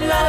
La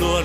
luôn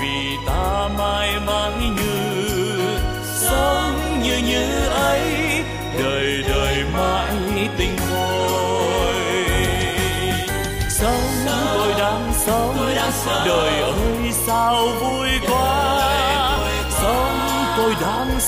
vì ta mãi mãi như. Sống như ấy, đời đời mãi tình thôi. Sống tôi đang sống, đời ơi sao vui quá. Sống tôi đang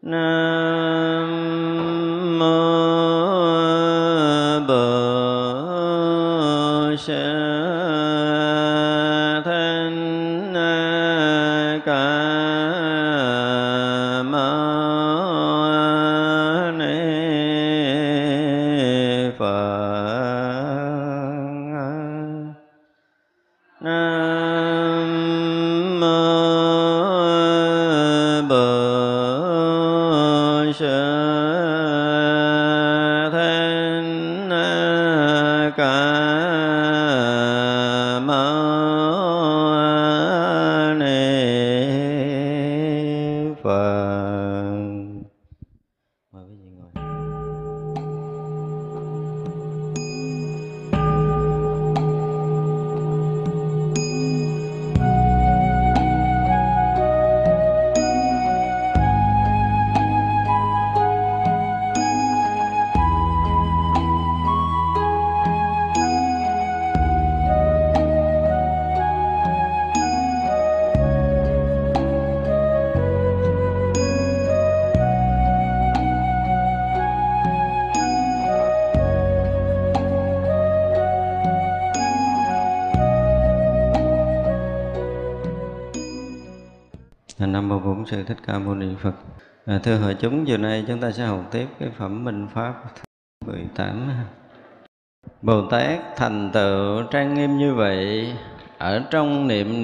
Nam mô Bổn Sư Sư Thích Ca Mô Địa Phật. Thưa hội chúng, giờ nay chúng ta sẽ học tiếp cái phẩm Minh Pháp thứ 18. Bồ Tát thành tựu trang nghiêm như vậy, ở trong niệm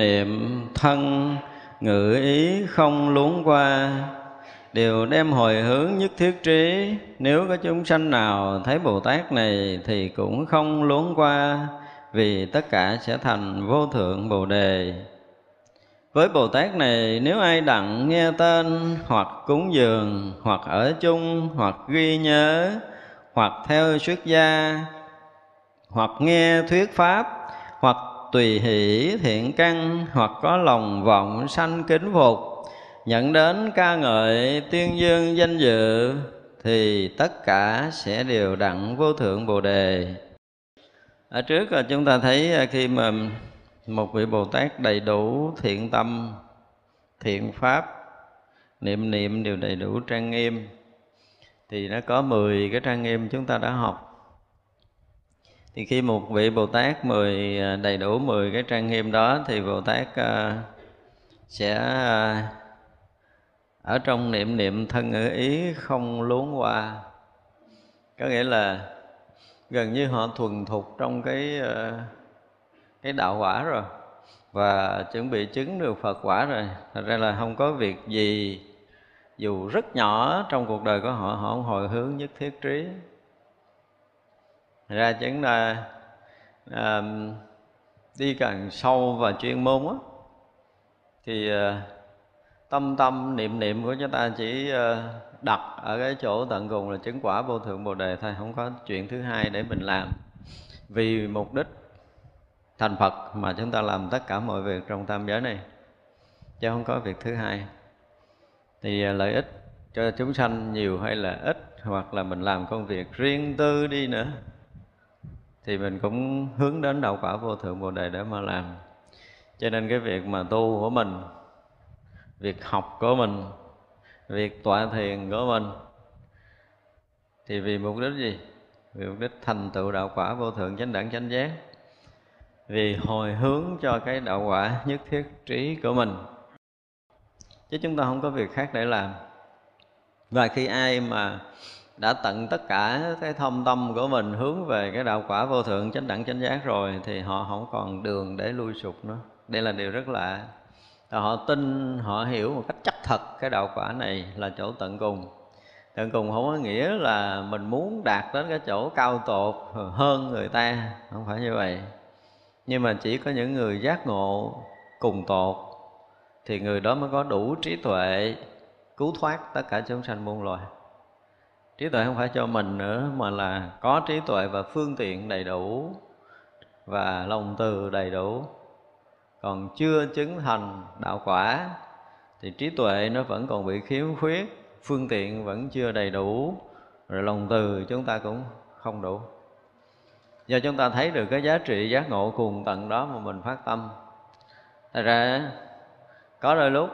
thân ngữ ý không luống qua, đều đem hồi hướng nhất thiết trí. Nếu có chúng sanh nào thấy Bồ Tát này thì cũng không luống qua, vì tất cả sẽ thành vô thượng Bồ Đề. Với Bồ Tát này, nếu ai đặng nghe tên, hoặc cúng dường, hoặc ở chung, hoặc ghi nhớ, hoặc theo xuất gia, hoặc nghe thuyết pháp, hoặc tùy hỷ thiện căn, hoặc có lòng vọng sanh kính phục, nhận đến ca ngợi tuyên dương danh dự, thì tất cả sẽ đều đặng vô thượng Bồ Đề. Ở trước là chúng ta thấy khi mà một vị Bồ Tát đầy đủ thiện tâm, thiện pháp, niệm đều đầy đủ trang nghiêm, thì nó có 10 cái trang nghiêm chúng ta đã học. Thì khi một vị Bồ Tát đầy đủ 10 cái trang nghiêm đó, thì Bồ Tát sẽ ở trong niệm thân ngữ ý không luống qua. Có nghĩa là gần như họ thuần thục trong cái đạo quả rồi, và chuẩn bị chứng được Phật quả rồi. Thật ra là không có việc gì dù rất nhỏ trong cuộc đời của họ, họ không hồi hướng nhất thiết trí. Thật ra chứng là đi càng sâu vào chuyên môn á, thì tâm niệm của chúng ta chỉ đặt ở cái chỗ tận cùng là chứng quả vô thượng Bồ Đề thôi, không có chuyện thứ hai để mình làm. Vì mục đích thành Phật mà chúng ta làm tất cả mọi việc trong tam giới này, chứ không có việc thứ hai. Thì lợi ích cho chúng sanh nhiều hay là ít, hoặc là mình làm công việc riêng tư đi nữa, thì mình cũng hướng đến đạo quả vô thượng Bồ Đề để mà làm. Cho nên cái việc mà tu của mình, việc học của mình, việc tọa thiền của mình, thì vì mục đích gì? Vì mục đích thành tựu đạo quả vô thượng chánh đẳng chánh giác, vì hồi hướng cho cái đạo quả nhất thiết trí của mình, chứ chúng ta không có việc khác để làm. Và khi ai mà đã tận tất cả cái thông tâm của mình hướng về cái đạo quả vô thượng chánh đẳng chánh giác rồi, thì họ không còn đường để lui sụp nữa. Đây là điều rất lạ. Họ tin, họ hiểu một cách chắc thật cái đạo quả này là chỗ tận cùng. Tận cùng không có nghĩa là mình muốn đạt đến cái chỗ cao tột hơn người ta, không phải như vậy. Nhưng mà chỉ có những người giác ngộ cùng tột thì người đó mới có đủ trí tuệ cứu thoát tất cả chúng sanh muôn loài. Trí tuệ không phải cho mình nữa, mà là có trí tuệ và phương tiện đầy đủ và lòng từ đầy đủ. Còn chưa chứng thành đạo quả thì trí tuệ nó vẫn còn bị khiếm khuyết, phương tiện vẫn chưa đầy đủ, rồi lòng từ chúng ta cũng không đủ. Do chúng ta thấy được cái giá trị giác ngộ cùng tận đó mà mình phát tâm. Thật ra có đôi lúc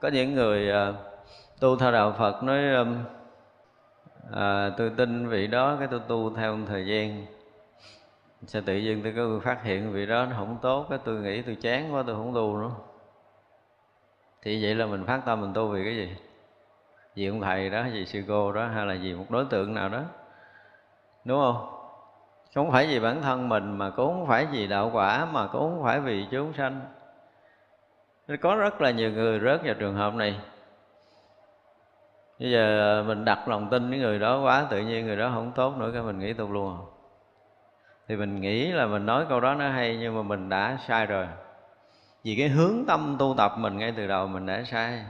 có những người tu theo đạo Phật nói tôi tin vị đó, cái tôi tu theo một thời gian sẽ tự nhiên tôi có phát hiện vị đó nó không tốt, cái tôi nghĩ tôi chán quá tôi không tu nữa. Thì vậy là mình phát tâm mình tu vì cái gì? Vì ông thầy đó, vì sư cô đó, hay là vì một đối tượng nào đó, đúng không? Không phải vì bản thân mình, mà cũng không phải vì đạo quả, mà cũng không phải vì chúng sanh. Có rất là nhiều người rớt vào trường hợp này. Bây giờ mình đặt lòng tin với người đó quá, tự nhiên người đó không tốt nữa, cái mình nghĩ tu luôn. Thì mình nghĩ là mình nói câu đó nó hay, nhưng mà mình đã sai rồi. Vì cái hướng tâm tu tập mình ngay từ đầu mình đã sai.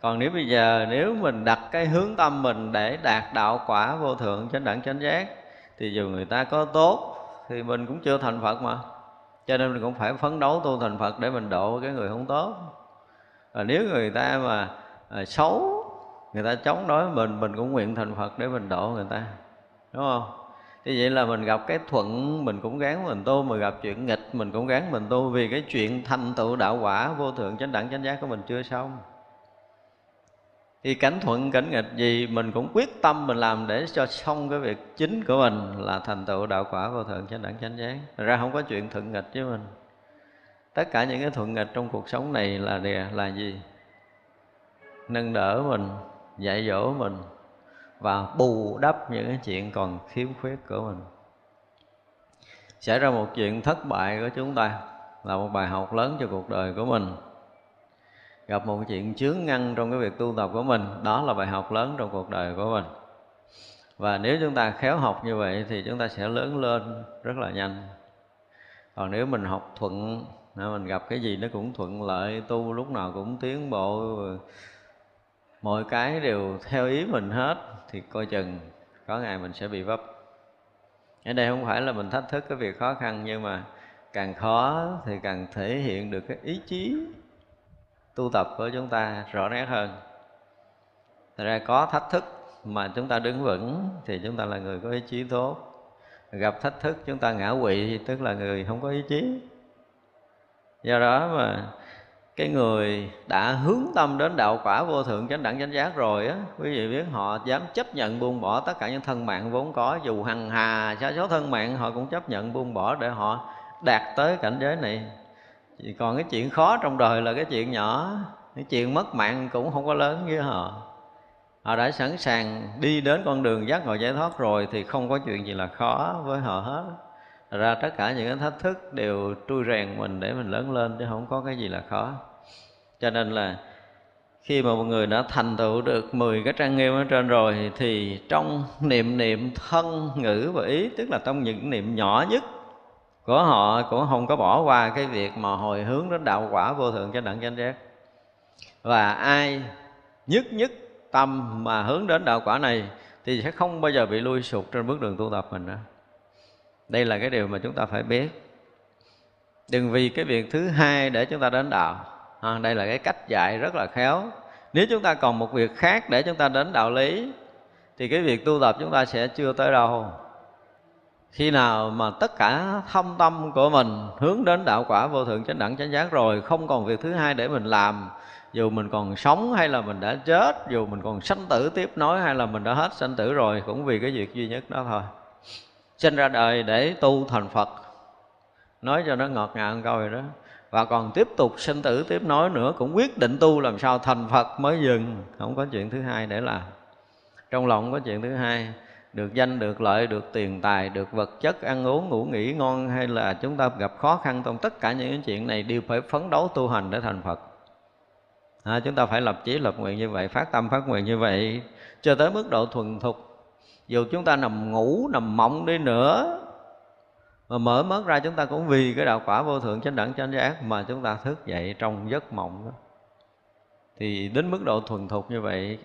Còn nếu bây giờ nếu mình đặt cái hướng tâm mình để đạt đạo quả vô thượng chánh đẳng chánh giác, thì dù người ta có tốt thì mình cũng chưa thành Phật mà. Cho nên mình cũng phải phấn đấu tu thành Phật để mình độ cái người không tốt. Và nếu người ta mà xấu, người ta chống đối mình cũng nguyện thành Phật để mình độ người ta, đúng không? Thì vậy là mình gặp cái thuận mình cũng gắng mình tu, mà gặp chuyện nghịch mình cũng gắng mình tu, vì cái chuyện thành tựu đạo quả vô thượng chánh đẳng chánh giác của mình chưa xong. Thì cảnh thuận cảnh nghịch gì mình cũng quyết tâm mình làm để cho xong cái việc chính của mình là thành tựu đạo quả vô thượng chánh đẳng chánh giác. Thật ra không có chuyện thuận nghịch với mình. Tất cả những cái thuận nghịch trong cuộc sống này là gì? Nâng đỡ mình, dạy dỗ mình và bù đắp những cái chuyện còn khiếm khuyết của mình. Xảy ra một chuyện thất bại của chúng ta là một bài học lớn cho cuộc đời của mình. Gặp một chuyện chướng ngăn trong cái việc tu tập của mình, đó là bài học lớn trong cuộc đời của mình. Và nếu chúng ta khéo học như vậy thì chúng ta sẽ lớn lên rất là nhanh. Còn nếu mình học thuận, mình gặp cái gì nó cũng thuận lợi, tu lúc nào cũng tiến bộ, mọi cái đều theo ý mình hết, thì coi chừng có ngày mình sẽ bị vấp. Ở đây không phải là mình thách thức cái việc khó khăn, nhưng mà càng khó thì càng thể hiện được cái ý chí tu tập của chúng ta rõ nét hơn. Thật ra có thách thức mà chúng ta đứng vững thì chúng ta là người có ý chí tốt. Gặp thách thức chúng ta ngã quỵ, tức là người không có ý chí. Do đó mà cái người đã hướng tâm đến đạo quả vô thượng chánh đẳng chánh giác rồi á, quý vị biết họ dám chấp nhận buông bỏ tất cả những thân mạng vốn có, dù hằng hà sa số thân mạng họ cũng chấp nhận buông bỏ để họ đạt tới cảnh giới này. Chỉ còn cái chuyện khó trong đời là cái chuyện nhỏ, cái chuyện mất mạng cũng không có lớn với họ. Họ đã sẵn sàng đi đến con đường giác ngộ giải thoát rồi thì không có chuyện gì là khó với họ hết. Thật ra tất cả những cái thách thức đều trui rèn mình để mình lớn lên, chứ không có cái gì là khó. Cho nên là khi mà một người đã thành tựu được 10 cái trang nghiêm ở trên rồi, thì trong niệm thân ngữ và ý, tức là trong những niệm nhỏ nhất của họ, cũng không có bỏ qua cái việc mà hồi hướng đến đạo quả vô thượng chánh đẳng chánh giác. Và ai nhất tâm mà hướng đến đạo quả này thì sẽ không bao giờ bị lui sụt trên bước đường tu tập mình nữa. Đây là cái điều mà chúng ta phải biết. Đừng vì cái việc thứ hai để chúng ta đến đạo. Đây là cái cách dạy rất là khéo. Nếu chúng ta còn một việc khác để chúng ta đến đạo lý thì cái việc tu tập chúng ta sẽ chưa tới đâu. Khi nào mà tất cả thâm tâm của mình hướng đến đạo quả vô thượng chánh đẳng chánh giác rồi, không còn việc thứ hai để mình làm, dù mình còn sống hay là mình đã chết, dù mình còn sanh tử tiếp nối hay là mình đã hết sanh tử rồi, cũng vì cái việc duy nhất đó thôi. Sinh ra đời để tu thành Phật, nói cho nó ngọt ngào câu rồi đó. Và còn tiếp tục sinh tử tiếp nối nữa, cũng quyết định tu làm sao thành Phật mới dừng. Không có chuyện thứ hai để làm. Trong lòng không có chuyện thứ hai. Được danh, được lợi, được tiền tài, được vật chất, ăn uống, ngủ nghỉ ngon, hay là chúng ta gặp khó khăn trong tất cả những chuyện này đều phải phấn đấu tu hành để thành Phật. Chúng ta phải lập chí lập nguyện như vậy, phát tâm phát nguyện như vậy cho tới mức độ thuần thục. Dù chúng ta nằm ngủ, nằm mộng đi nữa mà mở mắt ra, chúng ta cũng vì cái đạo quả vô thượng chánh đẳng chánh giác mà chúng ta thức dậy trong giấc mộng đó. Thì đến mức độ thuần thục như vậy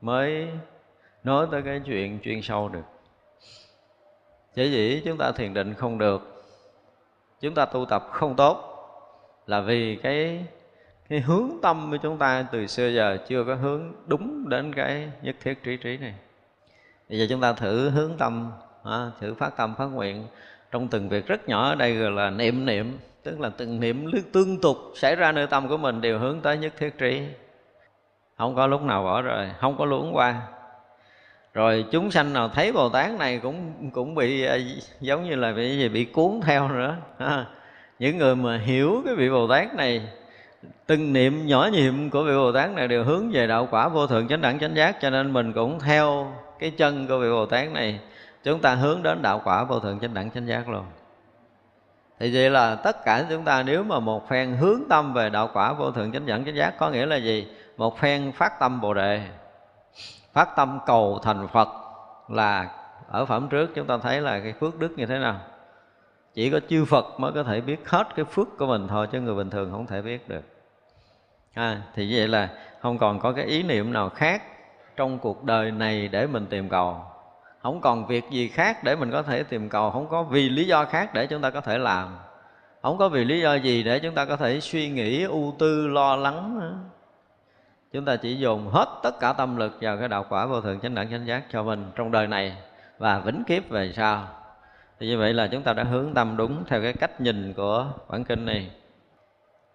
mới nói tới cái chuyện chuyên sâu được. Chỉ vì chúng ta thiền định không được, chúng ta tu tập không tốt, là vì cái hướng tâm của chúng ta từ xưa giờ chưa có hướng đúng đến cái nhất thiết trí trí này. Bây giờ chúng ta thử hướng tâm, thử phát tâm phát nguyện trong từng việc rất nhỏ ở đây, gọi là niệm. Tức là từng niệm tương tục xảy ra nơi tâm của mình đều hướng tới nhất thiết trí. không có lúc nào bỏ rơi, không có luống qua. Rồi chúng sanh nào thấy Bồ Tát này cũng bị giống như là bị cuốn theo nữa. Những người mà hiểu cái vị Bồ Tát này, từng niệm nhỏ nhiệm của vị Bồ Tát này đều hướng về đạo quả vô thượng chánh đẳng chánh giác, cho nên mình cũng theo cái chân của vị Bồ Tát này, chúng ta hướng đến đạo quả vô thượng chánh đẳng chánh giác luôn. Thì vậy là tất cả chúng ta nếu mà một phen hướng tâm về đạo quả vô thượng chánh đẳng chánh giác, có nghĩa là gì? Một phen phát tâm Bồ Đề, phát tâm cầu thành Phật, là ở phẩm trước chúng ta thấy là cái phước đức như thế nào. Chỉ có chư Phật mới có thể biết hết cái phước của mình thôi, chứ người bình thường không thể biết được. Thì vậy là không còn có cái ý niệm nào khác trong cuộc đời này để mình tìm cầu, không còn việc gì khác để mình có thể tìm cầu, không có vì lý do khác để chúng ta có thể làm, không có vì lý do gì để chúng ta có thể suy nghĩ ưu tư lo lắng nữa. Chúng ta chỉ dồn hết tất cả tâm lực vào cái đạo quả vô thượng chánh đẳng chánh giác cho mình trong đời này và vĩnh kiếp về sau. Thì như vậy là chúng ta đã hướng tâm đúng theo cái cách nhìn của bản kinh này.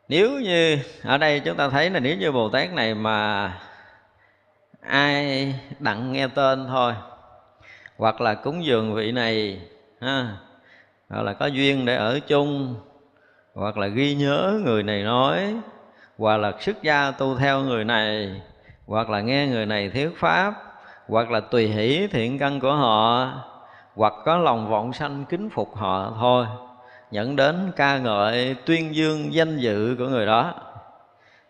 Nếu như ở đây chúng ta thấy là nếu như Bồ Tát này mà ai đặng nghe tên thôi, hoặc là cúng dường vị này, hoặc là có duyên để ở chung, hoặc là ghi nhớ người này nói, hoặc là xuất gia tu theo người này, hoặc là nghe người này thuyết pháp, hoặc là tùy hỷ thiện căn của họ, hoặc có lòng vọng sanh kính phục họ thôi, nhận đến ca ngợi tuyên dương danh dự của người đó,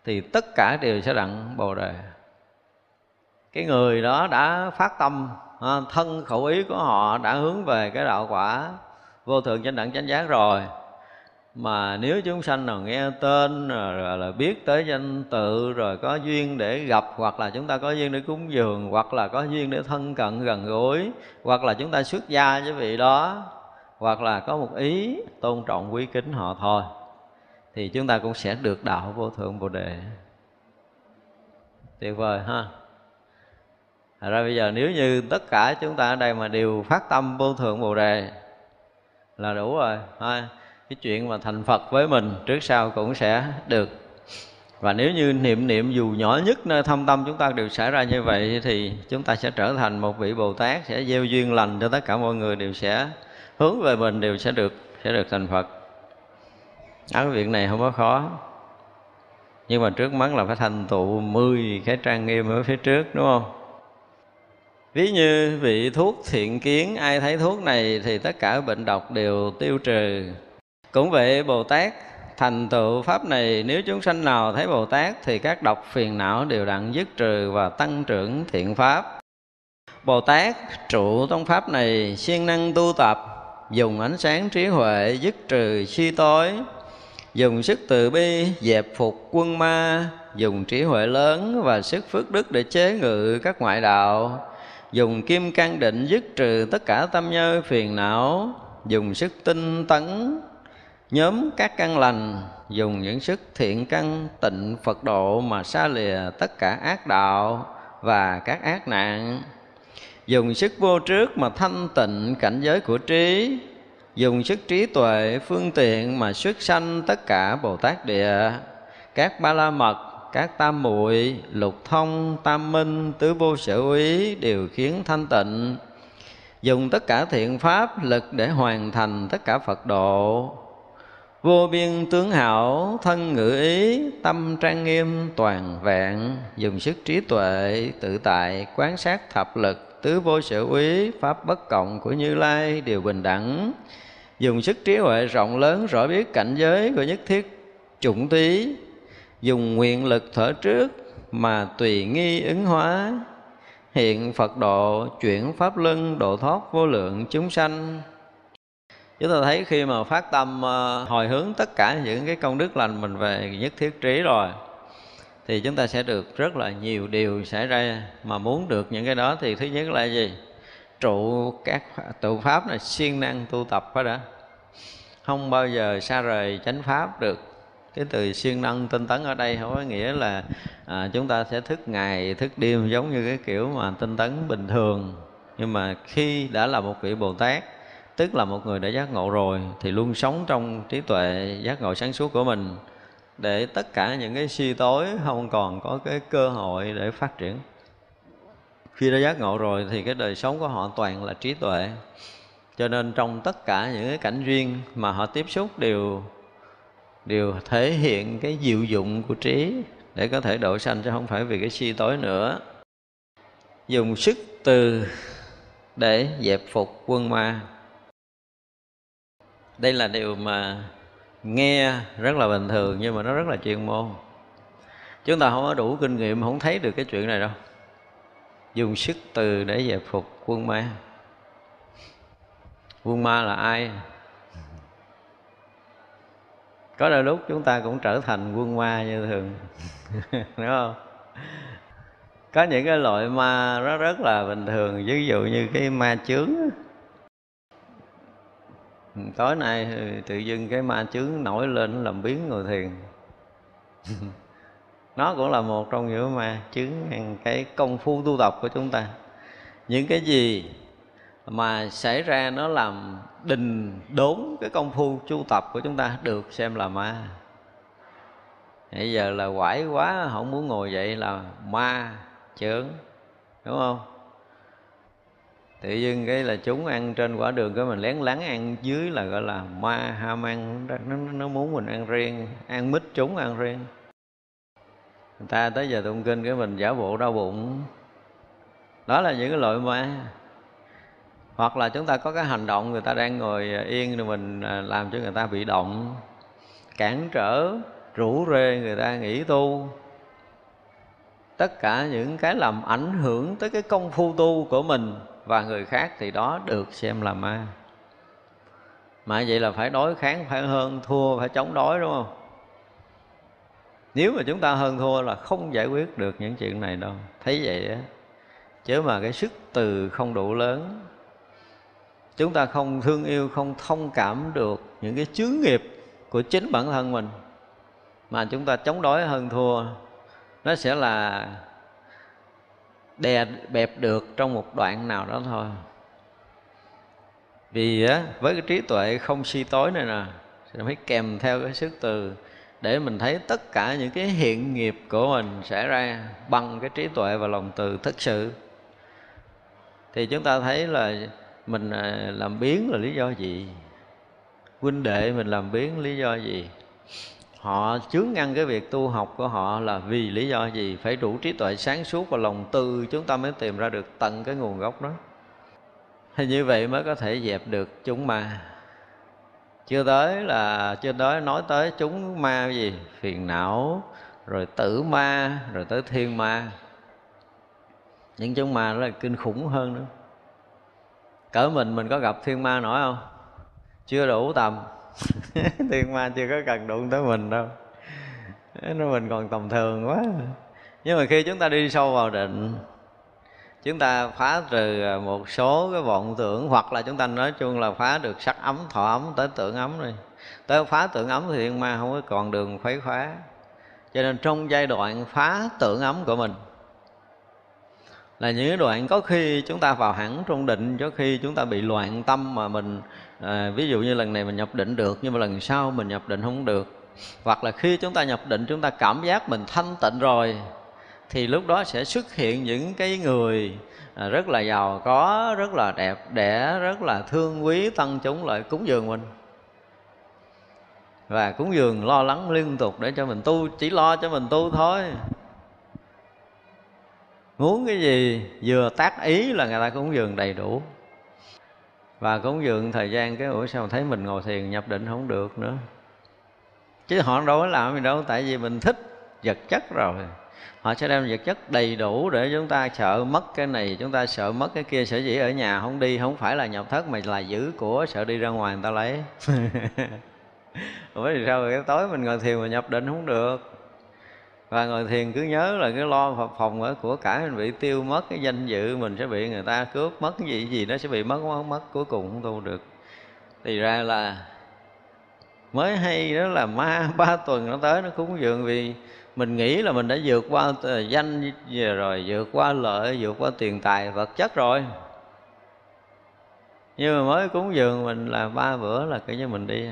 thì tất cả đều sẽ đặng Bồ Đề. Cái người đó đã phát tâm, thân khẩu ý của họ đã hướng về cái đạo quả vô thượng chánh đẳng chánh giác rồi. Mà nếu chúng sanh nào nghe tên rồi là biết tới danh tự, rồi có duyên để gặp, hoặc là chúng ta có duyên để cúng dường, hoặc là có duyên để thân cận gần gũi, hoặc là chúng ta xuất gia với vị đó, hoặc là có một ý tôn trọng quý kính họ thôi, thì chúng ta cũng sẽ được đạo vô thượng Bồ Đề. Tuyệt vời ha. Thật ra bây giờ nếu như tất cả chúng ta ở đây mà đều phát tâm vô thượng Bồ Đề là đủ rồi ha. Cái chuyện mà thành Phật với mình trước sau cũng sẽ được. Và nếu như niệm dù nhỏ nhất nơi thâm tâm chúng ta đều xảy ra như vậy, thì chúng ta sẽ trở thành một vị Bồ Tát, sẽ gieo duyên lành cho tất cả mọi người, đều sẽ hướng về mình, đều sẽ được thành Phật. Cái việc này không có khó, nhưng mà trước mắt là phải thành tựu 10 cái trang nghiêm ở phía trước, đúng không? Ví như vị thuốc thiện kiến, ai thấy thuốc này thì tất cả bệnh độc đều tiêu trừ. Cũng vậy, Bồ Tát thành tựu pháp này, nếu chúng sanh nào thấy Bồ Tát thì các độc phiền não đều đặng dứt trừ và tăng trưởng thiện pháp. Bồ Tát trụ trong pháp này, siêng năng tu tập, dùng ánh sáng trí huệ dứt trừ si tối, dùng sức từ bi dẹp phục quân ma, dùng trí huệ lớn và sức phước đức để chế ngự các ngoại đạo, dùng kim cang định dứt trừ tất cả tâm nhơ phiền não, dùng sức tinh tấn nhóm các căn lành, dùng những sức thiện căn tịnh Phật độ mà xa lìa tất cả ác đạo và các ác nạn, dùng sức vô trước mà thanh tịnh cảnh giới của trí, dùng sức trí tuệ phương tiện mà xuất sanh tất cả Bồ Tát địa, các Ba La Mật, các Tam Muội, Lục Thông, Tam Minh, Tứ Vô Sở Úy đều khiến thanh tịnh, dùng tất cả thiện pháp lực để hoàn thành tất cả Phật độ. Vô biên tướng hảo, thân ngữ ý, tâm trang nghiêm toàn vẹn, dùng sức trí tuệ tự tại quán sát thập lực, tứ vô sở úy, pháp bất cộng của Như Lai đều bình đẳng, dùng sức trí huệ rộng lớn rõ biết cảnh giới của nhất thiết chủng tí, dùng nguyện lực thở trước mà tùy nghi ứng hóa, hiện Phật độ chuyển pháp luân độ thoát vô lượng chúng sanh. Chúng ta thấy khi mà phát tâm hồi hướng tất cả những cái công đức lành mình về nhất thiết trí rồi, thì chúng ta sẽ được rất là nhiều điều xảy ra. Mà muốn được những cái đó thì thứ nhất là gì? Trụ các tụ pháp này, siêng năng tu tập đó đã, không bao giờ xa rời chánh pháp được. Cái từ siêng năng tinh tấn ở đây không có nghĩa là chúng ta sẽ thức ngày thức đêm giống như cái kiểu mà tinh tấn bình thường. Nhưng mà khi đã là một vị Bồ Tát, tức là một người đã giác ngộ rồi, thì luôn sống trong trí tuệ giác ngộ sáng suốt của mình, để tất cả những cái suy tối không còn có cái cơ hội để phát triển. Khi đã giác ngộ rồi thì cái đời sống của họ toàn là trí tuệ. Cho nên trong tất cả những cái cảnh riêng mà họ tiếp xúc đều thể hiện cái diệu dụng của trí để có thể độ sanh, chứ không phải vì cái si tối nữa. Dùng sức từ để dẹp phục quân ma. Đây là điều mà nghe rất là bình thường nhưng mà nó rất là chuyên môn. Chúng ta không có đủ kinh nghiệm, không thấy được cái chuyện này đâu. Dùng sức từ để dẹp phục quân ma. Quân ma là ai? Có đôi lúc chúng ta cũng trở thành quân ma như thường. Đúng không? Có những cái loại ma nó rất là bình thường. Ví dụ như cái ma chướng. Tối nay tự dưng cái ma chướng nổi lên làm biến ngồi thiền. Nó cũng là một trong những ma chướng, cái công phu tu tập của chúng ta. Những cái gì mà xảy ra nó làm đình đốn cái công phu tu tập của chúng ta được xem là ma. Bây giờ là quải quá không muốn ngồi dậy là ma chướng, đúng không? Tự dưng cái là chúng ăn trên quả đường, cái mình lén lắng ăn dưới là gọi là ma ham ăn. Nó muốn mình ăn riêng, ăn mít chúng ăn riêng. Người ta tới giờ tụng kinh cái mình giả bộ đau bụng. Đó là những cái loại ma. Hoặc là chúng ta có cái hành động, người ta đang ngồi yên rồi mình làm cho người ta bị động, cản trở, rủ rê người ta nghỉ tu. Tất cả những cái làm ảnh hưởng tới cái công phu tu của mình và người khác thì đó được xem là ma. Mà vậy là phải đối kháng, phải hơn thua, phải chống đối, đúng không? Nếu mà chúng ta hơn thua là không giải quyết được những chuyện này đâu. Thấy vậy á, chứ mà cái sức từ không đủ lớn, chúng ta không thương yêu, không thông cảm được những cái chướng nghiệp của chính bản thân mình, mà chúng ta chống đối hơn thua, nó sẽ là đè bẹp được trong một đoạn nào đó thôi. Vì á, với cái trí tuệ không si tối này nè, sẽ phải kèm theo cái sức từ để mình thấy tất cả những cái hiện nghiệp của mình xảy ra bằng cái trí tuệ và lòng từ thực sự. Thì chúng ta thấy là mình làm biếng là lý do gì? Huynh đệ mình làm biếng lý do gì? Họ chướng ngăn cái việc tu học của họ là vì lý do gì? Phải đủ trí tuệ sáng suốt và lòng từ chúng ta mới tìm ra được tận cái nguồn gốc đó. Thì như vậy mới có thể dẹp được chúng ma. Chưa tới nói tới chúng ma gì? Phiền não, rồi tử ma, rồi tới thiên ma. Những chúng ma nó là kinh khủng hơn nữa. Cỡ mình có gặp thiên ma nổi không? Chưa đủ tầm. Thiên ma chưa có cần đụng tới mình đâu. Nên mình còn tầm thường quá. Nhưng mà khi chúng ta đi sâu vào định, chúng ta phá trừ một số cái vọng tưởng, hoặc là chúng ta nói chung là phá được sắc ấm, thọ ấm tới tưởng ấm rồi. Tới phá tưởng ấm thì thiên ma không có còn đường khuấy khóa. Cho nên trong giai đoạn phá tưởng ấm của mình là những đoạn có khi chúng ta vào hẳn trong định, có khi chúng ta bị loạn tâm mà mình ví dụ như lần này mình nhập định được nhưng mà lần sau mình nhập định không được. Hoặc là khi chúng ta nhập định chúng ta cảm giác mình thanh tịnh rồi thì lúc đó sẽ xuất hiện những cái người rất là giàu có, rất là đẹp đẽ, rất là thương quý tăng chúng lại cúng dường mình. Và cúng dường lo lắng liên tục để cho mình tu, chỉ lo cho mình tu thôi. Muốn cái gì vừa tác ý là người ta cúng dường đầy đủ. Và cúng dường thời gian cái ủa sao thấy mình ngồi thiền nhập định không được nữa. Chứ họ đâu có làm gì đâu, tại vì mình thích vật chất rồi. Họ sẽ đem vật chất đầy đủ để chúng ta sợ mất cái này, chúng ta sợ mất cái kia. Sở dĩ ở nhà không đi không phải là nhập thất mà là giữ của, sợ đi ra ngoài người ta lấy. Bởi vì sao cái tối mình ngồi thiền mà nhập định không được. Và ngồi thiền cứ nhớ là cứ lo phập phòng ở của cải, mình bị tiêu mất cái danh dự, mình sẽ bị người ta cướp mất cái gì nó sẽ bị mất, cuối cùng không tu được. Thì ra là mới hay đó là ma 3 tuần nó tới nó cúng dường vì mình nghĩ là mình đã vượt qua danh rồi, vượt qua lợi, vượt qua tiền tài vật chất rồi. Nhưng mà mới cúng dường mình là 3 bữa là cứ như mình đi.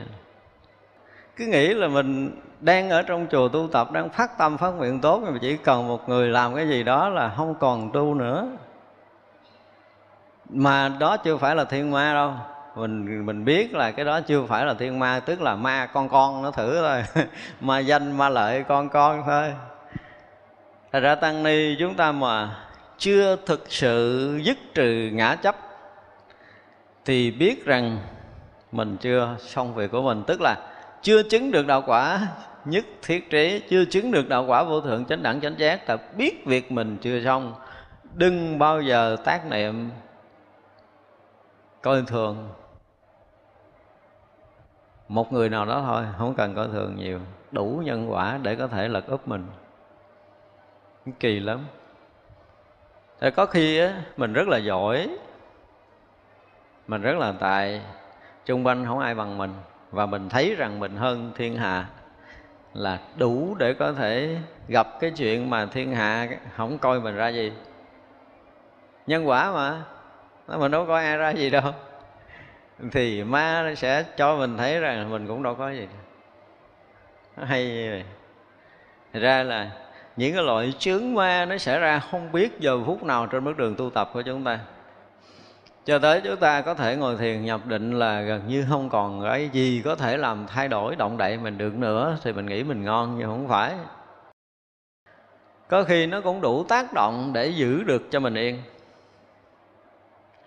cứ nghĩ là mình đang ở trong chùa tu tập, đang phát tâm phát nguyện tốt, mà chỉ cần một người làm cái gì đó là không còn tu nữa. Mà đó chưa phải là thiên ma đâu. Mình biết là cái đó chưa phải là thiên ma, tức là ma con nó thử thôi. Ma danh ma lợi con thôi. Thật ra tăng ni chúng ta mà chưa thực sự dứt trừ ngã chấp thì biết rằng mình chưa xong việc của mình, tức là chưa chứng được đạo quả nhất thiết trí, chưa chứng được đạo quả vô thượng chánh đẳng chánh giác, là biết việc mình chưa xong. Đừng bao giờ tác niệm coi thường một người nào đó thôi, không cần coi thường nhiều, đủ nhân quả để có thể lật úp mình. Kỳ lắm. Thế có khi á, mình rất là giỏi, mình rất là tài, chung quanh không ai bằng mình, và mình thấy rằng mình hơn thiên hạ, là đủ để có thể gặp cái chuyện mà thiên hạ không coi mình ra gì. Nhân quả mà, mình đâu coi ai ra gì đâu. Thì ma nó sẽ cho mình thấy rằng mình cũng đâu có gì. Nó hay như vậy. Thật ra là những cái loại chướng ma nó xảy ra không biết giờ phút nào trên bước đường tu tập của chúng ta, cho tới chúng ta có thể ngồi thiền nhập định là gần như không còn cái gì có thể làm thay đổi động đậy mình được nữa, thì mình nghĩ mình ngon, nhưng không phải. Có khi nó cũng đủ tác động để giữ được cho mình yên.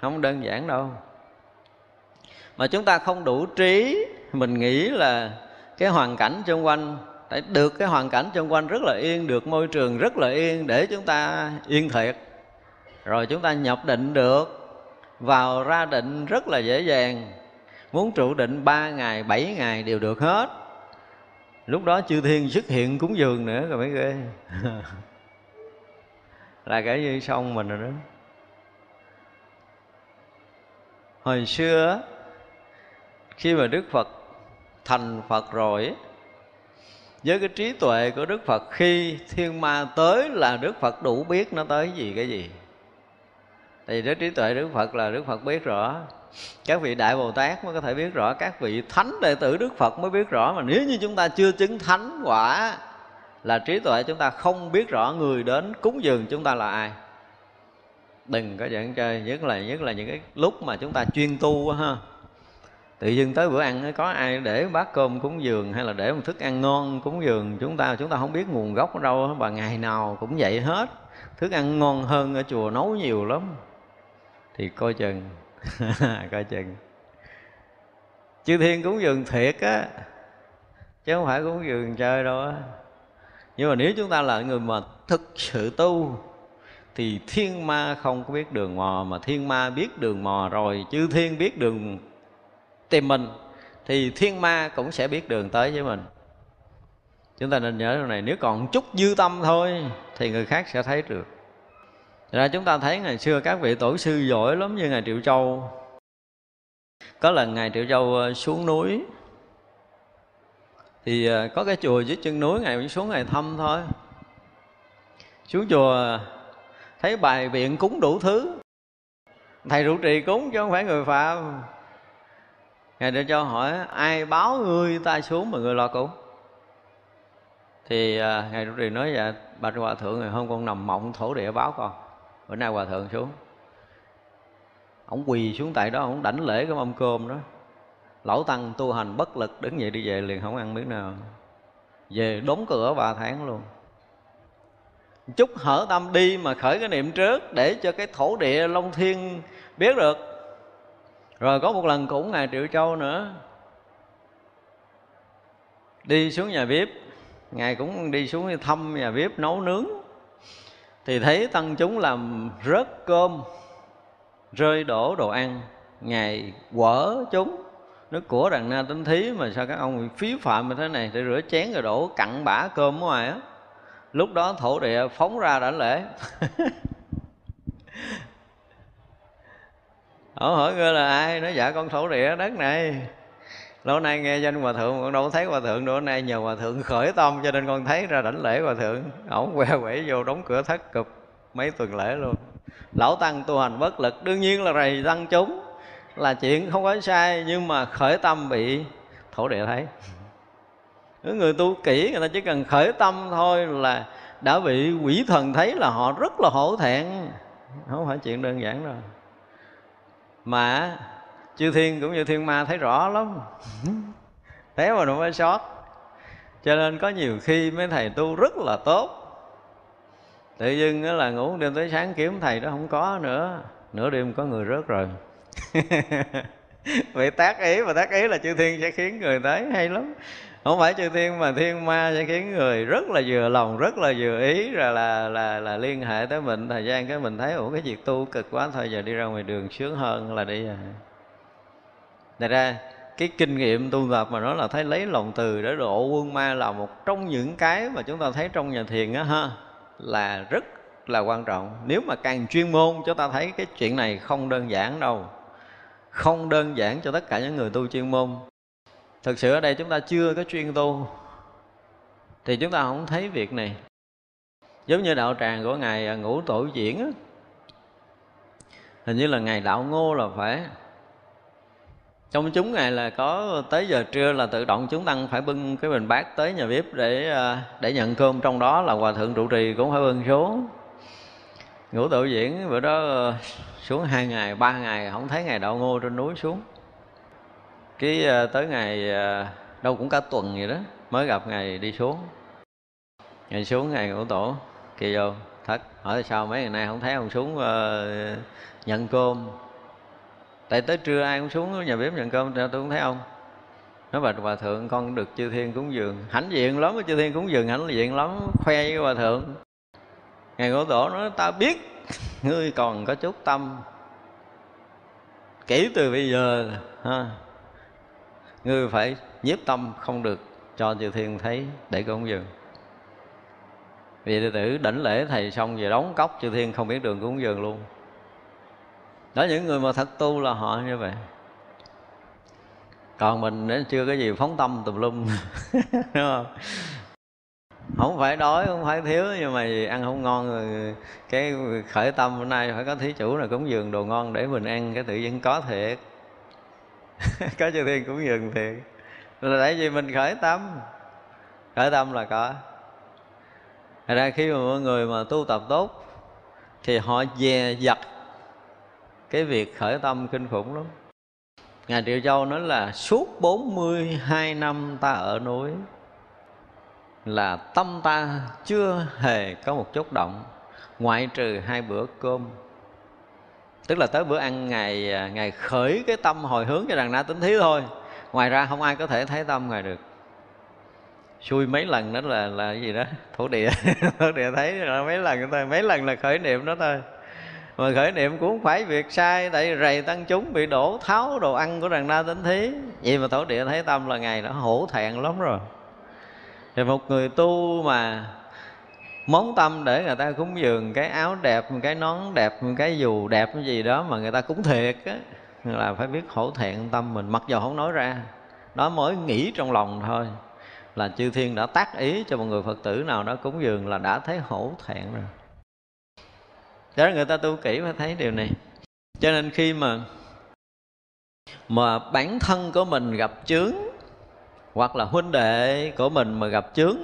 Không đơn giản đâu. Mà chúng ta không đủ trí, mình nghĩ là cái hoàn cảnh xung quanh, để được cái hoàn cảnh xung quanh rất là yên, được môi trường rất là yên để chúng ta yên thiệt, rồi chúng ta nhập định được, vào ra định rất là dễ dàng. Muốn trụ định 3 ngày, 7 ngày đều được hết. Lúc đó chư thiên xuất hiện cúng dường nữa rồi mới ghê. Là kể như xong mình rồi đó. Hồi xưa khi mà Đức Phật thành Phật rồi, với cái trí tuệ của Đức Phật, khi thiên ma tới là Đức Phật đủ biết nó tới gì cái gì. Thì đến trí tuệ Đức Phật là Đức Phật biết rõ. Các vị Đại Bồ Tát mới có thể biết rõ, các vị thánh đệ tử Đức Phật mới biết rõ. Mà nếu như chúng ta chưa chứng thánh quả là trí tuệ, chúng ta không biết rõ người đến cúng dường chúng ta là ai. Đừng có giỡn chơi, nhất là những cái lúc mà chúng ta chuyên tu ha. Tự dưng tới bữa ăn có ai để bát cơm cúng dường hay là để một thức ăn ngon cúng dường chúng ta không biết nguồn gốc ở đâu, và ngày nào cũng vậy hết. Thức ăn ngon hơn ở chùa nấu nhiều lắm. Thì coi chừng. Coi chừng. Chư thiên cúng dường thiệt á, chứ không phải cúng dường chơi đâu á. Nhưng mà nếu chúng ta là người mà thực sự tu thì thiên ma không có biết đường mò, mà thiên ma biết đường mò rồi, chư thiên biết đường tìm mình, thì thiên ma cũng sẽ biết đường tới với mình. Chúng ta nên nhớ điều này. Nếu còn chút dư tâm thôi thì người khác sẽ thấy được. Thật ra chúng ta thấy ngày xưa các vị tổ sư giỏi lắm, như Ngài Triệu Châu. Có lần Ngài Triệu Châu xuống núi thì có cái chùa dưới chân núi, Ngài cũng xuống Ngài thăm thôi. Xuống chùa thấy bài biện cúng đủ thứ, thầy trụ trì cúng chứ không phải người phạm. Ngài Triệu Châu hỏi: ai báo ngươi ta xuống mà ngươi lo cúng? Thì Ngài trụ trì nói: dạ bạch Hòa Thượng, ngày hôm con nằm mộng thổ địa báo con, bữa nay Hòa Thượng xuống. Ông quỳ xuống tại đó, ông đảnh lễ cái mâm cơm đó. Lão tăng tu hành bất lực, đứng dậy đi về liền, không ăn miếng nào. Về đóng cửa 3 tháng luôn. Chút hở tâm đi mà khởi cái niệm trước, để cho cái thổ địa Long Thiên biết được. Rồi có một lần cũng Ngài Triệu Châu nữa, đi xuống nhà bếp. Ngài cũng đi xuống thăm nhà bếp nấu nướng, thì thấy tăng chúng làm rớt cơm, rơi đổ đồ ăn. Ngài quở chúng: nước của đàn na tính thí mà sao các ông phí phạm như thế này, để rửa chén rồi đổ cặn bã cơm ở ngoài á. Lúc đó thổ địa phóng ra đảnh lễ. Ông hỏi: ngươi là ai? Nói: dạ con thổ địa đất này, lâu nay nghe danh Hòa Thượng con đâu có thấy Hòa Thượng nữa, nay nhờ Hòa Thượng khởi tâm cho nên con thấy ra đảnh lễ Hòa Thượng. Ổng que quẩy vô đóng cửa thất cục mấy tuần lễ luôn. Lão tăng tu hành bất lực, đương nhiên là rầy tăng chúng là chuyện không có sai, nhưng mà khởi tâm bị thổ địa thấy. Người tu kỹ người ta chỉ cần khởi tâm thôi là đã bị quỷ thần thấy là họ rất là hổ thẹn. Không phải chuyện đơn giản rồi. Mà chư thiên cũng như thiên ma thấy rõ lắm. Thế mà đừng phải sót. Cho nên có nhiều khi mấy thầy tu rất là tốt, tự dưng là ngủ đêm tới sáng kiếm thầy đó không có nữa, nửa đêm có người rớt rồi. Vậy tác ý, và tác ý là chư thiên sẽ khiến người tới. Hay lắm. Không phải chư thiên mà thiên ma sẽ khiến người rất là vừa lòng, rất là vừa ý, rồi là liên hệ tới mình. Thời gian cái mình thấy ủa cái việc tu cực quá, thôi giờ đi ra ngoài đường sướng hơn là đi. Thật ra cái kinh nghiệm tu tập mà nói là thấy lấy lòng từ để độ quân ma là một trong những cái mà chúng ta thấy trong nhà thiền á ha, là rất là quan trọng. Nếu mà càng chuyên môn chúng ta thấy cái chuyện này không đơn giản đâu. Không đơn giản cho tất cả những người tu chuyên môn. Thực sự ở đây chúng ta chưa có chuyên tu thì chúng ta không thấy việc này. Giống như đạo tràng của Ngài Ngũ Tổ Diễn á, hình như là Ngài Đạo Ngô là phải. Trong chúng Ngài là có tới giờ trưa là tự động chúng tăng phải bưng cái bình bát tới nhà bếp để nhận cơm. Trong đó là Hòa Thượng trụ trì cũng phải bưng xuống. Ngũ Tổ Diễn bữa đó xuống 2 ngày 3 ngày không thấy Ngài Đạo Ngô trên núi xuống. Cái tới ngày đâu cũng cả tuần vậy đó mới gặp Ngài đi xuống. Ngài xuống Ngài Ngũ Tổ kìa vô thật, hỏi sao mấy ngày nay không thấy ông xuống nhận cơm. Tại tới trưa ai cũng xuống nhà bếp nhận cơm, tôi cũng thấy ông. Nói bà Hòa Thượng con được chư thiên cúng dường. Hãnh diện lắm, chư thiên cúng dường hãnh diện lắm, khoe với Hòa Thượng. Ngài Ngũ Tổ nói ta biết ngươi còn có chút tâm. Kể từ bây giờ ha, ngươi phải nhiếp tâm không được cho chư thiên thấy để cúng dường. Vì đệ tử đảnh lễ thầy xong về đóng cốc chư thiên không biết đường cúng dường luôn. Đó, những người mà thật tu là họ như vậy. Còn mình nó chưa có gì phóng tâm tùm lum. Đúng không? Không phải đói, không phải thiếu, nhưng mà ăn không ngon rồi cái khởi tâm hôm nay phải có thí chủ là cúng dường đồ ngon để mình ăn, cái tự nhiên có thiệt. Có chư thiên cúng dường thiệt. Là tại vì mình khởi tâm. Khởi tâm là có. Thật ra khi mà mọi người mà tu tập tốt thì họ dè dặt cái việc khởi tâm kinh khủng lắm. Ngài Triệu Châu nói là suốt 42 năm ta ở núi là tâm ta chưa hề có một chút động, ngoại trừ 2 bữa cơm. Tức là tới bữa ăn Ngài khởi cái tâm hồi hướng cho đàn na tính thí thôi. Ngoài ra không ai có thể thấy tâm Ngài được. Xui mấy lần đó là cái gì đó thổ địa. Thổ địa thấy mấy lần thôi, mấy lần là khởi niệm đó thôi. Mà khởi niệm cũng không phải việc sai, tại rầy tăng chúng bị đổ tháo đồ ăn của đàn na tính thí. Vậy mà thổ địa thấy tâm là Ngài đã hổ thẹn lắm rồi. Thì một người tu mà món tâm để người ta cúng dường, cái áo đẹp, cái nón đẹp, cái dù đẹp, cái gì đó mà người ta cúng thiệt á, là phải biết hổ thẹn tâm mình, mặc dù không nói ra. Đó mới nghĩ trong lòng thôi là chư thiên đã tác ý cho một người Phật tử nào đó cúng dường là đã thấy hổ thẹn rồi. Đó là người ta tu kỹ phải thấy điều này. Cho nên khi mà bản thân của mình gặp chướng, hoặc là huynh đệ của mình mà gặp chướng,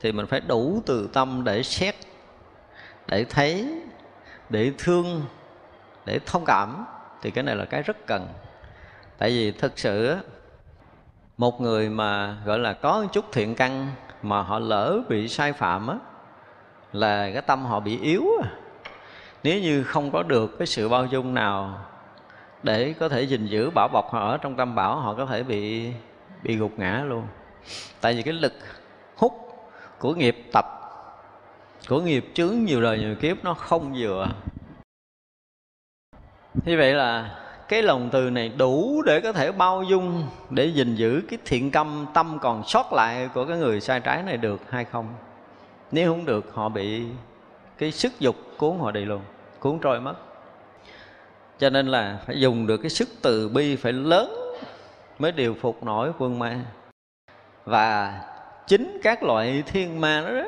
thì mình phải đủ từ tâm để xét, để thấy, để thương, để thông cảm. Thì cái này là cái rất cần. Tại vì thực sự một người mà gọi là có chút thiện căn mà họ lỡ bị sai phạm là cái tâm họ bị yếu. Nếu như không có được cái sự bao dung nào để có thể gìn giữ bảo bọc họ ở trong tâm bảo, họ có thể bị gục ngã luôn. Tại vì cái lực hút của nghiệp tập, của nghiệp chướng nhiều đời nhiều kiếp nó không vừa. Như vậy là cái lòng từ này đủ để có thể bao dung, để gìn giữ cái thiện tâm còn sót lại của cái người sai trái này được hay không. Nếu không được họ bị cái sức dục cuốn họ đi luôn, cuốn trôi mất. Cho nên là phải dùng được cái sức từ bi phải lớn mới điều phục nổi quân ma. Và chính các loại thiên ma đó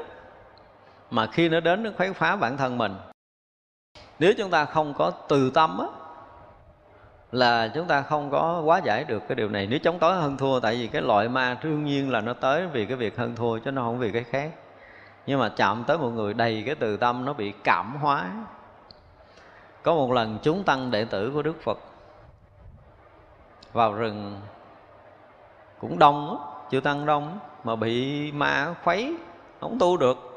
mà khi nó đến nó khám phá bản thân mình, nếu chúng ta không có từ tâm là chúng ta không có hóa giải được cái điều này. Nếu chống đối hơn thua, tại vì cái loại ma đương nhiên là nó tới vì cái việc hơn thua chứ nó không vì cái khác. Nhưng mà chạm tới một người đầy cái từ tâm, nó bị cảm hóa. Có một lần chúng tăng đệ tử của Đức Phật vào rừng cũng đông đó, chưa tăng đông mà bị ma khuấy, không tu được.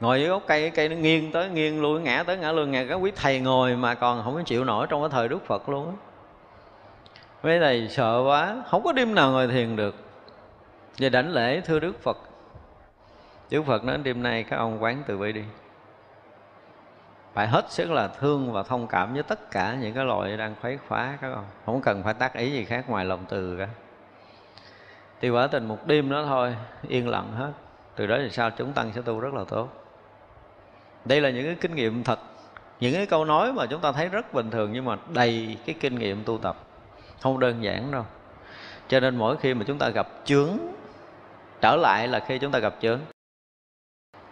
Ngồi dưới gốc cây nó nghiêng tới nghiêng lui, ngã tới ngã lui. Ngài các quý thầy ngồi mà còn không có chịu nổi trong cái thời Đức Phật luôn á. Mấy thầy sợ quá, không có đêm nào ngồi thiền được. Về đảnh lễ thưa Đức Phật. Đức Phật nói đêm nay các ông quán từ bi đi. Phải hết sức là thương và thông cảm với tất cả những cái loại đang khuấy khóa các ông. Không cần phải tác ý gì khác ngoài lòng từ cả. Thì quả tình một đêm đó thôi, yên lặng hết. Từ đó thì sao chúng tăng sẽ tu rất là tốt. Đây là những cái kinh nghiệm thật, những cái câu nói mà chúng ta thấy rất bình thường nhưng mà đầy cái kinh nghiệm tu tập, không đơn giản đâu. Cho nên mỗi khi mà chúng ta gặp chướng, trở lại là khi chúng ta gặp chướng,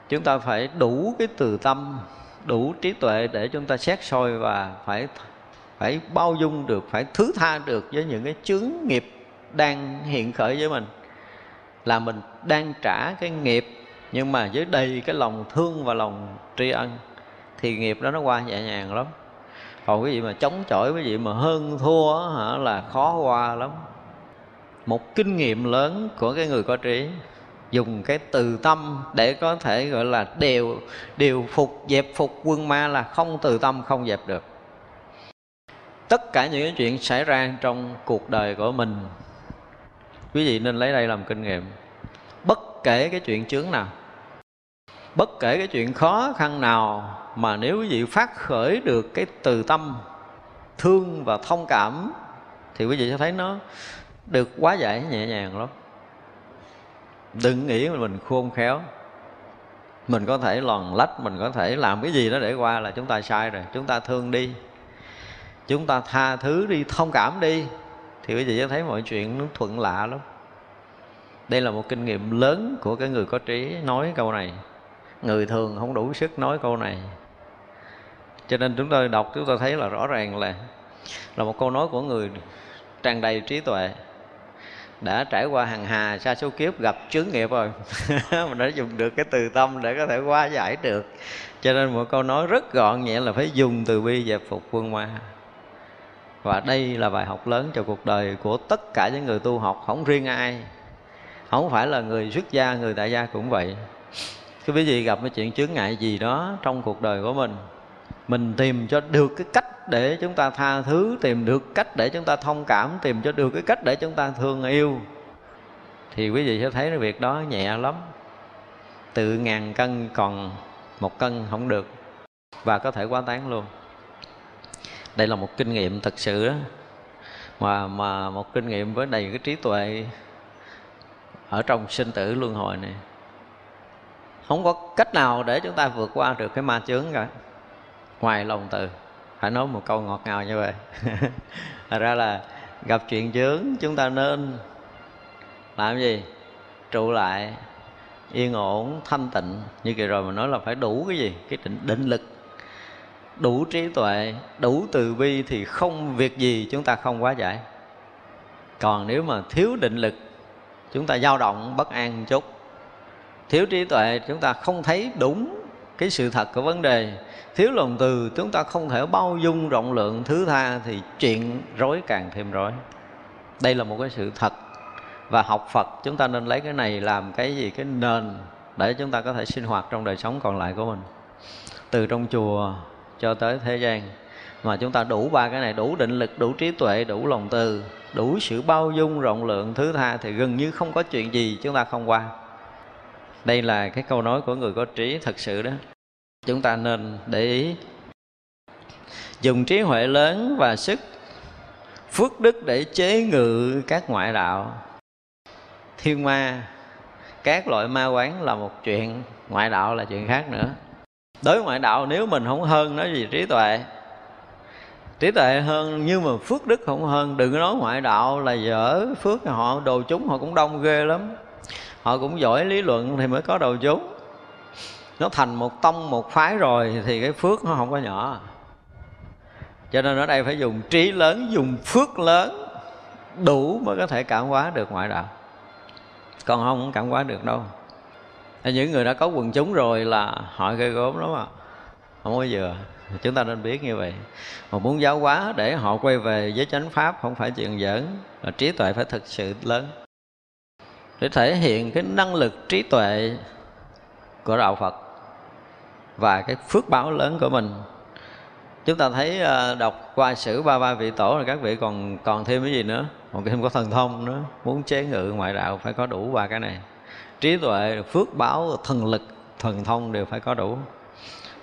chúng ta phải đủ cái từ tâm, đủ trí tuệ để chúng ta xét soi và phải bao dung được, phải thứ tha được với những cái chướng nghiệp đang hiện khởi với mình. Là mình đang trả cái nghiệp, nhưng mà với đầy cái lòng thương và lòng tri ân thì nghiệp đó nó qua nhẹ nhàng lắm. Còn cái gì mà chống chọi, cái gì mà hơn thua đó, là khó qua lắm. Một kinh nghiệm lớn của cái người có trí, dùng cái từ tâm để có thể gọi là điều phục, dẹp phục quân ma, là không từ tâm không dẹp được. Tất cả những cái chuyện xảy ra trong cuộc đời của mình, quý vị nên lấy đây làm kinh nghiệm. Bất kể cái chuyện chướng nào, bất kể cái chuyện khó khăn nào, mà nếu quý vị phát khởi được cái từ tâm thương và thông cảm thì quý vị sẽ thấy nó được hóa giải nhẹ nhàng lắm. Đừng nghĩ mình khôn khéo, mình có thể lòn lách, mình có thể làm cái gì đó để qua, là chúng ta sai rồi. Chúng ta thương đi, chúng ta tha thứ đi, thông cảm đi thì quý vị sẽ thấy mọi chuyện nó thuận lạ lắm. Đây là một kinh nghiệm lớn của cái người có trí nói câu này. Người thường không đủ sức nói câu này. Cho nên chúng tôi đọc chúng tôi thấy là rõ ràng là một câu nói của người tràn đầy trí tuệ, đã trải qua hàng hà sa số kiếp, gặp chướng nghiệp rồi mình đã dùng được cái từ tâm để có thể hóa giải được. Cho nên một câu nói rất gọn nhẹ là phải dùng từ bi dẹp phục quân ma. Và đây là bài học lớn cho cuộc đời của tất cả những người tu học, không riêng ai. Không phải là người xuất gia, người tại gia cũng vậy. Khi quý vị gặp cái chuyện chướng ngại gì đó trong cuộc đời của mình tìm cho được cái cách để chúng ta tha thứ, tìm được cách để chúng ta thông cảm, tìm cho được cái cách để chúng ta thương yêu, thì quý vị sẽ thấy cái việc đó nhẹ lắm. Từ 1000 cân còn 1 cân không được, và có thể quá tán luôn. Đây là một kinh nghiệm thật sự đó, mà một kinh nghiệm với đầy cái trí tuệ ở trong sinh tử luân hồi này. Không có cách nào để chúng ta vượt qua được cái ma chướng cả, ngoài lòng từ. Phải nói một câu ngọt ngào như vậy. Thật ra là gặp chuyện chướng chúng ta nên làm gì? Trụ lại, yên ổn, thanh tịnh. Như kỳ rồi mình nói là phải đủ cái gì? Cái định lực, đủ trí tuệ, đủ từ bi thì không việc gì chúng ta không hóa giải. Còn nếu mà thiếu định lực, chúng ta dao động bất an chút. Thiếu trí tuệ, chúng ta không thấy đúng cái sự thật của vấn đề. Thiếu lòng từ, chúng ta không thể bao dung rộng lượng thứ tha thì chuyện rối càng thêm rối. Đây là một cái sự thật. Và học Phật chúng ta nên lấy cái này làm cái gì? Cái nền để chúng ta có thể sinh hoạt trong đời sống còn lại của mình, từ trong chùa cho tới thế gian. Mà chúng ta đủ ba cái này, đủ định lực, đủ trí tuệ, đủ lòng từ, đủ sự bao dung rộng lượng thứ tha thì gần như không có chuyện gì chúng ta không qua. Đây là cái câu nói của người có trí thật sự đó. Chúng ta nên để ý, dùng trí huệ lớn và sức phước đức để chế ngự các ngoại đạo. Thiên ma, các loại ma quán là một chuyện, ngoại đạo là chuyện khác nữa. Đối với ngoại đạo, nếu mình không hơn nói gì trí tuệ hơn, nhưng mà phước đức không hơn. Đừng có nói ngoại đạo là dở phước, họ đồ chúng họ cũng đông ghê lắm, họ cũng giỏi lý luận thì mới có đồ chúng. Nó thành một tông một phái rồi thì cái phước nó không có nhỏ. Cho nên ở đây phải dùng trí lớn, dùng phước lớn, đủ mới có thể cảm hóa được ngoại đạo. Còn không cảm hóa được đâu. Những người đã có quần chúng rồi là họ gây gốm lắm ạ, không có vừa. Chúng ta nên biết như vậy. Mà muốn giáo hóa để họ quay về với chánh pháp không phải chuyện giỡn, là trí tuệ phải thực sự lớn, để thể hiện cái năng lực trí tuệ của đạo Phật và cái phước báo lớn của mình. Chúng ta thấy đọc qua sử ba ba vị tổ rồi các vị còn thêm cái gì nữa? Còn thêm có thần thông nữa. Muốn chế ngự ngoại đạo phải có đủ ba cái này: trí tuệ, phước báo, thần lực, thần thông đều phải có đủ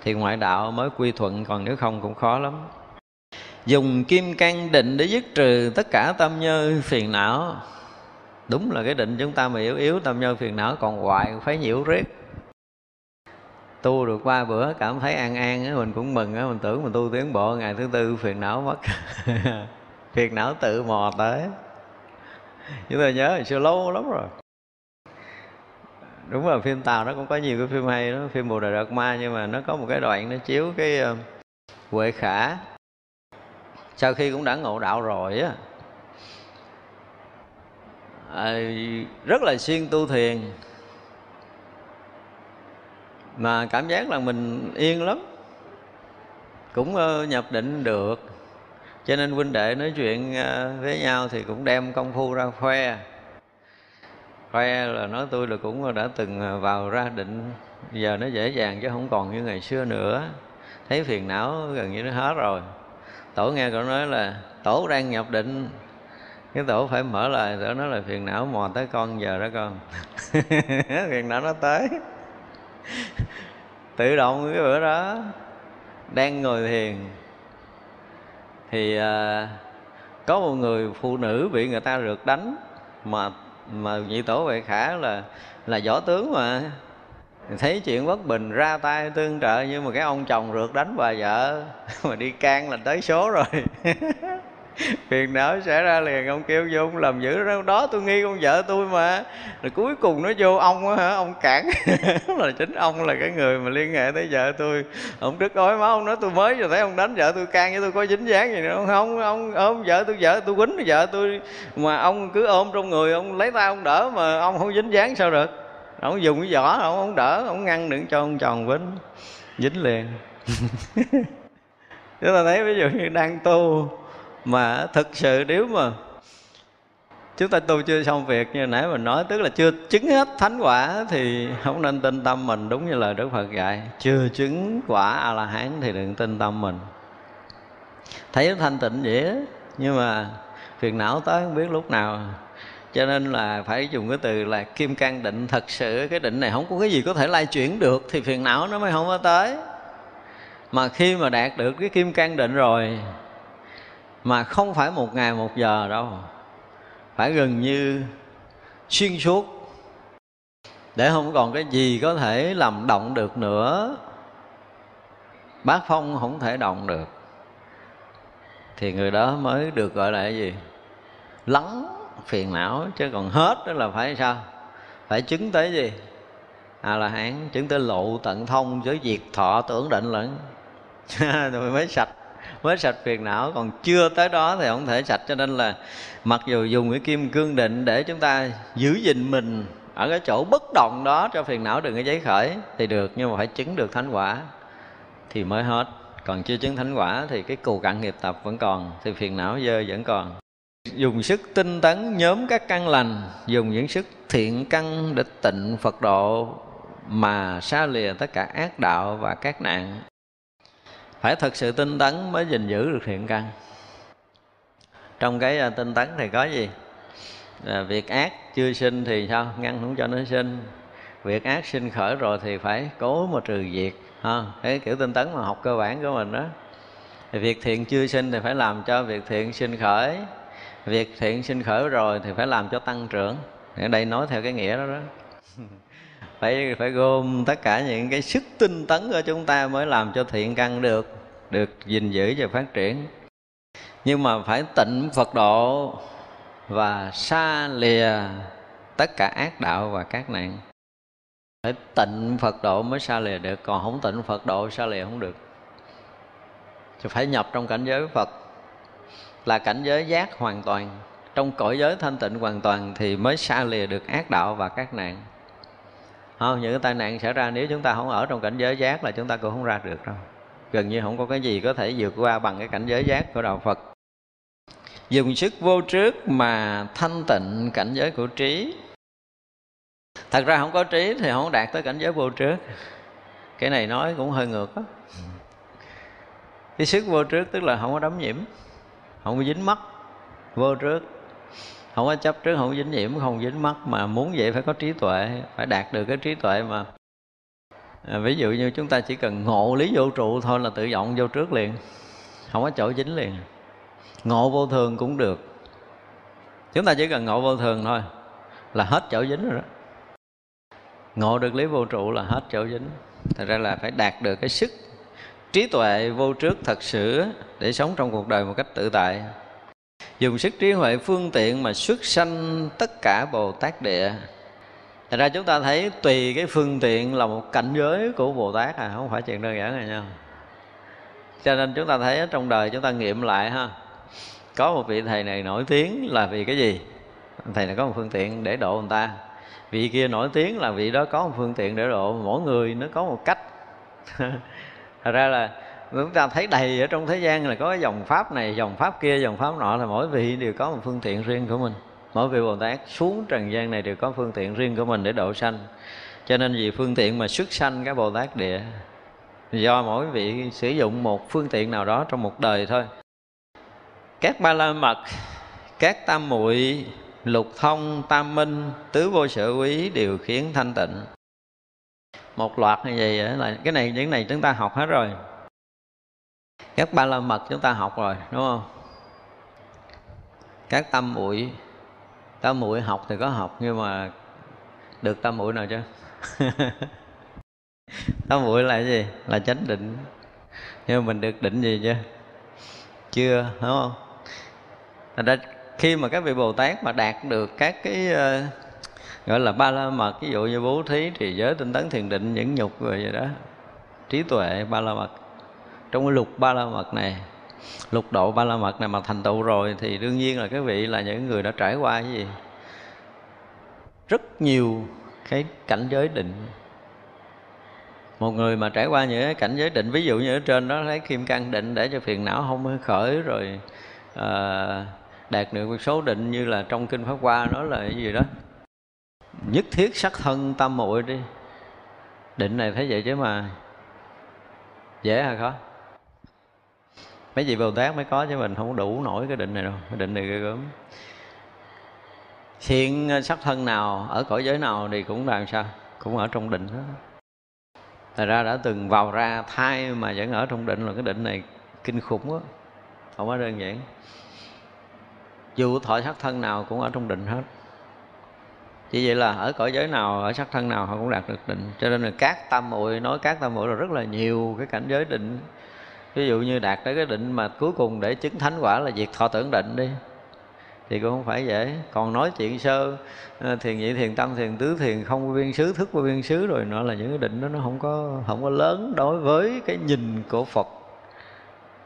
thì ngoại đạo mới quy thuận, còn nếu không cũng khó lắm. Dùng kim cang định để dứt trừ tất cả tam nhơ phiền não. Đúng là cái định chúng ta mà yếu tam nhơ phiền não còn hoài phải nhiễu riết. Tu được qua bữa cảm thấy an, mình cũng mừng, mình tưởng mình tu tiến bộ, ngày thứ tư phiền não mất. Phiền não tự mò tới. Chúng ta nhớ hồi xưa lâu lắm rồi. Đúng là phim Tàu nó cũng có nhiều cái phim hay đó, phim Bồ Đề Đạt Ma, nhưng mà nó có một cái đoạn nó chiếu cái Huệ Khả sau khi cũng đã ngộ đạo rồi á, rất là siêng tu thiền mà cảm giác là mình yên lắm, cũng nhập định được. Cho nên huynh đệ nói chuyện với nhau thì cũng đem công phu ra khoe là nói tôi là cũng đã từng vào ra định, giờ nó dễ dàng chứ không còn như ngày xưa nữa, thấy phiền não gần như nó hết rồi. Tổ nghe cậu nói là tổ đang nhập định, cái tổ phải mở lời, tổ nói là phiền não mò tới con giờ đó con. Phiền não nó tới tự động. Cái bữa đó đang ngồi thiền thì có một người phụ nữ bị người ta rượt đánh, mà nhị tổ Huệ Khả là võ tướng mà thấy chuyện bất bình ra tay tương trợ, nhưng mà cái ông chồng rượt đánh bà vợ mà đi can là tới số rồi. Phiền não xảy ra liền, ông kêu vô, ông làm dữ đó, tôi nghi con vợ tôi mà. Rồi cuối cùng nó vô ông á, ông cản. Là chính ông là cái người mà liên hệ tới vợ tôi. Ông đứt ói máu, ông nói tôi mới rồi thấy ông đánh vợ tôi can với tôi có dính dáng gì nữa không? Ông ôm vợ tôi quýnh vợ tôi mà ông cứ ôm trong người, ông lấy tay ông đỡ mà ông không dính dáng sao được? Ông dùng cái vỏ, ông đỡ, ông ngăn đừng cho ông chồng quýnh, dính liền. Chúng ta thấy ví dụ như đang tu mà thực sự nếu mà chúng ta tu chưa xong việc như nãy mình nói, tức là chưa chứng hết thánh quả thì không nên tin tâm mình, đúng như lời Đức Phật dạy. Chưa chứng quả A-la-hán thì đừng tin tâm mình. Thấy thanh tịnh vậy nhưng mà phiền não tới không biết lúc nào. Cho nên là phải dùng cái từ là kim cang định. Thật sự cái định này không có cái gì có thể lai chuyển được thì phiền não nó mới không có tới. Mà khi mà đạt được cái kim cang định rồi, mà không phải một ngày một giờ đâu, phải gần như xuyên suốt, để không còn cái gì có thể làm động được nữa. Bát phong không thể động được thì người đó mới được gọi là cái gì? Lắng phiền não. Chứ còn hết đó là phải sao? Phải chứng tới gì? A-la-hán, chứng tới lộ tận thông với diệt thọ tưởng định lẫn. Rồi mới sạch phiền não. Còn chưa tới đó thì không thể sạch. Cho nên là mặc dù dùng cái kim cương định để chúng ta giữ gìn mình ở cái chỗ bất động đó, cho phiền não đừng có giấy khởi thì được, nhưng mà phải chứng được thánh quả thì mới hết. Còn chưa chứng thánh quả thì cái cù cặn nghiệp tập vẫn còn, thì phiền não dơ vẫn còn. Dùng sức tinh tấn nhóm các căn lành, dùng những sức thiện căn để tịnh Phật độ mà xa lìa tất cả ác đạo và các nạn. Phải thật sự tinh tấn mới gìn giữ được thiện căn. Trong cái tinh tấn thì có gì? Việc ác chưa sinh thì sao? Ngăn không cho nó sinh. Việc ác sinh khởi rồi thì phải cố mà trừ diệt. Cái kiểu tinh tấn mà học cơ bản của mình đó. Việc thiện chưa sinh thì phải làm cho việc thiện sinh khởi. Việc thiện sinh khởi rồi thì phải làm cho tăng trưởng. Ở đây nói theo cái nghĩa đó đó. Phải gồm tất cả những cái sức tinh tấn của chúng ta mới làm cho thiện căn được gìn giữ và phát triển. Nhưng mà phải tịnh Phật độ và xa lìa tất cả ác đạo và các nạn. Phải tịnh Phật độ mới xa lìa được, còn không tịnh Phật độ xa lìa không được. thì phải nhập trong cảnh giới Phật, là cảnh giới giác hoàn toàn, trong cõi giới thanh tịnh hoàn toàn thì mới xa lìa được ác đạo và các nạn. Không, những cái tai nạn xảy ra nếu chúng ta không ở trong cảnh giới giác là chúng ta cũng không ra được đâu. Gần như không có cái gì có thể vượt qua bằng cái cảnh giới giác của Đạo Phật. Dùng sức vô trước mà thanh tịnh cảnh giới của trí. Thật ra không có trí thì không đạt tới cảnh giới vô trước. Cái này nói cũng hơi ngược đó. Cái sức vô trước tức là không có đắm nhiễm, không có dính mắc. Vô trước, không có chấp trước, không có dính nhiễm, không dính mắc. Mà muốn vậy phải có trí tuệ, phải đạt được cái trí tuệ mà. Ví dụ như chúng ta chỉ cần ngộ lý vô trụ thôi là tự vọng vô trước liền, không có chỗ dính liền. Ngộ vô thường cũng được, chúng ta chỉ cần ngộ vô thường thôi là hết chỗ dính rồi đó. Ngộ được lý vô trụ là hết chỗ dính. Thật ra là phải đạt được cái sức trí tuệ vô trước thật sự để sống trong cuộc đời một cách tự tại. Dùng sức trí huệ phương tiện mà xuất sanh tất cả Bồ Tát địa. Thật ra chúng ta thấy tùy cái phương tiện là một cảnh giới của Bồ Tát à, không phải chuyện đơn giản này nha. Cho nên chúng ta thấy trong đời chúng ta nghiệm lại ha. Có một vị thầy này nổi tiếng là vì cái gì? Thầy này có một phương tiện để độ người ta. Vị kia nổi tiếng là vị đó có một phương tiện để độ. Mỗi người nó có một cách. Thật ra là chúng ta thấy đầy ở trong thế gian là có cái dòng pháp này, dòng pháp kia, dòng pháp nọ, là mỗi vị đều có một phương tiện riêng của mình. Mỗi vị Bồ Tát xuống trần gian này đều có phương tiện riêng của mình để độ sanh. Cho nên vì phương tiện mà xuất sanh các Bồ Tát địa. Do mỗi vị sử dụng một phương tiện nào đó trong một đời thôi. Các ba la mật, các tam muội, lục thông, tam minh, tứ vô sở quý đều khiến thanh tịnh. Một loạt như vậy là cái này, những này chúng ta học hết rồi. Các ba la mật chúng ta học rồi đúng không? Các tam muội, tam muội học thì có học nhưng mà được tam muội nào chứ? Tam muội là cái gì? Là chánh định. Nhưng mà mình được định gì chứ? Chưa, đúng không? Thành ra khi mà các vị Bồ Tát mà đạt được các cái gọi là ba la mật, ví dụ như bố thí, trì giới, tinh tấn, thiền định, nhẫn nhục rồi vậy đó, trí tuệ ba la mật, trong cái lục ba la mật này, lục độ ba la mật này mà thành tựu rồi thì đương nhiên là các vị là những người đã trải qua cái gì? Rất nhiều cái cảnh giới định. Một người mà trải qua những cái cảnh giới định, ví dụ như ở trên đó lấy kim căn định để cho phiền não không khởi, rồi đạt được một số định như là trong Kinh Pháp Hoa đó là cái gì đó, nhất thiết sắc thân tam muội đi. Định này thấy vậy chứ mà dễ hay khó? Mấy vị Bồ Tát mới có chứ mình không đủ nổi cái định này đâu, cái định này ghê gớm. Hiện sắc thân nào, ở cõi giới nào thì cũng làm sao? Cũng ở trong định đó. Thật ra đã từng vào ra thai mà vẫn ở trong định là cái định này kinh khủng á, không có đơn giản. Dù thọ sắc thân nào cũng ở trong định hết. Chỉ vậy là ở cõi giới nào, ở sắc thân nào họ cũng đạt được định. Cho nên là các tam muội, nói các tam muội là rất là nhiều cái cảnh giới định. Ví dụ như đạt tới cái định mà cuối cùng để chứng thánh quả là việc thọ tưởng định đi, thì cũng không phải dễ. Còn nói chuyện sơ thiền nhị, thiền tâm, thiền tứ, thiền không viên xứ, thức vô viên xứ rồi nó là những cái định đó nó không có lớn đối với cái nhìn của Phật,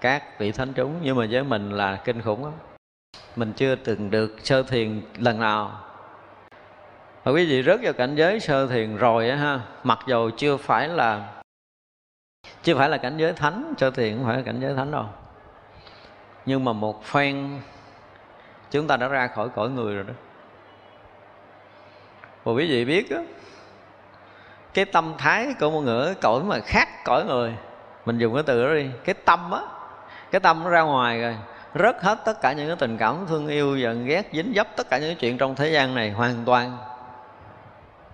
các vị thánh chúng. Nhưng mà với mình là kinh khủng lắm. Mình chưa từng được sơ thiền lần nào. Và quý vị rớt vào cảnh giới sơ thiền rồi á ha, mặc dù chưa phải là cảnh giới thánh, sơ thiền không phải là cảnh giới thánh đâu. Nhưng mà một phen chúng ta đã ra khỏi cõi người rồi đó. Và quý vị biết đó, cái tâm thái của một người cõi mà khác cõi người, mình dùng cái từ đó đi, cái tâm á, cái tâm nó ra ngoài rồi, rớt hết tất cả những cái tình cảm thương yêu, giận ghét, dính dấp, tất cả những chuyện trong thế gian này hoàn toàn.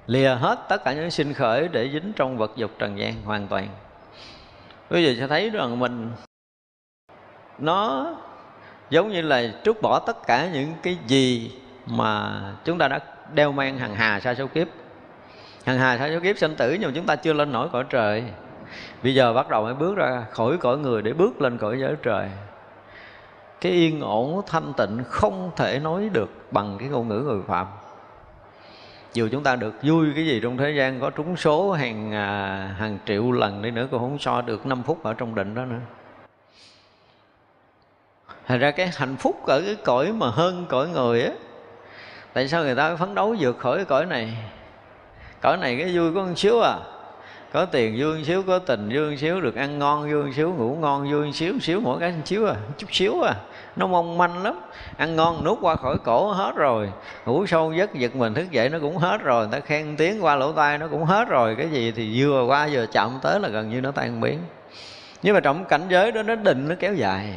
Lìa hết tất cả những sinh khởi để dính trong vật dục trần gian hoàn toàn. Quý vị sẽ thấy rằng mình nó giống như là trút bỏ tất cả những cái gì mà chúng ta đã đeo mang hằng hà sa số kiếp. Hằng hà sa số kiếp sinh tử nhưng chúng ta chưa lên nổi cõi trời. Bây giờ bắt đầu mới bước ra khỏi cõi người để bước lên cõi giới trời. Cái yên ổn thanh tịnh không thể nói được bằng cái ngôn ngữ người phạm. Dù chúng ta được vui cái gì trong thế gian, có trúng số hàng triệu lần đi nữa cũng không so được 5 phút ở trong định đó nữa. Thành ra cái hạnh phúc ở cái cõi mà hơn cõi người á, tại sao người ta phấn đấu vượt khỏi cái cõi này? Cõi này cái vui có một xíu à, có tiền vui một xíu, có tình vui một xíu, được ăn ngon vui một xíu, ngủ ngon vui một xíu, mỗi cái một xíu à, chút xíu à, nó mong manh lắm. Ăn ngon nuốt qua khỏi cổ hết rồi, ngủ sâu giấc giật mình thức dậy nó cũng hết rồi, người ta khen tiếng qua lỗ tai nó cũng hết rồi, cái gì thì vừa qua vừa chạm tới là gần như nó tan biến. Nhưng mà trong cảnh giới đó nó định, nó kéo dài,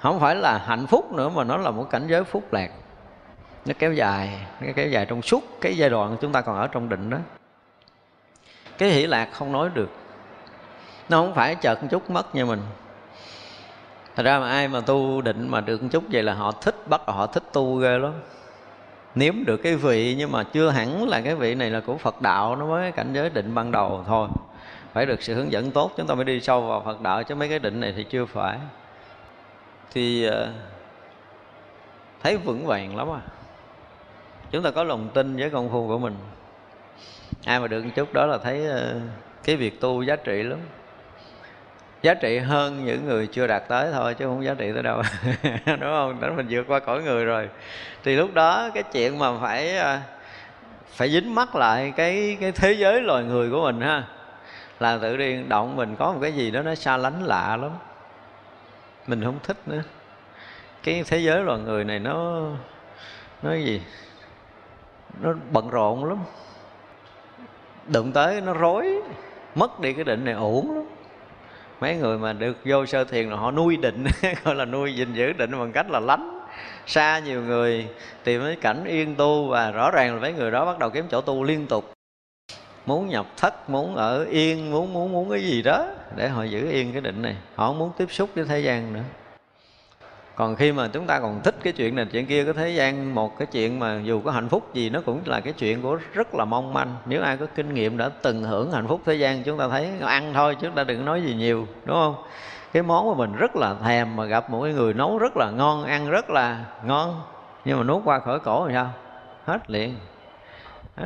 không phải là hạnh phúc nữa mà nó là một cảnh giới phúc lạc, nó kéo dài, nó kéo dài trong suốt cái giai đoạn chúng ta còn ở trong định đó. Cái hỷ lạc không nói được, nó không phải chợt một chút mất như mình. Thật ra mà ai mà tu định mà được một chút vậy là họ thích, bắt họ thích tu ghê lắm, nếm được cái vị. Nhưng mà chưa hẳn là cái vị này là của Phật đạo, nó mới cảnh giới định ban đầu thôi, phải được sự hướng dẫn tốt chúng ta mới đi sâu vào Phật đạo, chứ mấy cái định này thì chưa phải. Thì thấy vững vàng lắm à, chúng ta có lòng tin với công phu của mình. Ai mà được một chút đó là thấy cái việc tu giá trị lắm, giá trị hơn những người chưa đạt tới thôi chứ không giá trị tới đâu. Đúng không? Để mình vượt qua cõi người rồi thì lúc đó cái chuyện mà phải dính mắc lại cái thế giới loài người của mình ha, là tự nhiên động mình có một cái gì đó nó xa lánh lạ lắm, mình không thích nữa. Cái thế giới loài người này nó gì, nó bận rộn lắm, đụng tới nó rối, mất đi cái định này ổn lắm. Mấy người mà được vô sơ thiền là họ nuôi định, gọi là nuôi gìn giữ định bằng cách là lánh xa nhiều người, tìm cái cảnh yên tu, và rõ ràng là mấy người đó bắt đầu kiếm chỗ tu liên tục, muốn nhập thất, muốn ở yên, muốn cái gì đó để họ giữ yên cái định này, họ không muốn tiếp xúc với thế gian nữa. Còn khi mà chúng ta còn thích cái chuyện này chuyện kia của thế gian, một cái chuyện mà dù có hạnh phúc gì nó cũng là cái chuyện của rất là mong manh. Nếu ai có kinh nghiệm đã từng hưởng hạnh phúc thế gian, chúng ta thấy ăn thôi chứ ta đừng nói gì nhiều, đúng không? Cái món mà mình rất là thèm mà gặp một người nấu rất là ngon, ăn rất là ngon, nhưng mà nuốt qua khỏi cổ thì sao? Hết liền.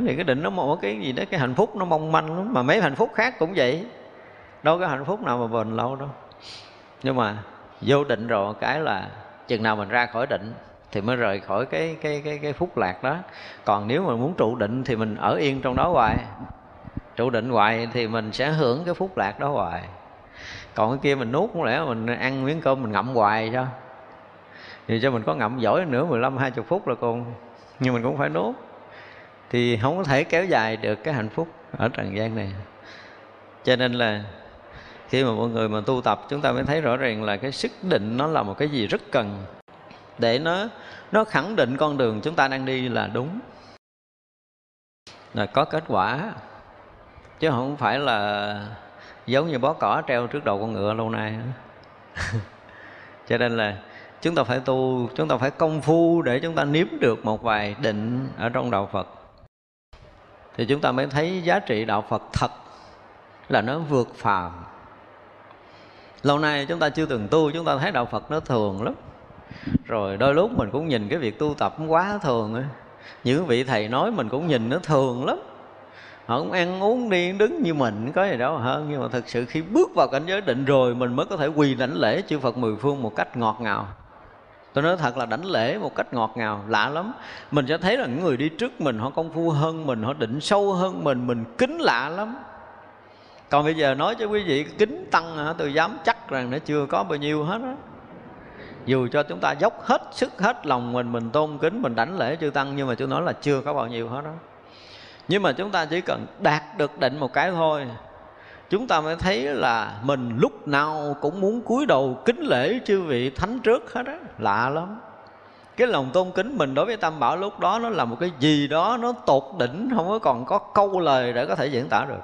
Thì cái định nó một cái gì đó, cái hạnh phúc nó mong manh lắm. Mà mấy hạnh phúc khác cũng vậy, đâu có hạnh phúc nào mà bền lâu đâu. Nhưng mà vô định rồi cái là chừng nào mình ra khỏi định thì mới rời khỏi cái phúc lạc đó. Còn nếu mà muốn trụ định thì mình ở yên trong đó hoài, trụ định hoài thì mình sẽ hưởng cái phúc lạc đó hoài. Còn cái kia mình nuốt, không lẽ mình ăn miếng cơm mình ngậm hoài sao? Thì cho mình có ngậm giỏi nữa 15-20 phút là còn, nhưng mình cũng phải nuốt. Thì không có thể kéo dài được cái hạnh phúc ở trần gian này. Cho nên là khi mà mọi người mà tu tập, chúng ta mới thấy rõ ràng là cái sức định nó là một cái gì rất cần, để nó khẳng định con đường chúng ta đang đi là đúng, là có kết quả, chứ không phải là giống như bó cỏ treo trước đầu con ngựa lâu nay. Cho nên là chúng ta phải tu, chúng ta phải công phu để chúng ta nếm được một vài định ở trong đạo Phật, thì chúng ta mới thấy giá trị đạo Phật thật là nó vượt phàm. Lâu nay chúng ta chưa từng tu, chúng ta thấy đạo Phật nó thường lắm. Rồi đôi lúc mình cũng nhìn cái việc tu tập quá thường ấy. Những vị thầy nói mình cũng nhìn nó thường lắm, họ cũng ăn uống đi đứng như mình, có gì đâu hơn. Nhưng mà thực sự khi bước vào cảnh giới định rồi, mình mới có thể quỳ đảnh lễ chư Phật mười phương một cách ngọt ngào. Tôi nói thật là đảnh lễ một cách ngọt ngào, lạ lắm. Mình sẽ thấy là những người đi trước mình, họ công phu hơn mình, họ định sâu hơn mình kính lạ lắm. Còn bây giờ nói cho quý vị kính tăng hả, tôi dám chắc rằng nó chưa có bao nhiêu hết á. Dù cho chúng ta dốc hết sức, hết lòng mình tôn kính, mình đảnh lễ chư tăng, nhưng mà tôi nói là chưa có bao nhiêu hết đó. Nhưng mà chúng ta chỉ cần đạt được định một cái thôi, chúng ta mới thấy là mình lúc nào cũng muốn cúi đầu kính lễ chư vị thánh trước hết á, lạ lắm. Cái lòng tôn kính mình đối với Tam Bảo lúc đó nó là một cái gì đó nó tột đỉnh, không có còn có câu lời để có thể diễn tả được.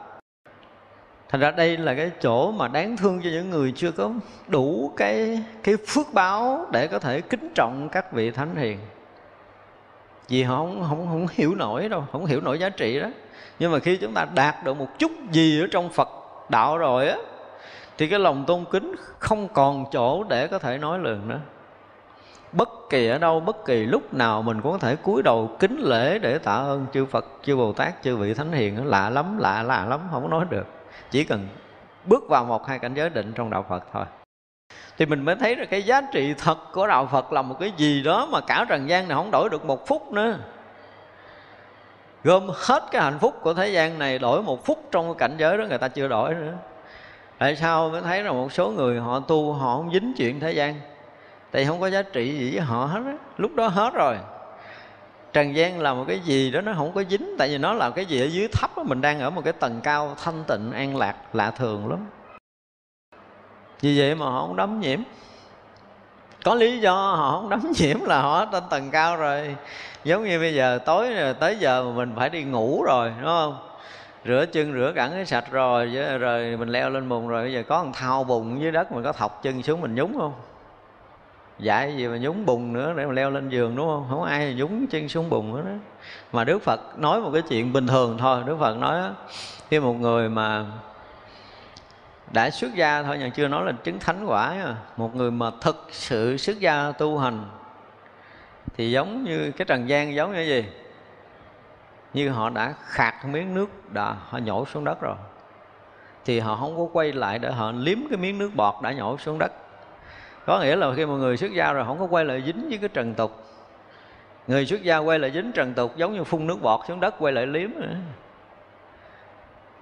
Thành ra đây là cái chỗ mà đáng thương cho những người chưa có đủ cái phước báo để có thể kính trọng các vị thánh hiền. Vì họ không hiểu nổi đâu, không hiểu nổi giá trị đó. Nhưng mà khi chúng ta đạt được một chút gì ở trong Phật đạo rồi á, thì cái lòng tôn kính không còn chỗ để có thể nói lường nữa. Bất kỳ ở đâu, bất kỳ lúc nào mình cũng có thể cúi đầu kính lễ để tạ ơn chư Phật, chư Bồ Tát, chư vị thánh hiền đó. Lạ lắm, lạ lắm, không có nói được. Chỉ cần bước vào một hai cảnh giới định trong đạo Phật thôi. thì mình mới thấy là cái giá trị thật của đạo Phật là một cái gì đó mà cả trần gian này không đổi được một phút nữa. Gom hết cái hạnh phúc của thế gian này, đổi một phút trong cái cảnh giới đó người ta chưa đổi nữa. Tại sao mới thấy là một số người họ tu họ không dính chuyện thế gian, tại không có giá trị gì với họ hết á. Lúc đó hết rồi. Trần gian là một cái gì đó nó không có dính, tại vì nó là cái gì ở dưới thấp đó. Mình đang ở một cái tầng cao thanh tịnh an lạc lạ thường lắm. Vì vậy mà họ không đắm nhiễm. Có lý do họ không đắm nhiễm là họ trên tầng cao rồi. Giống như bây giờ tối tới giờ mà mình phải đi ngủ rồi, đúng không? Rửa chân rửa cẳng sạch rồi, rồi mình leo lên bùn rồi. Bây giờ có thằng thao bùn dưới đất, mình có thọc chân xuống mình nhúng không? Dạy gì mà nhúng bùn nữa để mà leo lên giường, đúng không? Không ai nhúng chân xuống bùn nữa đó. Mà Đức Phật nói một cái chuyện bình thường thôi. Đức Phật nói đó, khi một người mà đã xuất gia thôi, nhưng chưa nói là chứng thánh quả nha. Một người mà thực sự xuất gia tu hành thì giống như cái trần gian, giống như gì? Như họ đã khạc miếng nước đã họ nhổ xuống đất rồi, thì họ không có quay lại để họ liếm cái miếng nước bọt đã nhổ xuống đất. Có nghĩa là khi mọi người xuất gia rồi không có quay lại dính với cái trần tục. Người xuất gia quay lại dính trần tục giống như phun nước bọt xuống đất quay lại liếm nữa.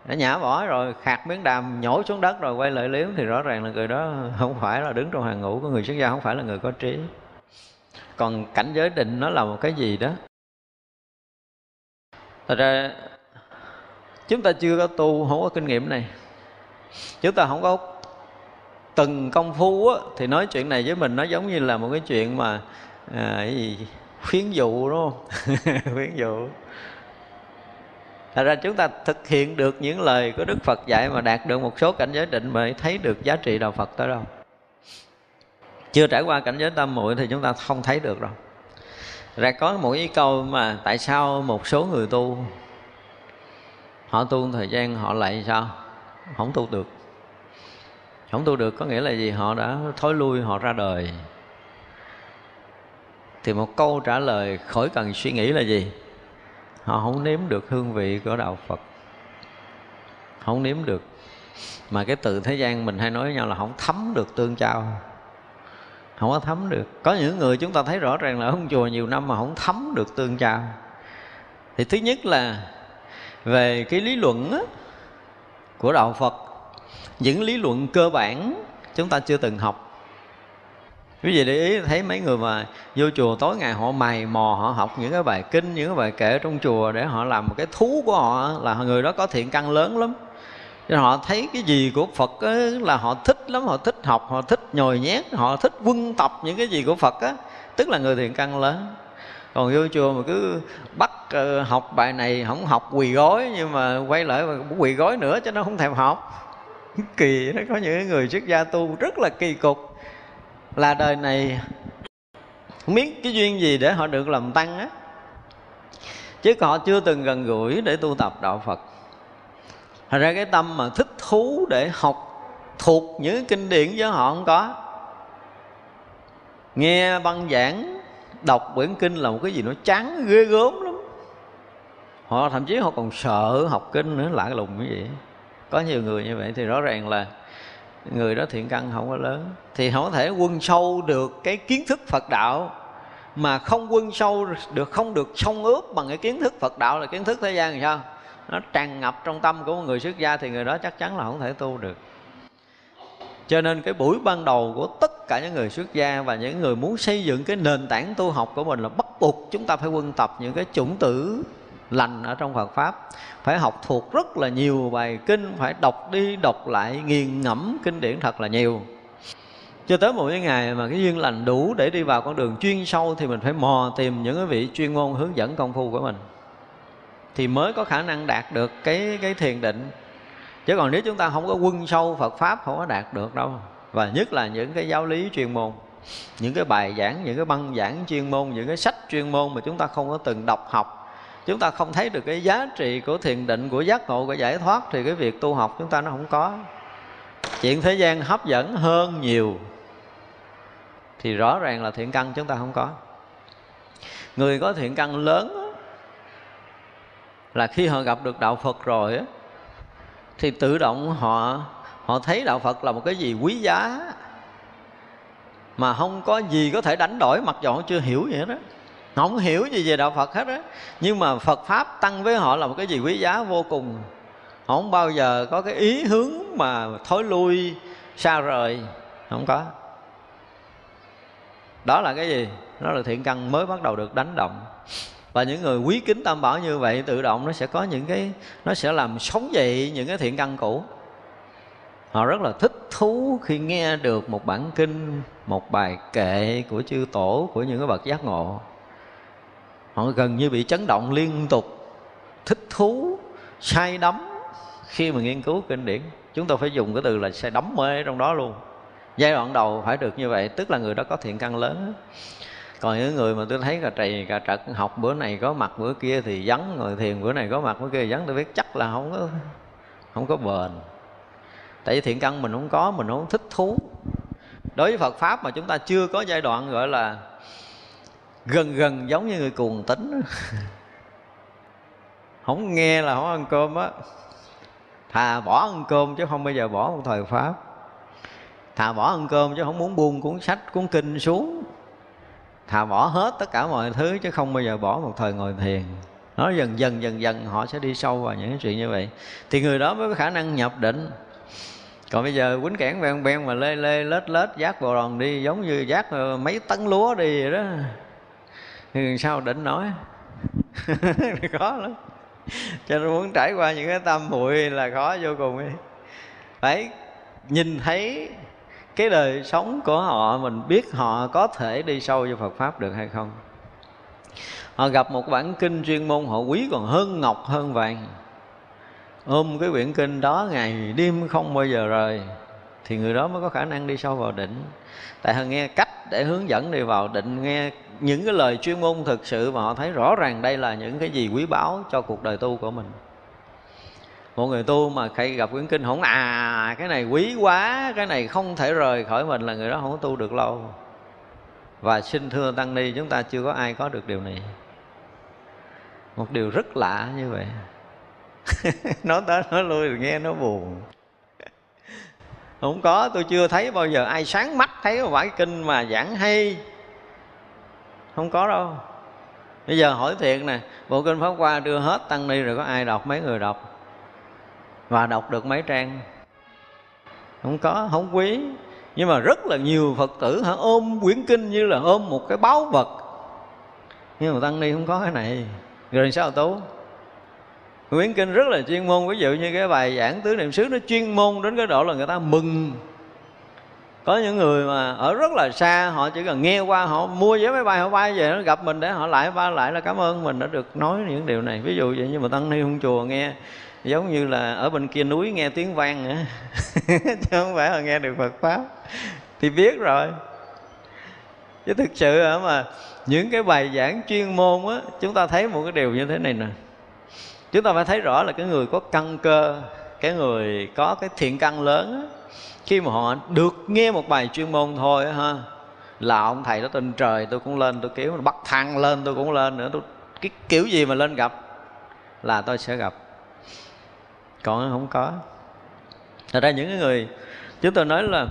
Đã nhả bỏ rồi, khạc miếng đàm nhổ xuống đất rồi quay lại liếm, thì rõ ràng là người đó không phải là đứng trong hàng ngũ của người xuất gia, không phải là người có trí. Còn cảnh giới định nó là một cái gì đó. Thật ra chúng ta chưa có tu, không có kinh nghiệm này, chúng ta không có từng công phu á, thì nói chuyện này với mình nó giống như là một cái chuyện mà khuyến dụ, đúng không? Khuyến dụ. Thật ra chúng ta thực hiện được những lời của Đức Phật dạy mà đạt được một số cảnh giới định mới thấy được giá trị đạo Phật tới đâu. Chưa trải qua cảnh giới tam muội thì chúng ta không thấy được đâu. Ra có một cái câu mà tại sao một số người tu, họ tu thời gian họ lại sao? Không tu được. Không tu được có nghĩa là gì? Họ đã thối lui, họ ra đời. Thì một câu trả lời khỏi cần suy nghĩ là gì? Họ không nếm được hương vị của đạo Phật. Không nếm được. Mà cái từ thế gian mình hay nói với nhau là không thấm được tương trao. Không có thấm được. Có những người chúng ta thấy rõ ràng là ở trong chùa nhiều năm mà không thấm được tương trao. Thì thứ nhất là về cái lý luận á, của đạo Phật, những lý luận cơ bản chúng ta chưa từng học. Quý vị để ý thấy mấy người mà vô chùa tối ngày họ mày mò, họ học những cái bài kinh, những cái bài kệ trong chùa để họ làm một cái thú của họ, là người đó có thiện căn lớn lắm. Nên họ thấy cái gì của Phật là họ thích lắm, họ thích học, họ thích nhồi nhét, họ thích quân tập những cái gì của Phật á, tức là người thiện căn lớn. Còn vô chùa mà cứ bắt học bài này, không học quỳ gối, nhưng mà quay lại quỳ gối nữa chứ nó không thèm học. Kỳ, nó có những người xuất gia tu rất là kỳ cục, là đời này không biết cái duyên gì để họ được làm tăng á, chứ họ chưa từng gần gũi để tu tập đạo Phật. Thật ra cái tâm mà thích thú để học thuộc những kinh điển với họ không có. Nghe băng giảng, đọc quyển kinh là một cái gì nó chán ghê gớm lắm. Họ thậm chí họ còn sợ học kinh nữa, lạ lùng như vậy. Có nhiều người như vậy thì rõ ràng là người đó thiện căn không có lớn. Thì không có thể quân sâu được cái kiến thức Phật đạo. Mà không quân sâu được, không được xông ướp bằng cái kiến thức Phật đạo là kiến thức thế gian thì sao? Nó tràn ngập trong tâm của một người xuất gia thì người đó chắc chắn là không thể tu được. Cho nên cái buổi ban đầu của tất cả những người xuất gia và những người muốn xây dựng cái nền tảng tu học của mình là bắt buộc chúng ta phải quân tập những cái chủng tử lành ở trong Phật Pháp. Phải học thuộc rất là nhiều bài kinh, phải đọc đi đọc lại, nghiền ngẫm kinh điển thật là nhiều. Cho tới một cái ngày mà cái duyên lành đủ để đi vào con đường chuyên sâu thì mình phải mò tìm những cái vị chuyên môn hướng dẫn công phu của mình, thì mới có khả năng đạt được cái thiền định. Chứ còn nếu chúng ta không có quân sâu Phật Pháp không có đạt được đâu. Và nhất là những cái giáo lý chuyên môn, những cái bài giảng, những cái băng giảng chuyên môn, những cái sách chuyên môn mà chúng ta không có từng đọc học, chúng ta không thấy được cái giá trị của thiền định, của giác ngộ, của giải thoát, thì cái việc tu học chúng ta nó không có. Chuyện thế gian hấp dẫn hơn nhiều thì rõ ràng là thiện căn chúng ta không có. Người có thiện căn lớn là khi họ gặp được đạo Phật rồi thì tự động họ thấy đạo Phật là một cái gì quý giá. mà không có gì có thể đánh đổi, mặc dù họ chưa hiểu gì hết đó, họ không hiểu gì về đạo Phật hết đó. Nhưng mà Phật Pháp tăng với họ là một cái gì quý giá vô cùng. Họ không bao giờ có cái ý hướng mà thối lui xa rời, không có. Đó là cái gì? Đó là thiện căn mới bắt đầu được đánh động. Và những người quý kính Tam Bảo như vậy, tự động nó sẽ có những cái, nó sẽ làm sống dậy những cái thiện căn cũ. Họ rất là thích thú khi nghe được một bản kinh, một bài kệ của chư tổ, của những cái bậc giác ngộ. Họ gần như bị chấn động liên tục, thích thú, say đắm khi mà nghiên cứu kinh điển. Chúng tôi phải dùng cái từ là say đắm mê trong đó luôn. Giai đoạn đầu phải được như vậy, tức là người đó có thiện căn lớn. Còn những người mà tôi thấy cà trầy cà trật, học bữa này có mặt bữa kia thì vắng, ngồi thiền bữa này có mặt bữa kia vắng, tôi biết chắc là không có bền. Tại vì thiện căn mình không có, mình không thích thú. Đối với Phật Pháp mà chúng ta chưa có giai đoạn gọi là gần giống như người cuồng tính. Không nghe là không ăn cơm á. Thà bỏ ăn cơm chứ không bao giờ bỏ một thời Pháp. Thà bỏ ăn cơm chứ không muốn buông cuốn sách, cuốn kinh xuống. Thà bỏ hết tất cả mọi thứ chứ không bao giờ bỏ một thời ngồi thiền. Nó dần dần họ sẽ đi sâu vào những cái chuyện như vậy. Thì người đó mới có khả năng nhập định. Còn bây giờ quýnh kẽn ven mà lết vác bồ đòn đi, giống như vác mấy tấn lúa đi vậy đó, thì sao định nổi. Khó lắm. Cho nên muốn trải qua những cái tam muội là khó vô cùng ấy. Phải nhìn thấy cái đời sống của họ, mình biết họ có thể đi sâu vô Phật Pháp được hay không. Họ gặp một bản kinh chuyên môn họ quý còn hơn ngọc hơn vàng, ôm cái quyển kinh đó ngày đêm không bao giờ rời, thì người đó mới có khả năng đi sâu vào định. Tại họ nghe cách để hướng dẫn đi vào định, nghe những cái lời chuyên môn thực sự mà họ thấy rõ ràng đây là những cái gì quý báu cho cuộc đời tu của mình. Một người tu mà khi gặp quyển kinh không cái này quý quá, cái này không thể rời khỏi mình, là người đó không có tu được lâu. Và xin thưa Tăng Ni, chúng ta chưa có ai có được điều này. Một điều rất lạ như vậy. Nói tới nói lui thì nghe nó buồn. Không có, tôi chưa thấy bao giờ ai sáng mắt thấy một bài kinh mà giảng hay. Không có đâu. Bây giờ hỏi thiệt nè, bộ kinh Pháp Hoa đưa hết Tăng Ni rồi có ai đọc, mấy người đọc? Và đọc được mấy trang? Không có, không quý. Nhưng mà rất là nhiều Phật tử ôm quyển kinh như là ôm một cái báu vật. Nhưng mà Tăng Ni không có cái này. Rồi sao Tú? Quyển kinh rất là chuyên môn. Ví dụ như cái bài giảng Tứ Niệm Xứ, nó chuyên môn đến cái độ là người ta mừng. Có những người mà ở rất là xa, họ chỉ cần nghe qua, họ mua vé máy bay, họ bay về, nó gặp mình để họ lại là cảm ơn mình đã được nói những điều này. Ví dụ vậy. Nhưng mà Tăng Ni không chùa nghe, giống như là ở bên kia núi nghe tiếng vang nữa. Chứ không phải là nghe được Phật Pháp thì biết rồi. Chứ thực sự mà những cái bài giảng chuyên môn á, chúng ta thấy một cái điều như thế này nè, chúng ta phải thấy rõ là cái người có căn cơ, cái người có cái thiện căn lớn á, khi mà họ được nghe một bài chuyên môn thôi ha, là ông thầy đó tên trời, tôi cũng lên, tôi kiểu bắt thăng lên, tôi cũng lên nữa, tôi cái kiểu gì mà lên gặp là tôi sẽ gặp. Còn không có. Thật ra những người, chúng tôi nói là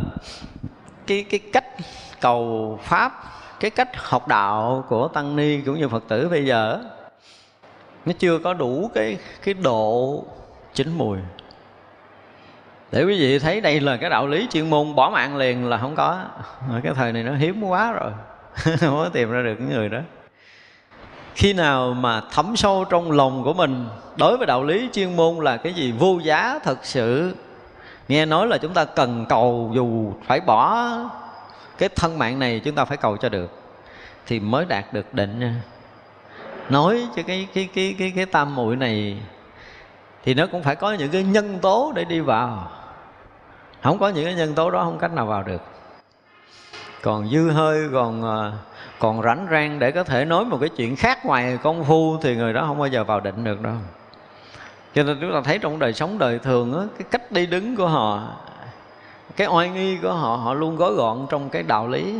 cái cách cầu Pháp, cái cách học đạo của Tăng Ni cũng như Phật tử bây giờ, nó chưa có đủ cái độ chín mùi. Để quý vị thấy đây là cái đạo lý chuyên môn bỏ mạng liền là không có. Cái thời này nó hiếm quá rồi. Không có tìm ra được những người đó. Khi nào mà thấm sâu trong lòng của mình, đối với đạo lý chuyên môn là cái gì vô giá thật sự. Nghe nói là chúng ta cần cầu, dù phải bỏ cái thân mạng này chúng ta phải cầu cho được, thì mới đạt được định nha. Nói cho cái tam muội này thì nó cũng phải có những cái nhân tố để đi vào. Không có những cái nhân tố đó không cách nào vào được. Còn dư hơi, còn rảnh rang để có thể nói một cái chuyện khác ngoài công phu thì người đó không bao giờ vào định được đâu. Cho nên chúng ta thấy trong đời sống đời thường á, cái cách đi đứng của họ, cái oai nghi của họ, họ luôn gói gọn trong cái đạo lý.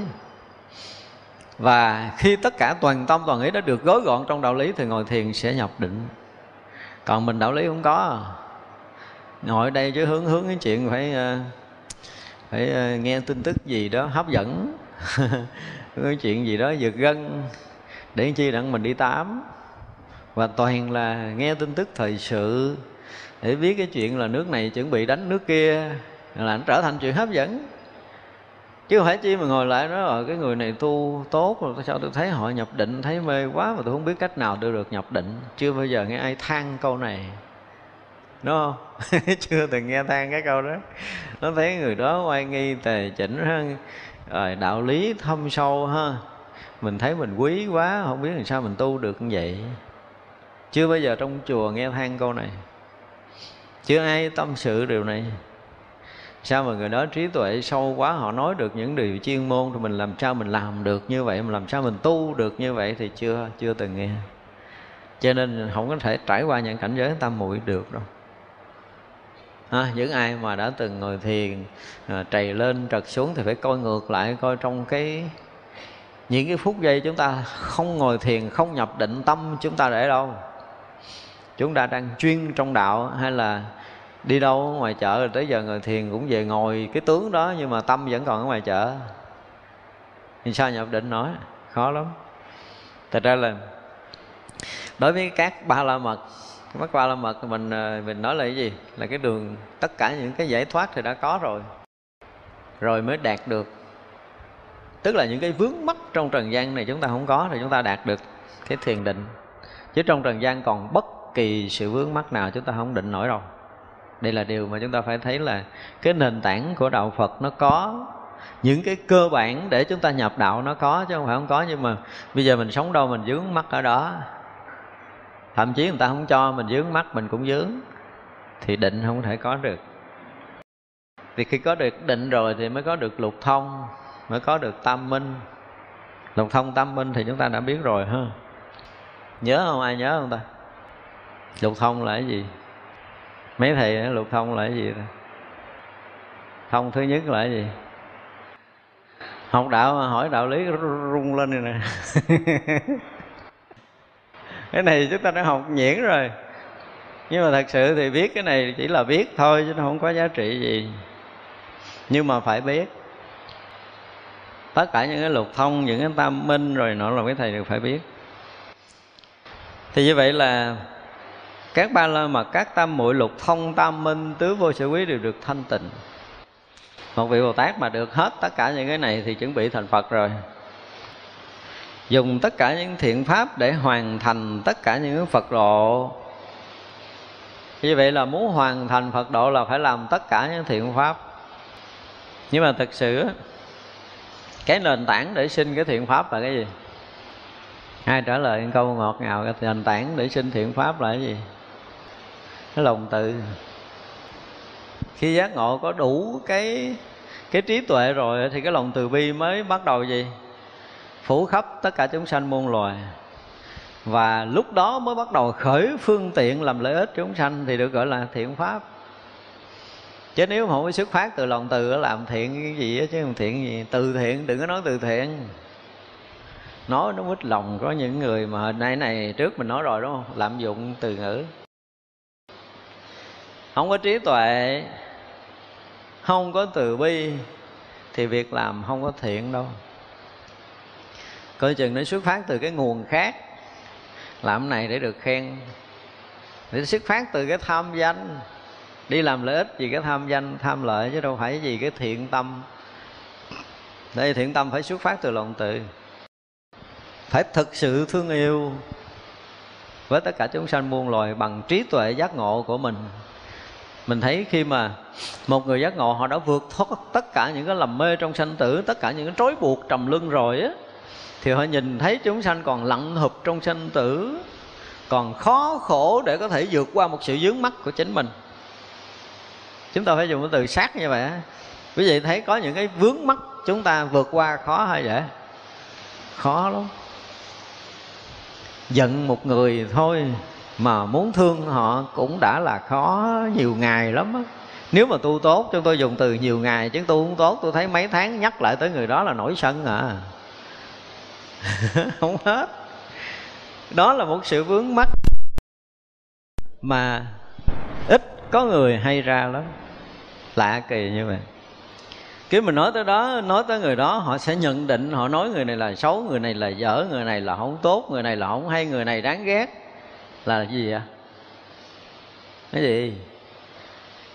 Và khi tất cả toàn tâm toàn ý đã được gói gọn trong đạo lý thì ngồi thiền sẽ nhập định. Còn mình đạo lý không có, ngồi đây chứ hướng cái chuyện phải nghe tin tức gì đó hấp dẫn, Cái chuyện gì đó giật gân để chi đặng mình đi tám, và toàn là nghe tin tức thời sự để biết cái chuyện là nước này chuẩn bị đánh nước kia, là nó trở thành chuyện hấp dẫn. Chứ không phải chi mà ngồi lại nói cái người này tu tốt rồi sao tôi thấy họ nhập định, thấy mê quá mà tôi không biết cách nào tôi được nhập định. Chưa bao giờ nghe ai than câu này, đúng không? Chưa từng nghe than cái câu đó. Nó thấy người đó oai nghi tề chỉnh hơn, rồi đạo lý thâm sâu ha, mình thấy mình quý quá, không biết làm sao mình tu được như vậy. Chưa bao giờ trong chùa nghe than câu này, chưa ai tâm sự điều này. Sao mà người đó trí tuệ sâu quá, họ nói được những điều chuyên môn, thì mình làm sao mình làm được như vậy, mình làm sao mình tu được như vậy, thì chưa từng nghe. Cho nên không có thể trải qua những cảnh giới tam muội được đâu. Những ai mà đã từng ngồi thiền trầy lên trật xuống thì phải coi ngược lại, coi trong những cái phút giây chúng ta không ngồi thiền, không nhập định tâm, chúng ta để đâu? Chúng ta đang chuyên trong đạo, hay là đi đâu ngoài chợ rồi tới giờ ngồi thiền cũng về ngồi cái tướng đó, nhưng mà tâm vẫn còn ở ngoài chợ thì sao nhập định nổi? Khó lắm. Thật ra là đối với các ba la mật, các ba la mật mình nói là cái gì? Là cái đường, tất cả những cái giải thoát thì đã có rồi mới đạt được. Tức là những cái vướng mắc trong trần gian này chúng ta không có, thì chúng ta đạt được cái thiền định. Chứ trong trần gian còn bất kỳ sự vướng mắc nào chúng ta không định nổi đâu. Đây là điều mà chúng ta phải thấy là cái nền tảng của đạo Phật nó có, những cái cơ bản để chúng ta nhập đạo nó có, chứ không phải không có. Nhưng mà bây giờ mình sống đâu mình vướng mắc ở đó. Thậm chí người ta không cho mình vướng mắc mình cũng vướng, thì định không thể có được. Thì khi có được định rồi thì mới có được lục thông, mới có được tam minh. Lục thông tam minh thì chúng ta đã biết rồi ha. Nhớ không? Ai nhớ không ta? Lục thông là cái gì? Mấy thầy nói lục thông là cái gì ta? Thông thứ nhất là cái gì? Học đạo mà hỏi đạo lý rung lên này nè. Cái này chúng ta đã học nhuyễn rồi, nhưng mà thật sự thì biết cái này chỉ là biết thôi, chứ nó không có giá trị gì. Nhưng mà phải biết. Tất cả những cái lục thông, những cái tam minh rồi nọ là cái thầy đều phải biết. Thì như vậy là các ba la mật, các tam muội, lục thông, tam minh, tứ vô sở quý đều được thanh tịnh. Một vị Bồ Tát mà được hết tất cả những cái này thì chuẩn bị thành Phật rồi. Dùng tất cả những thiện pháp để hoàn thành tất cả những Phật độ. Như vậy là muốn hoàn thành Phật độ là phải làm tất cả những thiện pháp. Nhưng mà thực sự cái nền tảng để sinh cái thiện pháp là cái gì? Ai trả lời câu ngọt ngào? Cái nền tảng để sinh thiện pháp là cái gì? Cái lòng từ. Khi giác ngộ có đủ cái trí tuệ rồi thì cái lòng từ bi mới bắt đầu gì? Phủ khắp tất cả chúng sanh muôn loài. Và lúc đó mới bắt đầu khởi phương tiện làm lợi ích chúng sanh, thì được gọi là thiện pháp. Chứ nếu mà không có xuất phát từ lòng từ làm thiện cái gì đó, chứ không thiện gì. Từ thiện, đừng có nói từ thiện, nói nó mít lòng. Có những người mà hồi nãy này trước mình nói rồi đúng không, lạm dụng từ ngữ, không có trí tuệ, không có từ bi, thì việc làm không có thiện đâu. Coi chừng nó xuất phát từ cái nguồn khác, làm này để được khen, để xuất phát từ cái tham danh, đi làm lợi ích vì cái tham danh tham lợi, chứ đâu phải vì cái thiện tâm. Đây, thiện tâm phải xuất phát từ lòng từ, phải thực sự thương yêu với tất cả chúng sanh muôn loài bằng trí tuệ giác ngộ của mình. Mình thấy khi mà một người giác ngộ, họ đã vượt thoát tất cả những cái lầm mê trong sanh tử, tất cả những cái trói buộc trầm luân rồi á, thì họ nhìn thấy chúng sanh còn lặn hụp trong sanh tử, còn khó khổ để có thể vượt qua một sự vướng mắc của chính mình. Chúng ta phải dùng cái từ sát như vậy. Quý vị thấy có những cái vướng mắc chúng ta vượt qua khó hay dễ? Khó lắm. Giận một người thôi mà muốn thương họ cũng đã là khó nhiều ngày lắm á. Nếu mà tu tốt, chúng tôi dùng từ nhiều ngày, chứ tu không tốt tôi thấy mấy tháng nhắc lại tới người đó là nổi sân à. Không hết. Đó là một sự vướng mắc mà ít có người hay ra lắm. Lạ kỳ như vậy. Khi mình nói tới đó, nói tới người đó, họ sẽ nhận định, họ nói người này là xấu, người này là dở, người này là không tốt, người này là không hay, người này đáng ghét. Là gì vậy? Cái gì?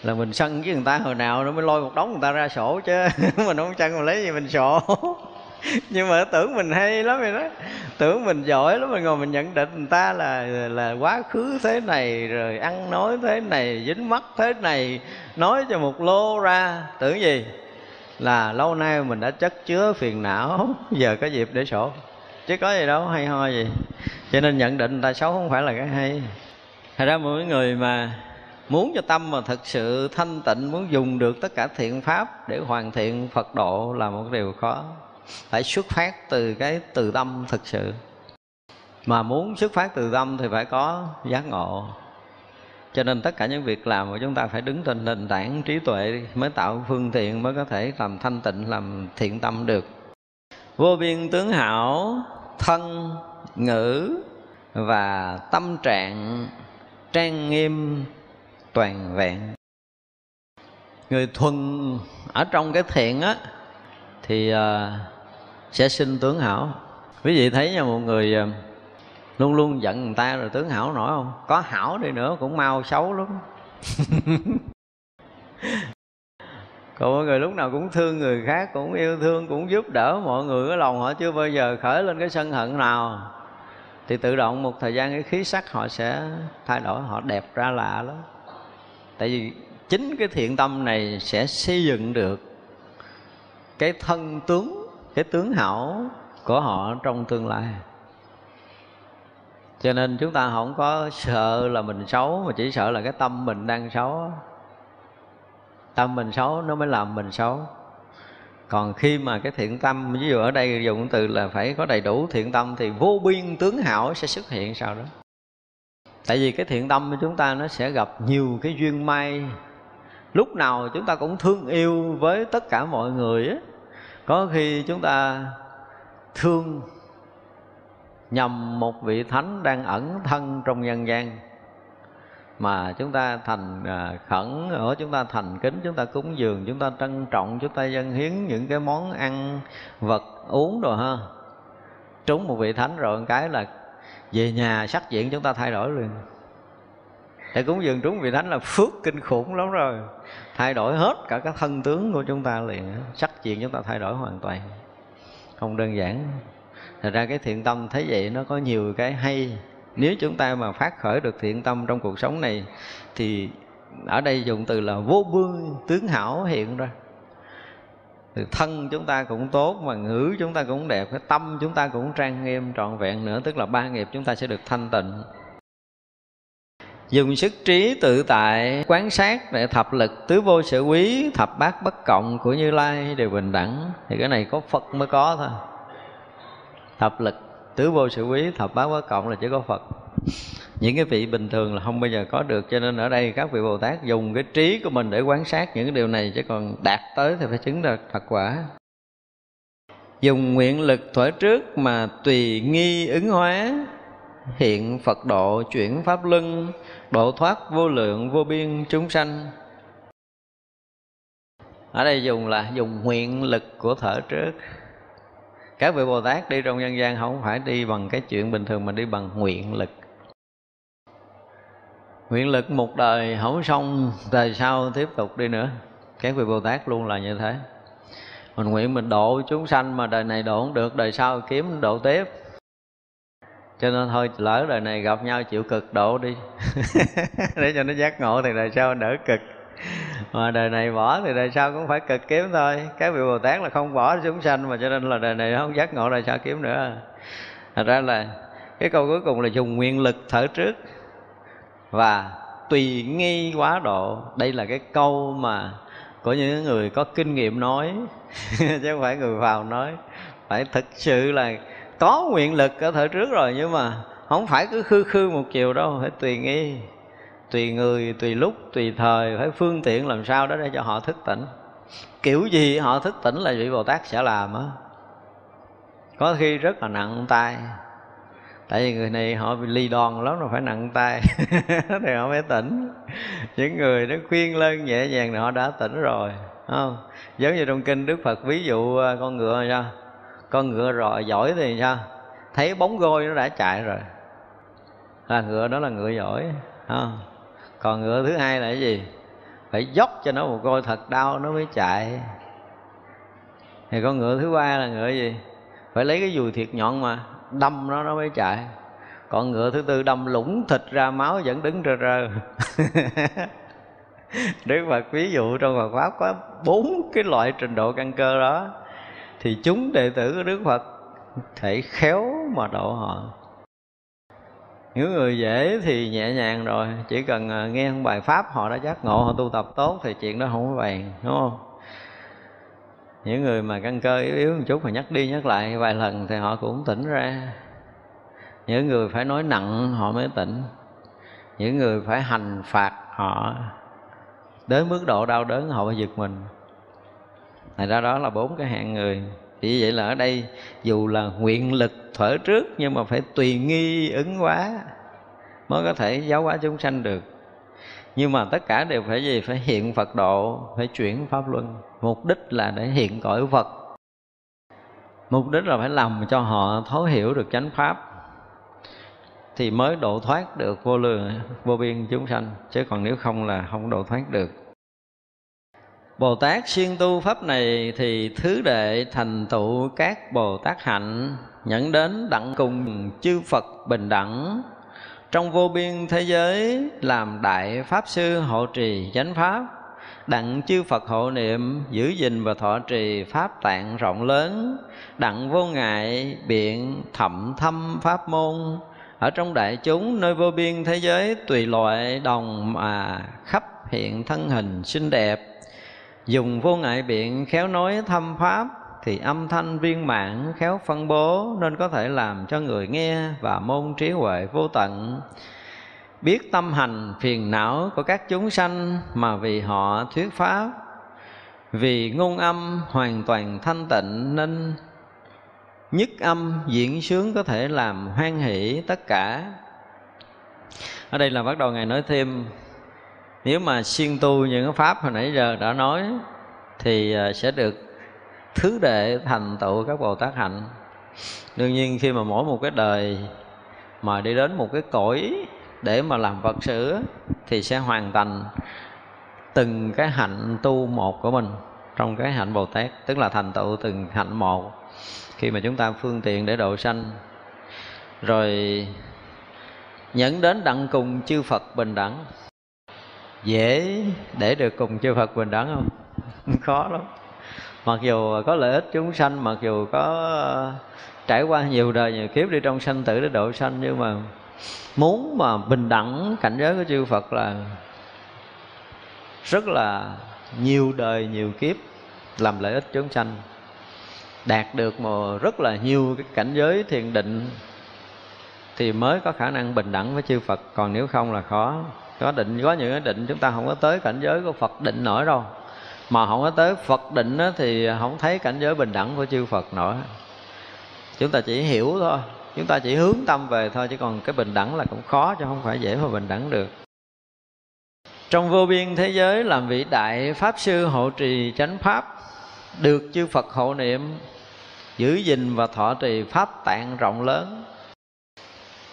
Là mình sân với người ta hồi nào nó mới lôi một đống người ta ra sổ chứ. Mình không sân mà lấy gì mình sổ. Nhưng mà tưởng mình hay lắm rồi đó, tưởng mình giỏi lắm, mình ngồi mình nhận định người ta là quá khứ thế này, rồi ăn nói thế này, dính mắt thế này, nói cho một lô ra. Tưởng gì? Là lâu nay mình đã chất chứa phiền não, giờ có dịp để sổ. Chứ có gì đâu hay ho gì. Cho nên nhận định người ta xấu không phải là cái hay. Thật ra mỗi người mà muốn cho tâm mà thật sự thanh tịnh, muốn dùng được tất cả thiện pháp để hoàn thiện Phật độ là một điều khó. Phải xuất phát từ cái từ tâm thực sự. Mà muốn xuất phát từ tâm thì phải có giác ngộ. Cho nên tất cả những việc làm của chúng ta phải đứng trên nền tảng trí tuệ, mới tạo phương tiện, mới có thể làm thanh tịnh, làm thiện tâm được. Vô biên tướng hảo, thân, ngữ và tâm trạng trang nghiêm toàn vẹn. Người thuần ở trong cái thiện á thì sẽ sinh tướng hảo. Quý vị thấy nha, một người luôn luôn giận người ta rồi tướng hảo nổi không? Có hảo đi nữa cũng mau xấu lắm. Còn mọi người lúc nào cũng thương người khác, cũng yêu thương, cũng giúp đỡ mọi người, cái lòng họ chưa bao giờ khởi lên cái sân hận nào, thì tự động một thời gian cái khí sắc họ sẽ thay đổi, họ đẹp ra lạ lắm. Tại vì chính cái thiện tâm này sẽ xây dựng được cái thân tướng, cái tướng hảo của họ trong tương lai. Cho nên chúng ta không có sợ là mình xấu, mà chỉ sợ là cái tâm mình đang xấu. Tâm mình xấu nó mới làm mình xấu. Còn khi mà cái thiện tâm, ví dụ ở đây dùng từ là phải có đầy đủ thiện tâm, thì vô biên tướng hảo sẽ xuất hiện sau đó. Tại vì cái thiện tâm của chúng ta nó sẽ gặp nhiều cái duyên may. Lúc nào chúng ta cũng thương yêu với tất cả mọi người á. Có khi chúng ta thương nhằm một vị thánh đang ẩn thân trong nhân gian, mà chúng ta thành khẩn ở, chúng ta thành kính, chúng ta cúng dường, chúng ta trân trọng, chúng ta dâng hiến những cái món ăn, vật, uống rồi ha. Trúng một vị thánh rồi một cái là về nhà sắc diện chúng ta thay đổi liền. Để cúng dường trúng vị thánh là phước kinh khủng lắm rồi. Thay đổi hết cả cái thân tướng của chúng ta liền, sắc diện chúng ta thay đổi hoàn toàn. Không đơn giản. Thật ra cái thiện tâm thấy vậy nó có nhiều cái hay. Nếu chúng ta mà phát khởi được thiện tâm trong cuộc sống này, thì ở đây dùng từ là vô biên tướng hảo hiện ra. Từ thân chúng ta cũng tốt, mà ngữ chúng ta cũng đẹp, cái tâm chúng ta cũng trang nghiêm trọn vẹn nữa. Tức là ba nghiệp chúng ta sẽ được thanh tịnh. Dùng sức trí tự tại quán sát để thập lực tứ vô sở quý, thập bát bất cộng của Như Lai đều bình đẳng. Thì cái này có Phật mới có thôi. Thập lực tứ vô sở quý, thập bát bất cộng là chỉ có Phật. Những cái vị bình thường là không bao giờ có được. Cho nên ở đây các vị Bồ Tát dùng cái trí của mình để quan sát những cái điều này, chứ còn đạt tới thì phải chứng được thật quả. Dùng nguyện lực thuở trước mà tùy nghi ứng hóa, hiện Phật độ chuyển pháp luân, độ thoát vô lượng vô biên chúng sanh. Ở đây dùng là dùng nguyện lực của thuở trước. Các vị Bồ Tát đi trong nhân gian không phải đi bằng cái chuyện bình thường, mà đi bằng nguyện lực. Nguyện lực một đời không xong, đời sau tiếp tục đi nữa. Các vị Bồ Tát luôn là như thế. Mình nguyện mình độ chúng sanh, mà đời này độ không được, đời sau kiếm độ tiếp. Cho nên thôi lỡ đời này gặp nhau chịu cực độ đi. Để cho nó giác ngộ thì đời sau đỡ cực. Mà đời này bỏ thì đời sau cũng phải cực kiếm thôi. Các vị Bồ Tát là không bỏ chúng sanh, mà cho nên là đời này không giác ngộ đời sau kiếm nữa. Thật ra là cái câu cuối cùng là dùng nguyện lực thở trước và tùy nghi quá độ. Đây là cái câu mà của những người có kinh nghiệm nói. Chứ không phải người vào nói. Phải thực sự là có nguyện lực ở thời trước rồi, nhưng mà không phải cứ khư khư một chiều đâu. Phải tùy nghi, tùy người, tùy lúc, tùy thời. Phải phương tiện làm sao đó để cho họ thức tỉnh. Kiểu gì họ thức tỉnh là vị Bồ Tát sẽ làm á. Có khi rất là nặng tay, tại vì người này họ bị ly đòn lắm rồi, phải nặng tay. Thì họ mới tỉnh. Những người nó khuyên lơn nhẹ nhàng thì họ đã tỉnh rồi. không? Giống như trong kinh Đức Phật ví dụ con ngựa sao? Con ngựa rồi giỏi thì sao? Thấy bóng gôi nó đã chạy rồi, là ngựa đó là ngựa giỏi, không? Còn ngựa thứ hai là cái gì? Phải dốc cho nó một gôi thật đau nó mới chạy. Thì con ngựa thứ ba là ngựa gì? Phải lấy cái dùi thiệt nhọn mà đâm nó mới chạy. Còn ngựa thứ tư đâm lũng thịt ra máu vẫn đứng trơ trơ. Đức Phật ví dụ trong Phật Pháp có 4 cái loại trình độ căn cơ đó, thì chúng đệ tử của Đức Phật thể khéo mà độ họ. Những người dễ thì nhẹ nhàng rồi, chỉ cần nghe bài Pháp họ đã giác ngộ, họ tu tập tốt thì chuyện đó không có bàn, đúng không? Những người mà căn cơ yếu yếu một chút mà nhắc đi nhắc lại vài lần thì họ cũng tỉnh ra. Những người phải nói nặng họ mới tỉnh. Những người phải hành phạt họ đến mức độ đau đớn họ phải giật mình. Thành ra đó là 4 cái hạng người. Vì vậy là ở đây dù là nguyện lực thuở trước nhưng mà phải tùy nghi ứng hóa mới có thể giáo hóa chúng sanh được. Nhưng mà tất cả đều phải gì? Phải hiện Phật độ, phải chuyển Pháp luân. Mục đích là để hiện cõi Phật. Mục đích là phải làm cho họ thấu hiểu được chánh Pháp thì mới độ thoát được vô lượng vô biên chúng sanh, chứ còn nếu không là không độ thoát được. Bồ Tát siêng tu pháp này thì thứ đệ thành tựu các Bồ Tát hạnh, nhận đến đặng cùng chư Phật bình đẳng, trong vô biên thế giới làm đại pháp sư hộ trì chánh pháp, đặng chư Phật hộ niệm giữ gìn và thọ trì pháp tạng rộng lớn, đặng vô ngại biện thậm thâm pháp môn. Ở trong đại chúng nơi vô biên thế giới tùy loại đồng mà khắp hiện thân hình xinh đẹp, dùng vô ngại biện khéo nói thâm pháp thì âm thanh viên mãn khéo phân bố, nên có thể làm cho người nghe và môn trí huệ vô tận, biết tâm hành phiền não của các chúng sanh mà vì họ thuyết pháp. Vì ngôn âm hoàn toàn thanh tịnh nên nhất âm diễn sướng có thể làm hoan hỷ tất cả. Ở đây là bắt đầu Ngài nói thêm, nếu mà siêng tu những cái pháp hồi nãy giờ đã nói thì sẽ được thứ đệ thành tựu các Bồ Tát hạnh. Đương nhiên khi mà mỗi một cái đời mà đi đến một cái cõi để mà làm Phật sự thì sẽ hoàn thành từng cái hạnh tu một của mình trong cái hạnh Bồ Tát, tức là thành tựu từng hạnh một. Khi mà chúng ta phương tiện để độ sanh rồi nhẫn đến đặng cùng chư Phật bình đẳng. Dễ để được cùng chư Phật bình đẳng không? Khó lắm. Mặc dù có lợi ích chúng sanh, mặc dù có trải qua nhiều đời nhiều kiếp đi trong sanh tử để độ sanh, nhưng mà muốn mà bình đẳng cảnh giới của chư Phật là rất là nhiều đời nhiều kiếp làm lợi ích chúng sanh, đạt được mà rất là nhiều cái cảnh giới thiền định thì mới có khả năng bình đẳng với chư Phật. Còn nếu không là khó. Có những cái định chúng ta không có tới cảnh giới của Phật định nổi đâu. Mà không có tới Phật định thì không thấy cảnh giới bình đẳng của chư Phật nổi. Chúng ta chỉ hiểu thôi, chúng ta chỉ hướng tâm về thôi, chứ còn cái bình đẳng là cũng khó, chứ không phải dễ mà bình đẳng được. Trong vô biên thế giới làm vị đại pháp sư hộ trì chánh pháp, được chư Phật hộ niệm giữ gìn và thọ trì pháp tạng rộng lớn.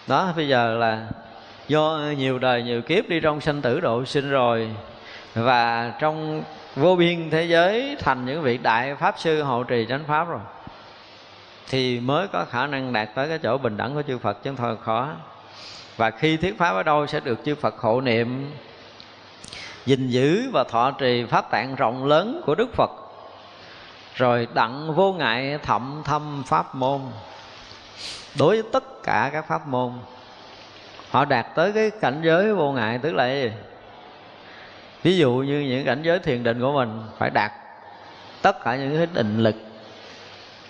Đó, bây giờ là do nhiều đời nhiều kiếp đi trong sanh tử độ sinh rồi, và trong vô biên thế giới thành những vị đại pháp sư hộ trì chánh pháp rồi, thì mới có khả năng đạt tới cái chỗ bình đẳng của chư Phật, chứ thôi khó. Và khi thuyết pháp ở đâu sẽ được chư Phật hộ niệm gìn giữ và thọ trì pháp tạng rộng lớn của Đức Phật, rồi đặng vô ngại thậm thâm pháp môn. Đối với tất cả các pháp môn họ đạt tới cái cảnh giới vô ngại, tức là gì? Ví dụ như những cảnh giới thiền định của mình phải đạt tất cả những cái định lực,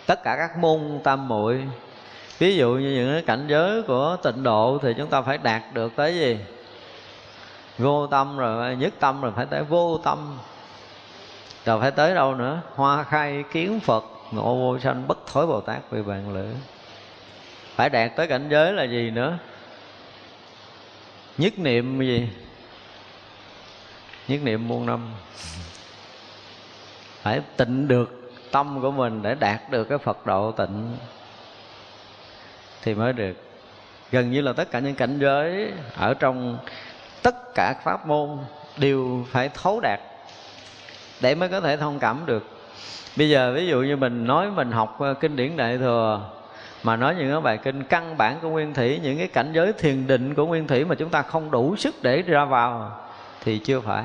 tất cả các môn tam muội. Ví dụ như những cái cảnh giới của tịnh độ thì chúng ta phải đạt được tới gì? Vô tâm rồi, nhất tâm rồi, phải tới vô tâm. Rồi phải tới đâu nữa? Hoa khai kiến Phật, ngộ vô sanh, bất thối Bồ Tát vì bạn lữ. Phải đạt tới cảnh giới là gì nữa? Nhất niệm gì? Nhất niệm muôn năm. phải tịnh được tâm của mình để đạt được cái Phật độ tịnh thì mới được. Gần như là tất cả những cảnh giới ở trong tất cả pháp môn đều phải thấu đạt để mới có thể thông cảm được. Bây giờ ví dụ như mình nói mình học kinh điển Đại Thừa mà nói những cái bài kinh căn bản của Nguyên Thủy, những cái cảnh giới thiền định của Nguyên Thủy mà chúng ta không đủ sức để ra vào thì chưa phải.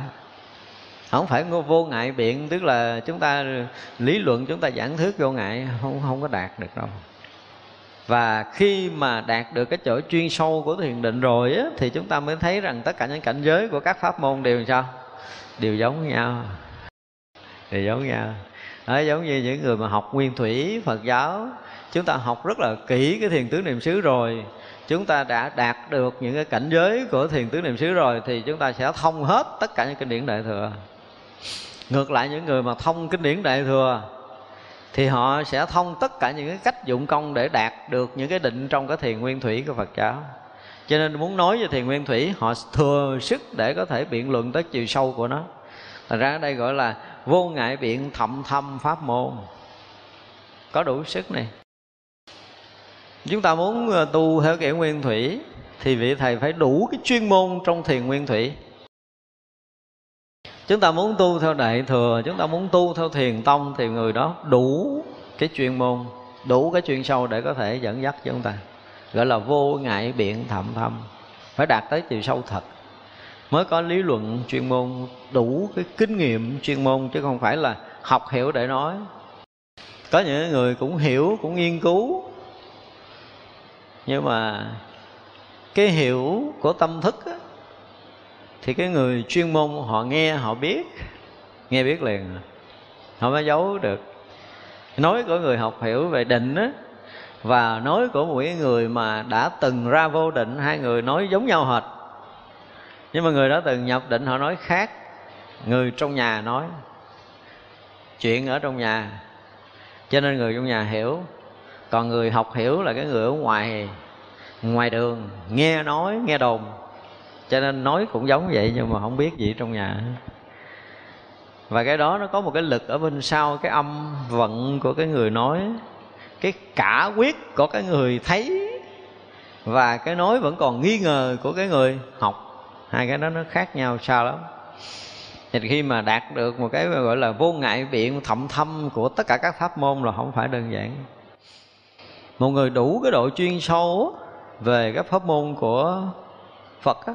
Không phải vô ngại biện, tức là chúng ta lý luận, chúng ta giảng thuyết vô ngại, không có đạt được đâu. Và khi mà đạt được cái chỗ chuyên sâu của thiền định rồi á, thì chúng ta mới thấy rằng tất cả những cảnh giới của các pháp môn đều sao? Đều giống nhau. Đều giống nhau. Đó, giống như những người mà học Nguyên Thủy Phật giáo, chúng ta học rất là kỹ cái thiền tứ niệm xứ rồi, chúng ta đã đạt được những cái cảnh giới của thiền tứ niệm xứ rồi thì chúng ta sẽ thông hết tất cả những kinh điển Đại Thừa. Ngược lại những người mà thông kinh điển Đại Thừa thì họ sẽ thông tất cả những cái cách dụng công để đạt được những cái định trong cái thiền Nguyên Thủy của Phật giáo. Cho nên muốn nói về thiền Nguyên Thủy, họ thừa sức để có thể biện luận tới chiều sâu của nó. Thành ra ở đây gọi là vô ngại biện thậm thâm pháp môn, có đủ sức này. Chúng ta muốn tu theo kiểu Nguyên Thủy thì vị thầy phải đủ cái chuyên môn trong thiền Nguyên Thủy. Chúng ta muốn tu theo Đại Thừa, chúng ta muốn tu theo thiền tông thì người đó đủ cái chuyên môn, đủ cái chuyên sâu để có thể dẫn dắt cho chúng ta. Gọi là vô ngại biện thậm thâm, phải đạt tới chiều sâu thật mới có lý luận chuyên môn, đủ cái kinh nghiệm chuyên môn, chứ không phải là học hiểu để nói. Có những người cũng hiểu, cũng nghiên cứu, nhưng mà cái hiểu của tâm thức á, thì cái người chuyên môn họ nghe, họ biết, nghe biết liền, họ mới giấu được. Nói của người học hiểu về định á, và nói của mỗi người mà đã từng ra vô định, hai người nói giống nhau hệt. Nhưng mà người đã từng nhập định họ nói khác, người trong nhà nói chuyện ở trong nhà, cho nên người trong nhà hiểu. Còn người học hiểu là cái người ở ngoài đường, nghe nói, nghe đồn. Cho nên nói cũng giống vậy nhưng mà không biết gì trong nhà. Và cái đó nó có một cái lực ở bên sau, cái âm vận của cái người nói, cái cả quyết của cái người thấy, và cái nói vẫn còn nghi ngờ của cái người học. Hai cái đó nó khác nhau sao lắm. Thì khi mà đạt được một cái gọi là vô ngại biện thậm thâm của tất cả các pháp môn là không phải đơn giản. Một người đủ cái độ chuyên sâu về các pháp môn của Phật á,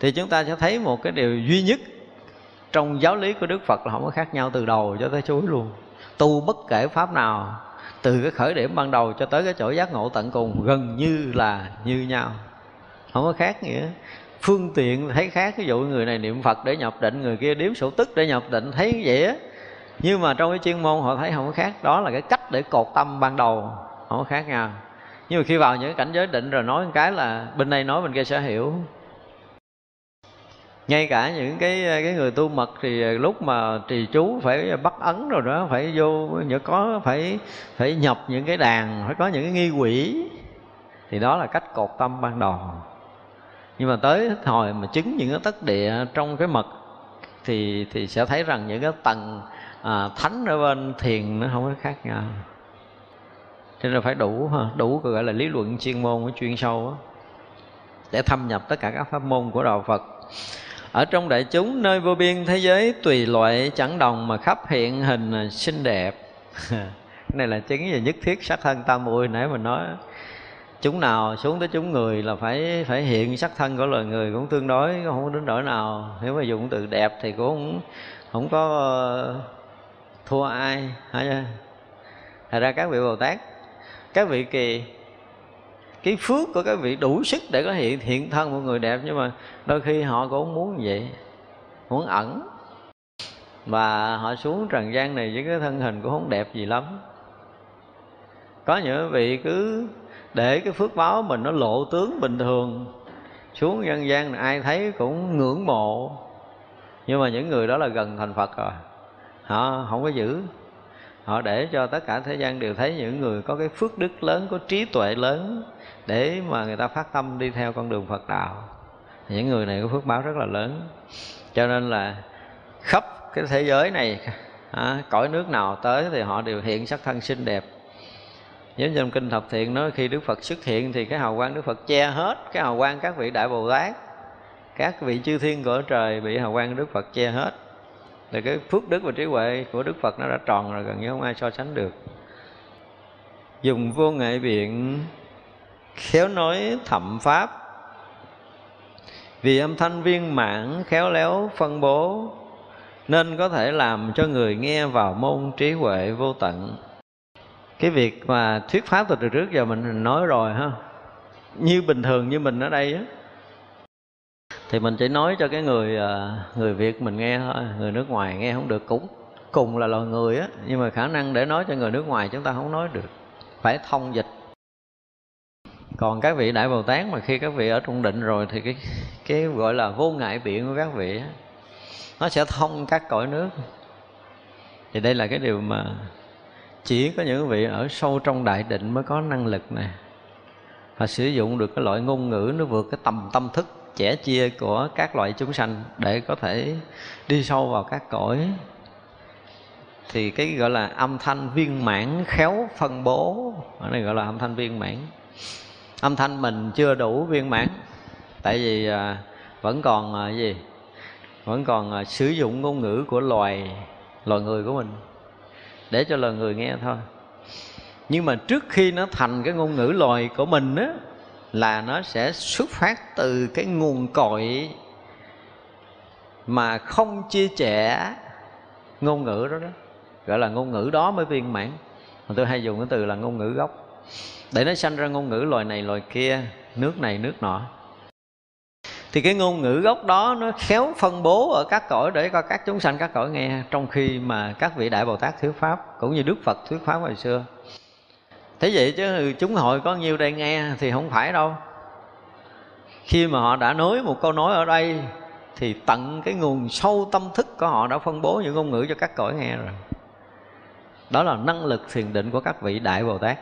thì chúng ta sẽ thấy một cái điều duy nhất trong giáo lý của Đức Phật là không có khác nhau từ đầu cho tới cuối luôn. Tu bất kể pháp nào, từ cái khởi điểm ban đầu cho tới cái chỗ giác ngộ tận cùng gần như là như nhau, không có khác nghĩa. Phương tiện thấy khác, ví dụ người này niệm Phật để nhập định, người kia đếm sổ tức để nhập định, thấy vậy á. Nhưng mà trong cái chuyên môn họ thấy không có khác, đó là cái cách để cột tâm ban đầu, không có khác nhau. Nhưng mà khi vào những cảnh giới định rồi nói một cái là bên đây nói bên kia sẽ hiểu. Ngay cả những cái người tu mật thì lúc mà trì chú phải bắt ấn rồi đó, phải vô, phải nhập những cái đàn, phải có những cái nghi quỷ. Thì đó là cách cột tâm ban đầu. Nhưng mà tới hồi mà chứng những cái tất địa trong cái mật thì sẽ thấy rằng những cái tầng thánh ở bên thiền nó không có khác nhau. Cho nên phải đủ gọi là lý luận chuyên môn, chuyên sâu để thâm nhập tất cả các pháp môn của đạo Phật. Ở trong đại chúng nơi vô biên thế giới, tùy loại chẳng đồng mà khắp hiện hình xinh đẹp. Cái này là chứng về nhất thiết sắc thân tam muội nãy mình nói. Chúng nào xuống tới chúng người là phải hiện sắc thân của loài người cũng tương đối, không có đến nỗi nào. Nếu mà dùng từ đẹp thì cũng không có thua ai. Thật ra các vị Bồ Tát, các vị kỳ, cái phước của các vị đủ sức để có hiện thân một người đẹp. Nhưng mà đôi khi họ cũng muốn vậy, muốn ẩn, và họ xuống trần gian này với cái thân hình cũng không đẹp gì lắm. Có những vị cứ để cái phước báo mình nó lộ tướng bình thường, xuống nhân gian này ai thấy cũng ngưỡng mộ. Nhưng mà những người đó là gần thành Phật rồi, họ không có giữ. Họ để cho tất cả thế gian đều thấy những người có cái phước đức lớn, có trí tuệ lớn, để mà người ta phát tâm đi theo con đường Phật đạo. Những người này có phước báo rất là lớn. Cho nên là khắp cái thế giới này cõi nước nào tới thì họ đều hiện sắc thân xinh đẹp. Giống trong Kinh Thập Thiện nói, khi Đức Phật xuất hiện thì cái hào quang Đức Phật che hết cái hào quang các vị Đại Bồ Tát, các vị chư thiên cõi trời bị hào quang Đức Phật che hết. Thì cái phước đức và trí huệ của Đức Phật nó đã tròn rồi, gần như không ai so sánh được. Dùng vô ngại biện, khéo nói thậm pháp, vì âm thanh viên mãn khéo léo phân bố, nên có thể làm cho người nghe vào môn trí huệ vô tận. Cái việc mà thuyết pháp từ trước giờ mình nói rồi ha. Như bình thường như mình ở đây á, thì mình chỉ nói cho cái người Việt mình nghe thôi. Người nước ngoài nghe không được, cũng cùng là loài người á, nhưng mà khả năng để nói cho người nước ngoài chúng ta không nói được, phải thông dịch. Còn các vị Đại Bồ Tát mà khi các vị ở trung định rồi thì cái gọi là vô ngại biện của các vị á, nó sẽ thông các cõi nước. Thì đây là cái điều mà chỉ có những vị ở sâu trong đại định mới có năng lực này, và sử dụng được cái loại ngôn ngữ nó vượt cái tầm tâm thức chẻ chia của các loại chúng sanh để có thể đi sâu vào các cõi. Thì cái gọi là âm thanh viên mãn khéo phân bố, ở đây gọi là âm thanh viên mãn. Âm thanh mình chưa đủ viên mãn, tại vì vẫn còn gì? Vẫn còn sử dụng ngôn ngữ của loài người của mình để cho loài người nghe thôi. Nhưng mà trước khi nó thành cái ngôn ngữ loài của mình á, là nó sẽ xuất phát từ cái nguồn cội mà không chia sẻ ngôn ngữ đó, gọi là ngôn ngữ đó mới viên mãn. Mà tôi hay dùng cái từ là ngôn ngữ gốc, để nó sanh ra ngôn ngữ loài này loài kia, nước này nước nọ. Thì cái ngôn ngữ gốc đó nó khéo phân bố ở các cõi để coi các chúng sanh các cõi nghe. Trong khi mà các vị Đại Bồ Tát thuyết pháp cũng như Đức Phật thuyết pháp hồi xưa, thế vậy chứ chúng hội có nhiêu đây nghe thì không phải đâu. Khi mà họ đã nói một câu nói ở đây thì tận cái nguồn sâu tâm thức của họ đã phân bố những ngôn ngữ cho các cõi nghe rồi. Đó là năng lực thiền định của các vị Đại Bồ Tát.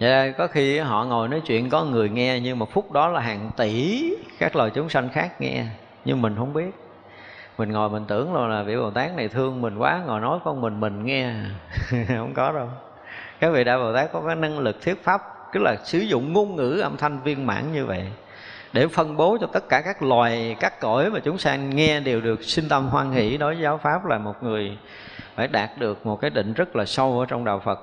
Vậy là có khi họ ngồi nói chuyện có người nghe, nhưng mà phút đó là hàng tỷ các loài chúng sanh khác nghe, nhưng mình không biết. Mình ngồi mình tưởng là vị Bồ Tát này thương mình quá, ngồi nói con mình nghe. Không có đâu. Các vị Đại Bồ Tát có cái năng lực thuyết pháp, tức là sử dụng ngôn ngữ âm thanh viên mãn như vậy để phân bố cho tất cả các loài, các cõi mà chúng sanh nghe đều được sinh tâm hoan hỷ. Đối với giáo pháp là một người phải đạt được một cái định rất là sâu ở trong đạo Phật.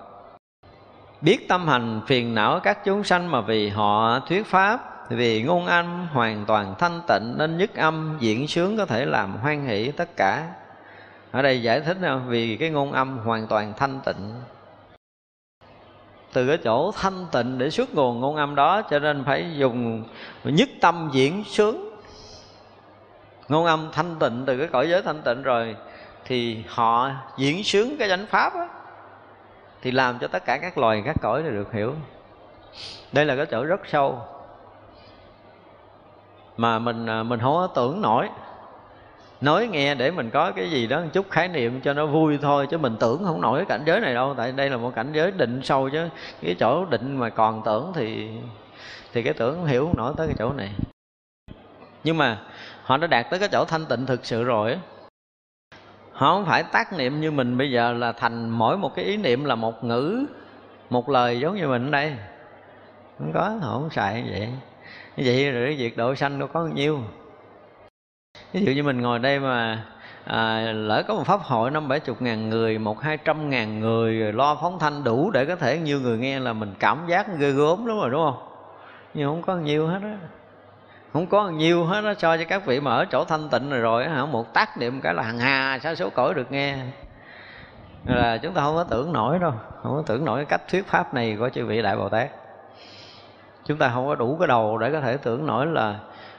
Biết tâm hành phiền não các chúng sanh mà vì họ thuyết pháp, vì ngôn âm hoàn toàn thanh tịnh nên nhất âm diễn sướng có thể làm hoan hỷ tất cả. Ở đây giải thích nào? Vì cái ngôn âm hoàn toàn thanh tịnh. Từ cái chỗ thanh tịnh để xuất nguồn ngôn âm đó, cho nên phải dùng nhất tâm diễn sướng. Ngôn âm thanh tịnh, từ cái cõi giới thanh tịnh rồi thì họ diễn sướng cái chánh pháp đó, thì làm cho tất cả các loài các cõi đều được hiểu. Đây là cái chỗ rất sâu mà mình không có tưởng nổi. Nói nghe để mình có cái gì đó một chút khái niệm cho nó vui thôi, chứ mình tưởng không nổi cảnh giới này đâu. Tại đây là một cảnh giới định sâu, chứ cái chỗ định mà còn tưởng thì cái tưởng hiểu không nổi tới cái chỗ này. Nhưng mà họ đã đạt tới cái chỗ thanh tịnh thực sự rồi. Họ không phải tác niệm như mình bây giờ là thành mỗi một cái ý niệm là một ngữ, một lời giống như mình ở đây. Không có, họ không xài như vậy. Như vậy rồi cái việc độ sanh đâu có nhiêu. Ví dụ như mình ngồi đây mà lỡ có một pháp hội 50-70 ngàn người, 100-200 ngàn người rồi lo phóng thanh đủ để có thể nhiều người nghe là mình cảm giác ghê gớm lắm rồi, đúng không? Nhưng không có nhiều hết á. Không có nhiều hết đó, so cho các vị mà ở chỗ thanh tịnh rồi hả, một tác niệm cái là hàng hà sa số cõi được nghe. Là chúng ta không có tưởng nổi đâu, không có tưởng nổi cách thuyết pháp này của chư vị Đại Bồ Tát. Chúng ta không có đủ cái đầu để có thể tưởng nổi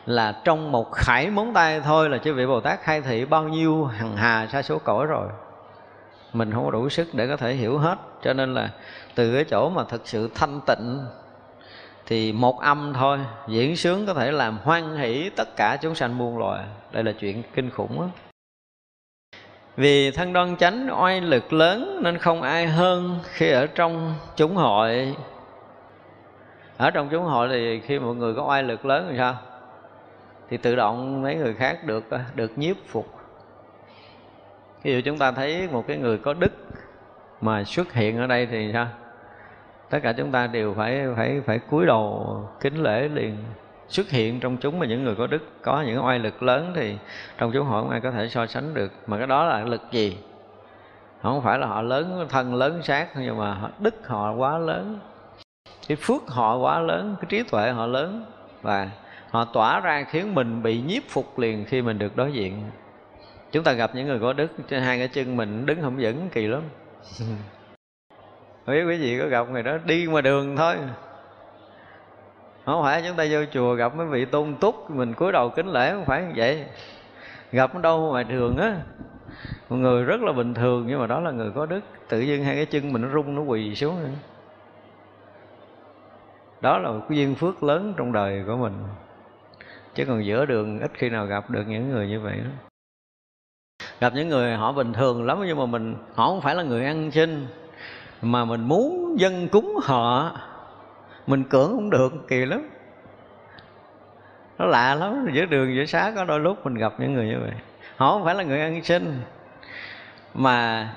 là trong một khải móng tay thôi là chư vị Bồ Tát khai thị bao nhiêu hàng hà sa số cõi rồi. Mình không có đủ sức để có thể hiểu hết, cho nên là từ cái chỗ mà thực sự thanh tịnh thì một âm thôi, diễn sướng có thể làm hoan hỷ tất cả chúng sanh muôn loài. Đây là chuyện kinh khủng đó. Vì thân đoan chánh oai lực lớn nên không ai hơn khi ở trong chúng hội. Ở trong chúng hội thì khi mọi người có oai lực lớn thì sao? Thì tự động mấy người khác được nhiếp phục. Ví dụ chúng ta thấy một cái người có đức mà xuất hiện ở đây thì sao? Tất cả chúng ta đều phải cúi đầu kính lễ liền. Xuất hiện trong chúng là những người có đức, có những oai lực lớn thì trong chúng họ không ai có thể so sánh được. Mà cái đó là lực gì? Không phải là họ lớn thân lớn xác, nhưng mà đức họ quá lớn, cái phước họ quá lớn, cái trí tuệ họ lớn, và họ tỏa ra khiến mình bị nhiếp phục liền khi mình được đối diện. Chúng ta gặp những người có đức, trên hai cái chân mình đứng không vững, kỳ lắm. Không biết quý vị có gặp người đó đi ngoài đường thôi, không phải chúng ta vô chùa gặp mấy vị tôn túc mình cúi đầu kính lễ, không phải như vậy. Gặp ở đâu ngoài đường á, một người rất là bình thường nhưng mà đó là người có đức, tự dưng hai cái chân mình nó rung, nó quỳ xuống. Đó là một cái duyên phước lớn trong đời của mình. Chứ còn giữa đường ít khi nào gặp được những người như vậy đó. Gặp những người họ bình thường lắm nhưng mà mình, họ không phải là người ăn xin, mà mình muốn dâng cúng họ, mình cưỡng không được, kỳ lắm. Nó lạ lắm, giữa đường giữa xá có đôi lúc mình gặp những người như vậy. Họ không phải là người ăn xin mà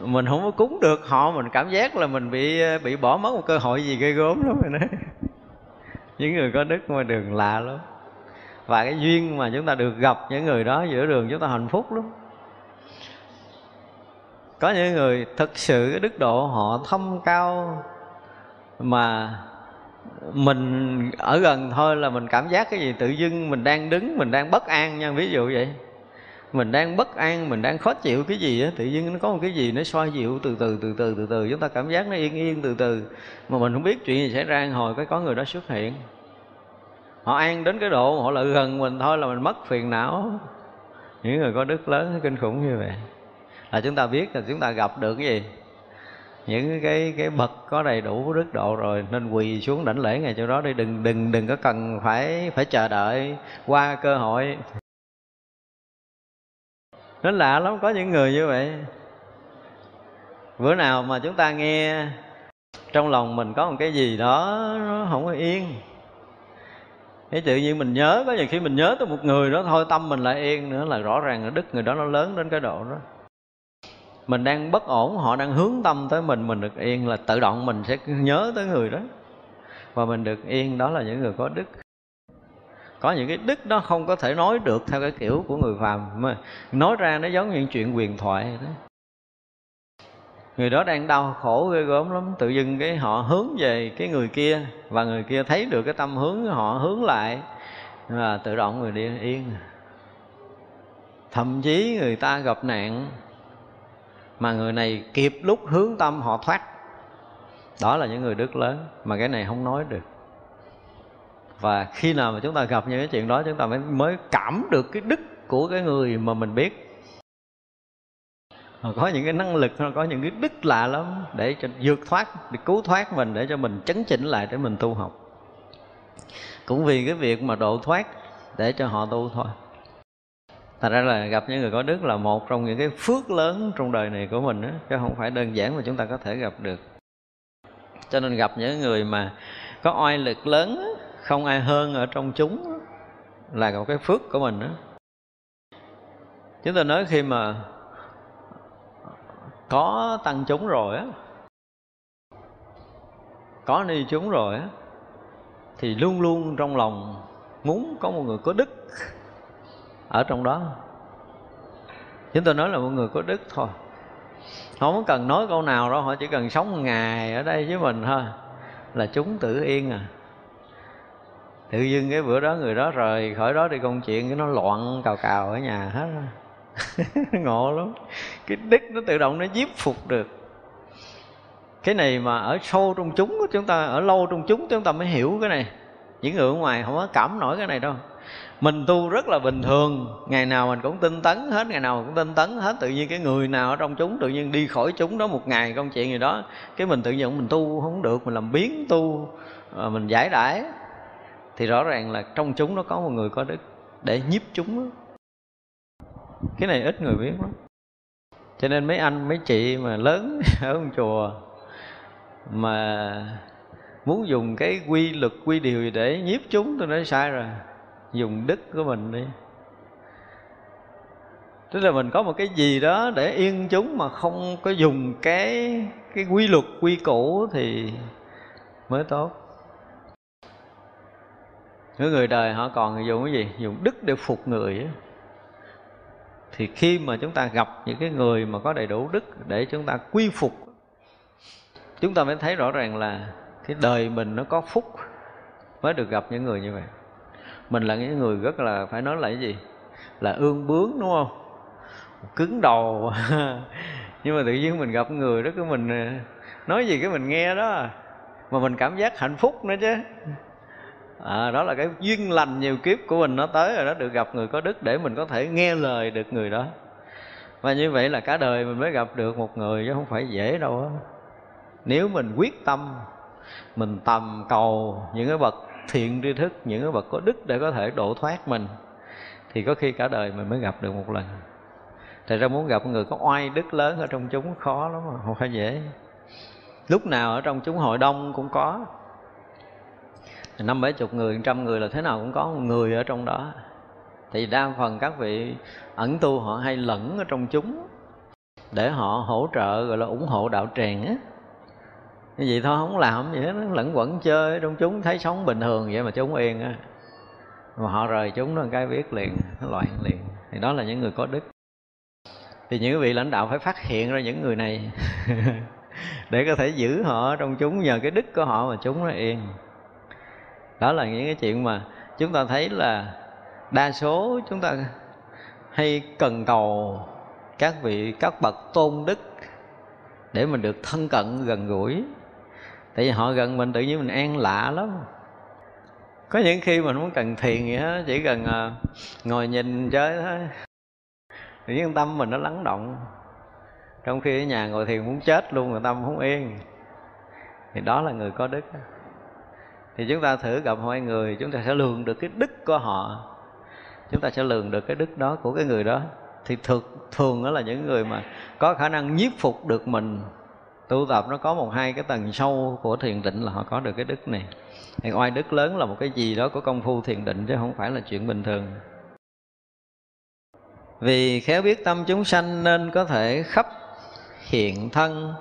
mình không có cúng được họ, mình cảm giác là mình bị bỏ mất một cơ hội gì ghê gớm lắm rồi đó. Những người có đức ngoài đường lạ lắm. Và cái duyên mà chúng ta được gặp những người đó giữa đường, chúng ta hạnh phúc lắm. Có những người thật sự cái đức độ họ thâm cao mà mình ở gần thôi là mình cảm giác cái gì tự dưng mình đang đứng, mình đang bất an nha, ví dụ vậy. Mình đang bất an, mình đang khó chịu cái gì á, tự nhiên nó có một cái gì nó xoa dịu từ từ, chúng ta cảm giác nó yên từ từ. Mà mình không biết chuyện gì xảy ra, hồi cái có người đó xuất hiện. Họ an đến cái độ, họ lại gần mình thôi là mình mất phiền não. Những người có đức lớn, kinh khủng như vậy. Là chúng ta biết là chúng ta gặp được cái gì? Những cái bậc có đầy đủ đức độ rồi, nên quỳ xuống đảnh lễ ngay chỗ đó đi. Đừng có cần phải chờ đợi qua cơ hội. Nó lạ lắm, có những người như vậy. Bữa nào mà chúng ta nghe trong lòng mình có một cái gì đó nó không có yên, cái tự nhiên mình nhớ, có nhiều khi mình nhớ tới một người đó thôi tâm mình lại yên nữa, là rõ ràng là đức người đó nó lớn đến cái độ đó. Mình đang bất ổn, họ đang hướng tâm tới mình được yên là tự động mình sẽ nhớ tới người đó và mình được yên. Đó là những người có đức. Có những cái đức đó không có thể nói được theo cái kiểu của người phàm, mà nói ra nó giống như chuyện huyền thoại đó. Người đó đang đau khổ ghê gớm lắm, tự dưng cái họ hướng về cái người kia, và người kia thấy được cái tâm hướng họ hướng lại, và tự động người đi yên. Thậm chí người ta gặp nạn mà người này kịp lúc hướng tâm họ thoát. Đó là những người đức lớn, mà cái này không nói được. Và khi nào mà chúng ta gặp những cái chuyện đó, chúng ta mới cảm được cái đức của cái người mà mình biết. Họ có những cái năng lực, họ có những cái đức lạ lắm, để cho vượt thoát, để cứu thoát mình, để cho mình chấn chỉnh lại, để mình tu học. Cũng vì cái việc mà độ thoát để cho họ tu thôi. Thật ra là gặp những người có đức là một trong những cái phước lớn trong đời này của mình đó, chứ không phải đơn giản mà chúng ta có thể gặp được. Cho nên gặp những người mà có oai lực lớn đó, không ai hơn ở trong chúng là một cái phước của mình đó. Chúng ta nói khi mà có tăng chúng rồi á, có ni chúng rồi á, thì luôn luôn trong lòng muốn có một người có đức ở trong đó. Chúng ta nói là một người có đức thôi, không cần nói câu nào đâu, họ chỉ cần sống một ngày ở đây với mình thôi là chúng tự yên à. Tự dưng cái bữa đó người đó rời khỏi đó đi công chuyện, cái nó loạn cào cào ở nhà hết. Ngộ lắm. Cái đức nó tự động nó nhiếp phục được. Cái này mà ở sâu trong chúng, chúng ta ở lâu trong chúng, chúng ta mới hiểu cái này. Những người ở ngoài không có cảm nổi cái này đâu. Mình tu rất là bình thường, ngày nào mình cũng tinh tấn hết, tự nhiên cái người nào ở trong chúng tự nhiên đi khỏi chúng đó một ngày công chuyện gì đó, cái mình tự nhận mình tu không được, mình làm biến tu, mình giải đãi. Thì rõ ràng là trong chúng nó có một người có đức để nhiếp chúng đó. Cái này ít người biết lắm. Cho nên mấy anh, mấy chị mà lớn ở trong chùa mà muốn dùng cái quy luật, quy điều gì để nhiếp chúng, tôi nói sai rồi. Dùng đức của mình đi. Tức là mình có một cái gì đó để yên chúng mà không có dùng cái quy luật quy củ thì mới tốt. Những người đời họ còn dùng cái gì? Dùng đức để phục người. Thì khi mà chúng ta gặp những cái người mà có đầy đủ đức để chúng ta quy phục, chúng ta mới thấy rõ ràng là cái đời mình nó có phúc mới được gặp những người như vậy. Mình là những người rất là, phải nói là cái gì? Là ương bướng, đúng không? Cứng đầu. Nhưng mà tự nhiên mình gặp người đó, cứ mình nói gì cái mình nghe đó mà mình cảm giác hạnh phúc nữa chứ. Đó là cái duyên lành nhiều kiếp của mình nó tới rồi đó, được gặp người có đức để mình có thể nghe lời được người đó. Và như vậy là cả đời mình mới gặp được một người, chứ không phải dễ đâu đó. Nếu mình quyết tâm, mình tầm cầu những cái bậc thiện tri thức, những cái bậc có đức để có thể độ thoát mình, thì có khi cả đời mình mới gặp được một lần. Thật ra muốn gặp người có oai đức lớn ở trong chúng khó lắm, không phải dễ. Lúc nào ở trong chúng hội đông cũng có, 50-70 người, 100 người là thế nào cũng có một người ở trong đó. Thì đa phần các vị ẩn tu họ hay lẫn ở trong chúng để họ hỗ trợ, gọi là ủng hộ đạo tràng á. Như vậy thôi, không làm gì hết, nó lẫn quẩn chơi trong chúng, thấy sống bình thường vậy mà chúng yên á. Mà họ rời chúng nó cái biết liền, nó loạn liền. Thì đó là những người có đức. Thì những vị lãnh đạo phải phát hiện ra những người này để có thể giữ họ trong chúng, nhờ cái đức của họ mà chúng nó yên. Đó là những cái chuyện mà chúng ta thấy là đa số chúng ta hay cần cầu các vị, các bậc tôn đức để mình được thân cận, gần gũi. Tại vì họ gần mình tự nhiên mình an lạ lắm. Có những khi mình không cần thiền gì hết, chỉ cần ngồi nhìn chơi thôi, tự nhiên tâm mình nó lắng động. Trong khi ở nhà ngồi thiền muốn chết luôn mà tâm không yên. Thì đó là người có đức. Thì chúng ta thử gặp mọi người, chúng ta sẽ lường được cái đức của họ, chúng ta sẽ lường được cái đức đó của cái người đó. Thì thường đó là những người mà có khả năng nhiếp phục được mình. Tu tập nó có một hai cái tầng sâu của thiền định là họ có được cái đức này. Thì oai đức lớn là một cái gì đó của công phu thiền định, chứ không phải là chuyện bình thường. Vì khéo biết tâm chúng sanh nên có thể khắp hiện thân,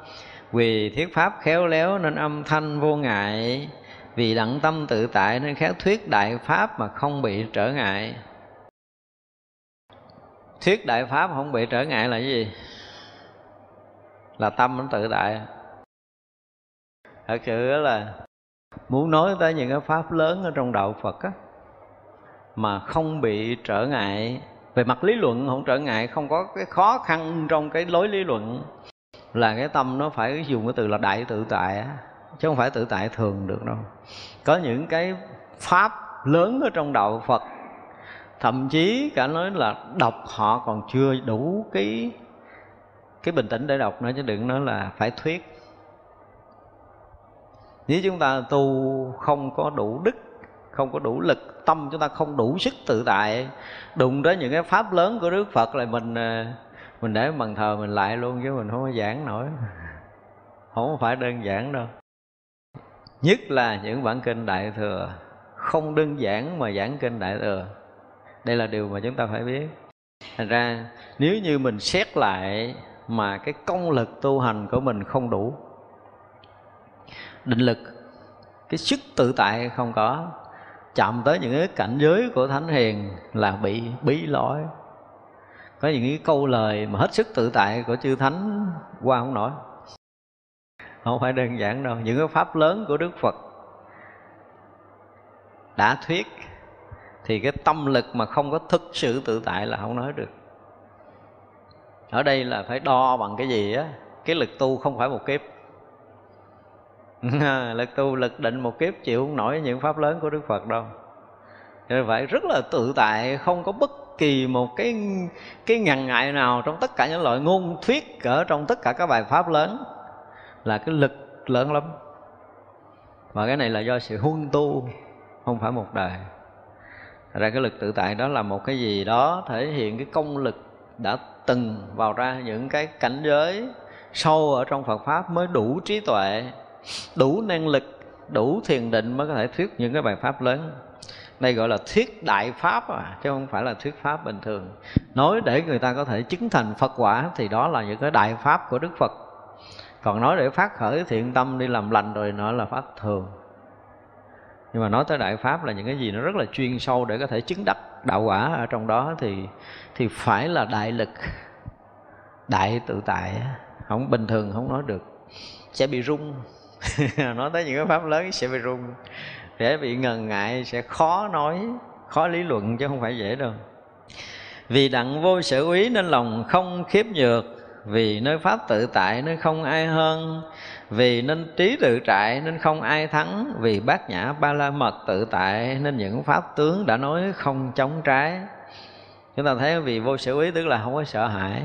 vì thuyết pháp khéo léo nên âm thanh vô ngại, vì đặng tâm tự tại nên khéo thuyết đại pháp mà không bị trở ngại. Thuyết đại pháp không bị trở ngại là cái gì? Là tâm nó tự tại. Thật sự là muốn nói tới những cái pháp lớn ở trong đạo Phật á, mà không bị trở ngại. Về mặt lý luận không trở ngại, không có cái khó khăn trong cái lối lý luận. Là cái tâm nó phải dùng cái từ là đại tự tại á, chứ không phải tự tại thường được đâu. Có những cái pháp lớn ở trong đạo Phật, thậm chí cả nói là đọc họ còn chưa đủ cái bình tĩnh để đọc nữa, chứ đừng nói là phải thuyết. Nếu chúng ta tu không có đủ đức, không có đủ lực, tâm chúng ta không đủ sức tự tại, đụng tới những cái pháp lớn của Đức Phật là mình để bàn thờ mình lại luôn, chứ mình không có giảng nổi. Không phải đơn giản đâu. Nhất là những bản kinh Đại Thừa, không đơn giản mà giảng kinh Đại Thừa. Đây là điều mà chúng ta phải biết. Thành ra nếu như mình xét lại mà cái công lực tu hành của mình không đủ, định lực, cái sức tự tại không có, chạm tới những cái cảnh giới của Thánh Hiền là bị bí lỗi. Có những cái câu lời mà hết sức tự tại của chư Thánh qua không nổi. Không phải đơn giản đâu. Những cái pháp lớn của Đức Phật đã thuyết thì cái tâm lực mà không có thực sự tự tại là không nói được. Ở đây là phải đo bằng cái gì á? Cái lực tu không phải một kiếp. Lực tu, lực định một kiếp chịu không nổi những pháp lớn của Đức Phật đâu. Nên phải rất là tự tại, không có bất kỳ một cái ngần ngại nào trong tất cả những loại ngôn thuyết ở trong tất cả các bài pháp lớn. Là cái lực lớn lắm. Mà cái này là do sự huân tu, không phải một đời. Ra cái lực tự tại đó là một cái gì đó thể hiện cái công lực đã từng vào ra những cái cảnh giới sâu ở trong Phật Pháp, mới đủ trí tuệ, đủ năng lực, đủ thiền định mới có thể thuyết những cái bài Pháp lớn. Đây gọi là thuyết đại pháp à, chứ không phải là thuyết pháp bình thường. Nói để người ta có thể chứng thành Phật quả thì đó là những cái đại pháp của Đức Phật. Còn nói để phát khởi thiện tâm đi làm lành rồi nọ là pháp thường. Nhưng mà nói tới đại pháp là những cái gì nó rất là chuyên sâu để có thể chứng đắc đạo quả ở trong đó thì phải là đại lực, đại tự tại, không bình thường không nói được, sẽ bị rung. Nói tới những cái pháp lớn sẽ bị rung, sẽ bị ngần ngại, sẽ khó nói, khó lý luận chứ không phải dễ đâu. Vì đặng vô sở úy nên lòng không khiếp nhược, vì nơi pháp tự tại nên không ai hơn, vì nên trí tự trại nên không ai thắng, vì bát nhã ba la mật tự tại nên những pháp tướng đã nói không chống trái. Chúng ta thấy vì vô sở úy tức là không có sợ hãi,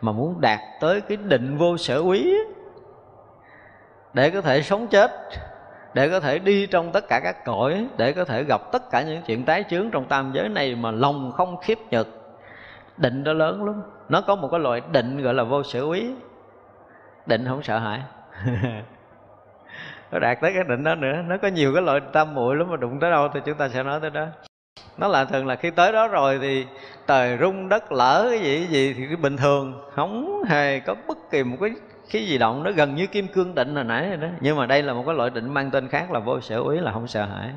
mà muốn đạt tới cái định vô sở úy để có thể sống chết, để có thể đi trong tất cả các cõi, để có thể gặp tất cả những chuyện tái chướng trong tam giới này mà lòng không khiếp nhược. Định đó lớn lắm. Nó có một cái loại định gọi là vô sở úy, định không sợ hãi. Nó đạt tới cái định đó nữa. Nó có nhiều cái loại tam muội lắm, mà đụng tới đâu thì chúng ta sẽ nói tới đó. Nó là thường là khi tới đó rồi thì trời rung đất lở cái gì thì cái bình thường, không hề có bất kỳ một cái gì động, nó gần như kim cương định hồi nãy rồi đó. Nhưng mà đây là một cái loại định mang tên khác là vô sở úy, là không sợ hãi.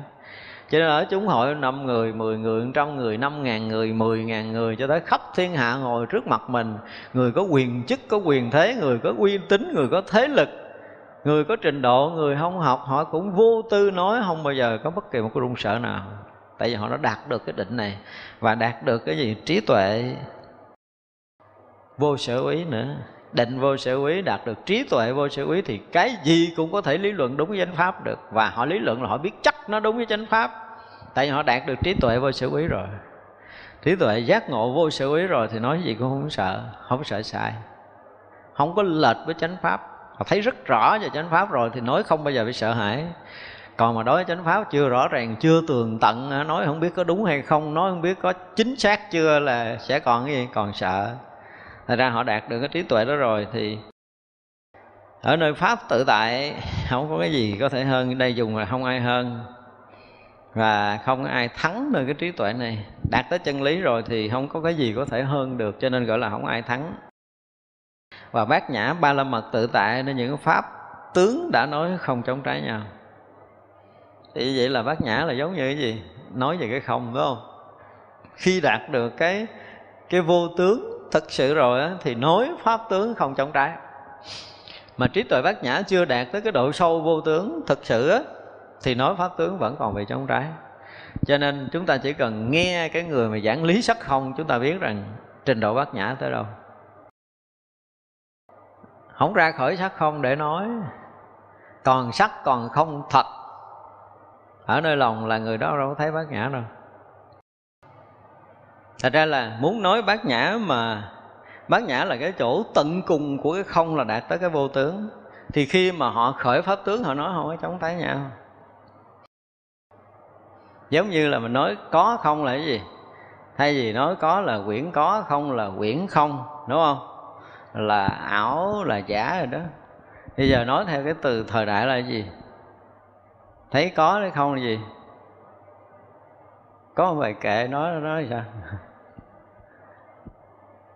Cho nên ở chúng hội 5 người, 10 người, 100 người, 5.000 người, 10.000 người, cho tới khắp thiên hạ ngồi trước mặt mình. Người có quyền chức, có quyền thế, người có uy tín, người có thế lực, người có trình độ, người không học, họ cũng vô tư nói, không bao giờ có bất kỳ một cái run sợ nào. Tại vì họ đã đạt được cái định này. Và đạt được cái gì? Trí tuệ vô sở úy nữa. Định vô sở úy, đạt được trí tuệ vô sở úy thì cái gì cũng có thể lý luận đúng với chánh pháp được. Và họ lý luận là họ biết chắc nó đúng với chánh pháp, tại vì họ đạt được trí tuệ vô sở úy rồi. Trí tuệ giác ngộ vô sở úy rồi thì nói gì cũng không sợ, không sợ sai, không có lệch với chánh pháp. Họ thấy rất rõ về chánh pháp rồi thì nói không bao giờ bị sợ hãi. Còn mà đối với chánh pháp chưa rõ ràng, chưa tường tận, nói không biết có đúng hay không, nói không biết có chính xác chưa là sẽ còn cái gì, còn sợ. Thật ra họ đạt được cái trí tuệ đó rồi thì ở nơi pháp tự tại không có cái gì có thể hơn. Đây dùng là không ai hơn và không ai thắng nơi cái trí tuệ này. Đạt tới chân lý rồi thì không có cái gì có thể hơn được, cho nên gọi là không ai thắng. Và bát nhã ba la mật tự tại nên những pháp tướng đã nói không chống trái nhau. Thì vậy là bát nhã là giống như cái gì? Nói về cái không, đúng không? Khi đạt được cái vô tướng thực sự rồi á, thì nói pháp tướng không chống trái. Mà trí tuệ bát nhã chưa đạt tới cái độ sâu vô tướng thực sự á, thì nói pháp tướng vẫn còn bị chống trái. Cho nên chúng ta chỉ cần nghe cái người mà giảng lý sắc không, chúng ta biết rằng trình độ bát nhã tới đâu. Không ra khỏi sắc không để nói, còn sắc còn không thật ở nơi lòng là người đó đâu có thấy bát nhã đâu. Thật ra là muốn nói bát nhã, mà bát nhã là cái chỗ tận cùng của cái không là đạt tới cái vô tướng. Thì khi mà họ khởi pháp tướng họ nói không có chống tái nhau. Giống như là mình nói có không là cái gì? Thay vì nói có là quyển có, không là quyển không, đúng không? Là ảo, là giả rồi đó. Bây giờ nói theo cái từ thời đại là gì? Thấy có hay không là gì? Có một bài kệ nói sao?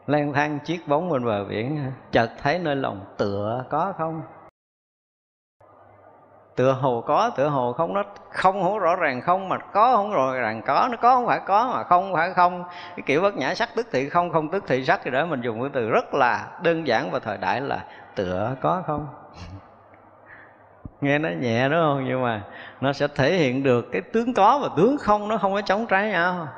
Lang thang chiếc bóng bên bờ biển, chợt thấy nơi lòng tựa có không. Tựa hồ có, tựa hồ không. Nó không hổ rõ ràng không, mà có không rõ ràng có. Nó có không phải có, mà không phải không. Cái kiểu bất nhã sắc tức thị không, không tức thị sắc. Thì đó mình dùng cái từ rất là đơn giản và thời đại là tựa có không. Nghe nó nhẹ đúng không? Nhưng mà nó sẽ thể hiện được cái tướng có và tướng không, nó không có chống trái nhau.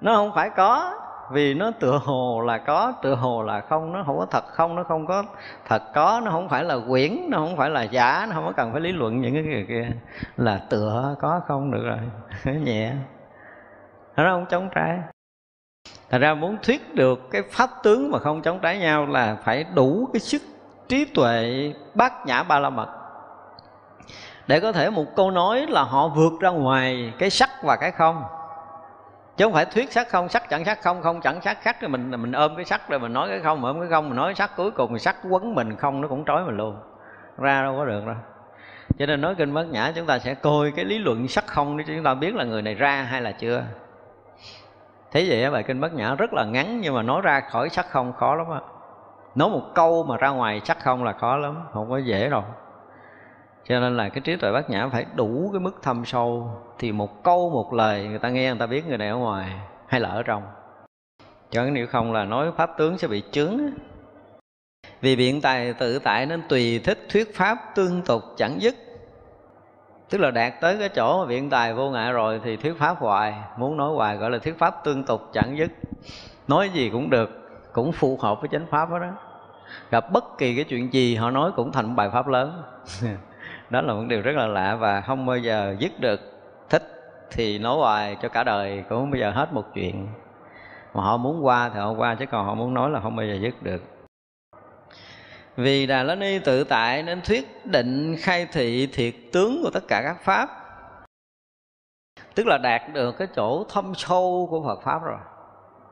Nó không phải có, vì nó tựa hồ là có, tựa hồ là không. Nó không có thật không, nó không có thật có. Nó không phải là quyển, nó không phải là giả. Nó không có cần phải lý luận những cái người kia. Là tựa có không được rồi. Nhẹ, nó không chống trái. Thật ra muốn thuyết được cái pháp tướng mà không chống trái nhau là phải đủ cái sức trí tuệ bát nhã ba la mật, để có thể một câu nói là họ vượt ra ngoài cái sắc và cái không. Chứ không phải thuyết sắc không, sắc chẳng sắc không, không chẳng sắc khác. Rồi mình ôm cái sắc rồi mình nói cái không, ôm cái không mình nói cái sắc. Cuối cùng sắc quấn mình không, nó cũng trói mình luôn, ra đâu có được đâu. Cho nên nói kinh Bát Nhã chúng ta sẽ coi cái lý luận sắc không để chúng ta biết là người này ra hay là chưa. Thế vậy bài kinh Bát Nhã rất là ngắn, nhưng mà nói ra khỏi sắc không khó lắm á. Nói một câu mà ra ngoài sắc không là khó lắm, không có dễ đâu. Cho nên là cái trí tuệ Bát Nhã phải đủ cái mức thâm sâu, thì một câu một lời người ta nghe người ta biết người này ở ngoài hay là ở trong. Chứ nếu không là nói pháp tướng sẽ bị chướng. Vì biện tài tự tại nên tùy thích thuyết pháp tương tục chẳng dứt. Tức là đạt tới cái chỗ mà biện tài vô ngại rồi thì thuyết pháp hoài, muốn nói hoài gọi là thuyết pháp tương tục chẳng dứt. Nói gì cũng được, cũng phù hợp với chánh pháp đó. Gặp bất kỳ cái chuyện gì họ nói cũng thành bài pháp lớn. Đó là một điều rất là lạ và không bao giờ dứt được. Thích thì nói hoài cho cả đời cũng không bao giờ hết một chuyện. Mà họ muốn qua thì họ qua, chứ còn họ muốn nói là không bao giờ dứt được. Vì Đà La Ni tự tại nên thuyết định khai thị thiệt tướng của tất cả các pháp. Tức là đạt được cái chỗ thâm sâu của Phật Pháp rồi,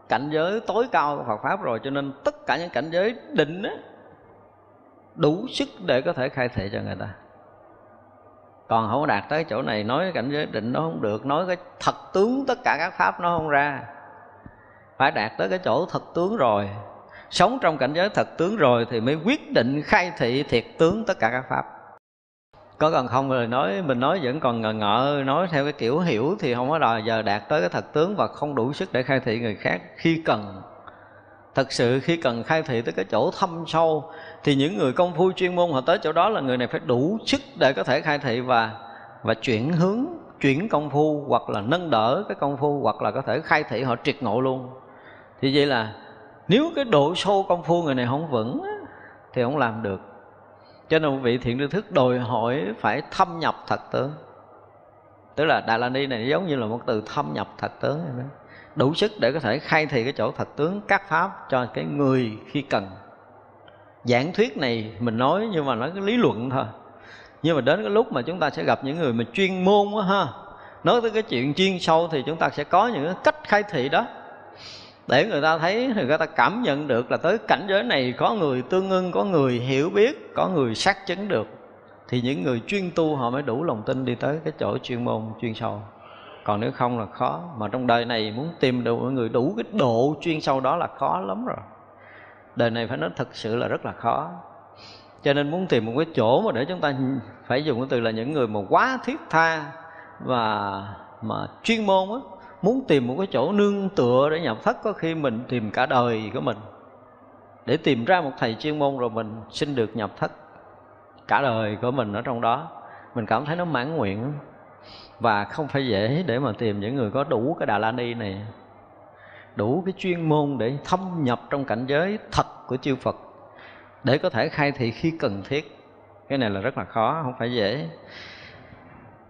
cảnh giới tối cao của Phật Pháp rồi. Cho nên tất cả những cảnh giới định á, đủ sức để có thể khai thị cho người ta. Còn không đạt tới chỗ này, nói cái cảnh giới định nó không được, nói cái thật tướng tất cả các pháp nó không ra. Phải đạt tới cái chỗ thật tướng rồi, sống trong cảnh giới thật tướng rồi thì mới quyết định khai thị thiệt tướng tất cả các pháp. Có còn không rồi nói, mình nói vẫn còn ngờ ngợ, nói theo cái kiểu hiểu thì không có đòi giờ đạt tới cái thật tướng và không đủ sức để khai thị người khác. Khi cần, thật sự khi cần khai thị tới cái chỗ thâm sâu thì những người công phu chuyên môn họ tới chỗ đó là người này phải đủ sức để có thể khai thị và chuyển hướng, chuyển công phu hoặc là nâng đỡ cái công phu, hoặc là có thể khai thị họ triệt ngộ luôn. Thì vậy là nếu cái độ sâu công phu người này không vững thì không làm được. Cho nên vị thiện tri thức đòi hỏi phải thâm nhập thật tướng. Tức là Đà La Ni này giống như là một từ thâm nhập thật tướng, đủ sức để có thể khai thị cái chỗ thật tướng các pháp cho cái người khi cần. Giảng thuyết này mình nói nhưng mà nói cái lý luận thôi. Nhưng mà đến cái lúc mà chúng ta sẽ gặp những người mà chuyên môn quá ha, nói tới cái chuyện chuyên sâu thì chúng ta sẽ có những cái cách khai thị đó, để người ta thấy, người ta cảm nhận được là tới cảnh giới này có người tương ưng, có người hiểu biết, có người xác chứng được. Thì những người chuyên tu họ mới đủ lòng tin đi tới cái chỗ chuyên môn, chuyên sâu. Còn nếu không là khó. Mà trong đời này muốn tìm được người đủ cái độ chuyên sâu đó là khó lắm rồi. Đời này phải nói thật sự là rất là khó. Cho nên muốn tìm một cái chỗ mà để chúng ta phải dùng cái từ là những người mà quá thiết tha và mà chuyên môn á, muốn tìm một cái chỗ nương tựa để nhập thất, có khi mình tìm cả đời của mình để tìm ra một thầy chuyên môn rồi mình xin được nhập thất. Cả đời của mình ở trong đó, mình cảm thấy nó mãn nguyện. Và không phải dễ để mà tìm những người có đủ cái Đà La Ni này, đủ cái chuyên môn để thâm nhập trong cảnh giới thật của chư Phật, để có thể khai thị khi cần thiết. Cái này là rất là khó, không phải dễ.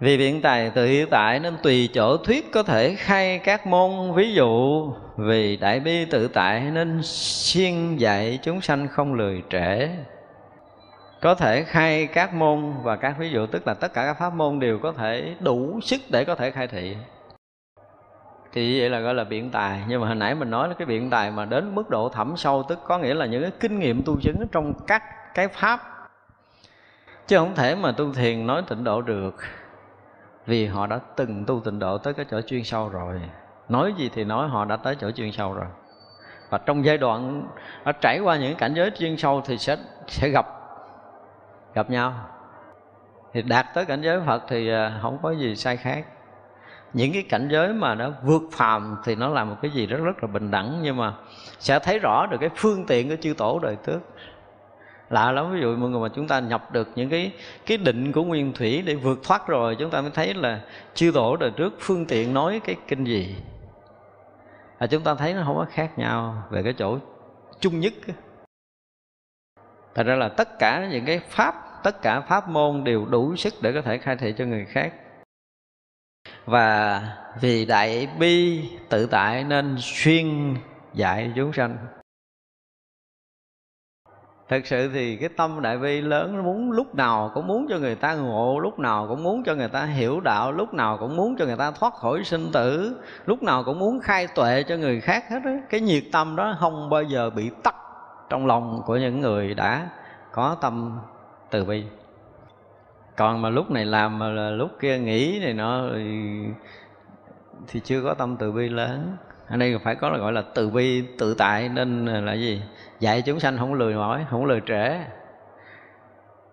Vì biện tài tự hiện tại nên tùy chỗ thuyết có thể khai các môn. Ví dụ vì đại bi tự tại nên siêng dạy chúng sanh không lười trễ, có thể khai các môn và các ví dụ. Tức là tất cả các pháp môn đều có thể đủ sức để có thể khai thị. Thì vậy là gọi là biện tài. Nhưng mà hồi nãy mình nói là cái biện tài mà đến mức độ thẩm sâu, tức có nghĩa là những cái kinh nghiệm tu chứng trong các cái pháp, chứ không thể mà tu thiền nói tịnh độ được. Vì họ đã từng tu tịnh độ tới cái chỗ chuyên sâu rồi, nói gì thì nói họ đã tới chỗ chuyên sâu rồi. Và trong giai đoạn đã trải qua những cảnh giới chuyên sâu thì sẽ gặp nhau. Thì đạt tới cảnh giới Phật thì không có gì sai khác. Những cái cảnh giới mà đã vượt phàm thì nó là một cái gì rất là bình đẳng. Nhưng mà sẽ thấy rõ được cái phương tiện của chư tổ đời trước. Lạ lắm, ví dụ mọi người mà chúng ta nhập được những cái định của nguyên thủy để vượt thoát rồi, chúng ta mới thấy là chư tổ đời trước phương tiện nói cái kinh gì. Chúng ta thấy nó không có khác nhau về cái chỗ chung nhất. Thật ra là tất cả những cái pháp, tất cả pháp môn đều đủ sức để có thể khai thị cho người khác. Và vì đại bi tự tại nên xuyên dạy chúng sanh. Thật sự thì cái tâm đại bi lớn, nó muốn lúc nào cũng muốn cho người ta ngộ, lúc nào cũng muốn cho người ta hiểu đạo, lúc nào cũng muốn cho người ta thoát khỏi sinh tử, lúc nào cũng muốn khai tuệ cho người khác hết đó. Cái nhiệt tâm đó không bao giờ bị tắt trong lòng của những người đã có tâm từ bi. Còn mà lúc này làm mà là lúc kia nghĩ này nọ thì chưa có tâm từ bi lớn. Ở đây phải có là gọi là từ bi tự tại, nên là gì? Dạy chúng sanh không lười mỏi, không lười trễ.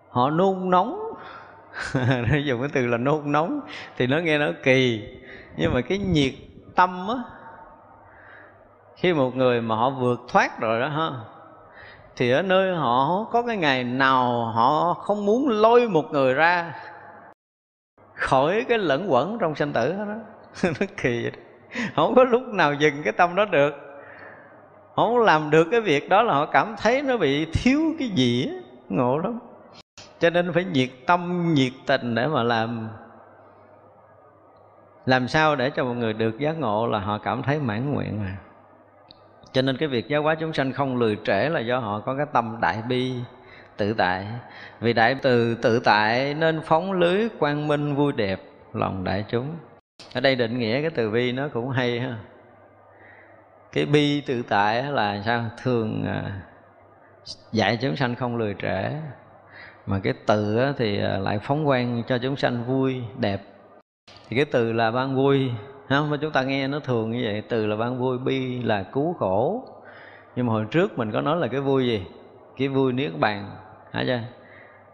Họ nôn nóng, nó dùng cái từ là nôn nóng thì nó nghe nó kỳ, nhưng mà cái nhiệt tâm á, khi một người mà họ vượt thoát rồi đó ha, thì ở nơi họ có cái ngày nào họ không muốn lôi một người ra khỏi cái lẫn quẩn trong sanh tử đó. Nó kỳ vậy đó. Không có lúc nào dừng cái tâm đó được. Không làm được cái việc đó là họ cảm thấy nó bị thiếu cái gì á. Ngộ lắm. Cho nên phải nhiệt tâm, nhiệt tình để mà làm. Làm sao để cho mọi người được giác ngộ là họ cảm thấy mãn nguyện mà. Cho nên cái việc giáo hóa chúng sanh không lười trễ là do họ có cái tâm đại bi, tự tại. Vì đại từ tự tại nên phóng lưới quang minh vui đẹp lòng đại chúng. Ở đây định nghĩa cái từ bi nó cũng hay ha. Cái bi tự tại là sao? Thường dạy chúng sanh không lười trễ. Mà cái từ thì lại phóng quang cho chúng sanh vui, đẹp. Thì cái từ là ban vui. Mà chúng ta nghe nó thường như vậy. Từ là ban vui, bi là cứu khổ. Nhưng mà hồi trước mình có nói là cái vui gì? Cái vui niết bàn. Hả chưa?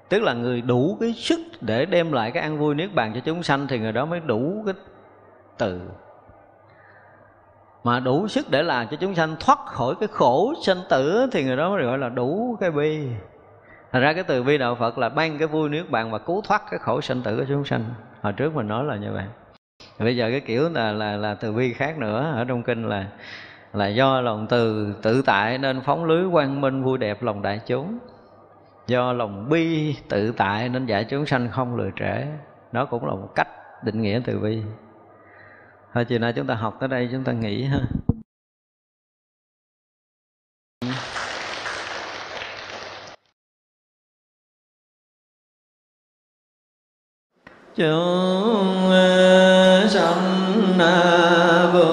Tức là người đủ cái sức để đem lại cái an vui niết bàn cho chúng sanh thì người đó mới đủ cái từ. Mà đủ sức để làm cho chúng sanh thoát khỏi cái khổ sanh tử thì người đó mới gọi là đủ cái bi. Thành ra cái từ bi đạo Phật là ban cái vui niết bàn và cứu thoát cái khổ sanh tử của chúng sanh. Hồi trước mình nói là như vậy. Bây giờ cái kiểu là từ bi khác nữa. Ở trong kinh là do lòng từ tự tại nên phóng lưới quang minh vui đẹp lòng đại chúng. Do lòng bi tự tại nên dạy chúng sanh không lười trễ. Đó cũng là một cách định nghĩa từ bi. Thôi chiều nay chúng ta học tới đây chúng ta nghỉ ha. Chúng sanh vô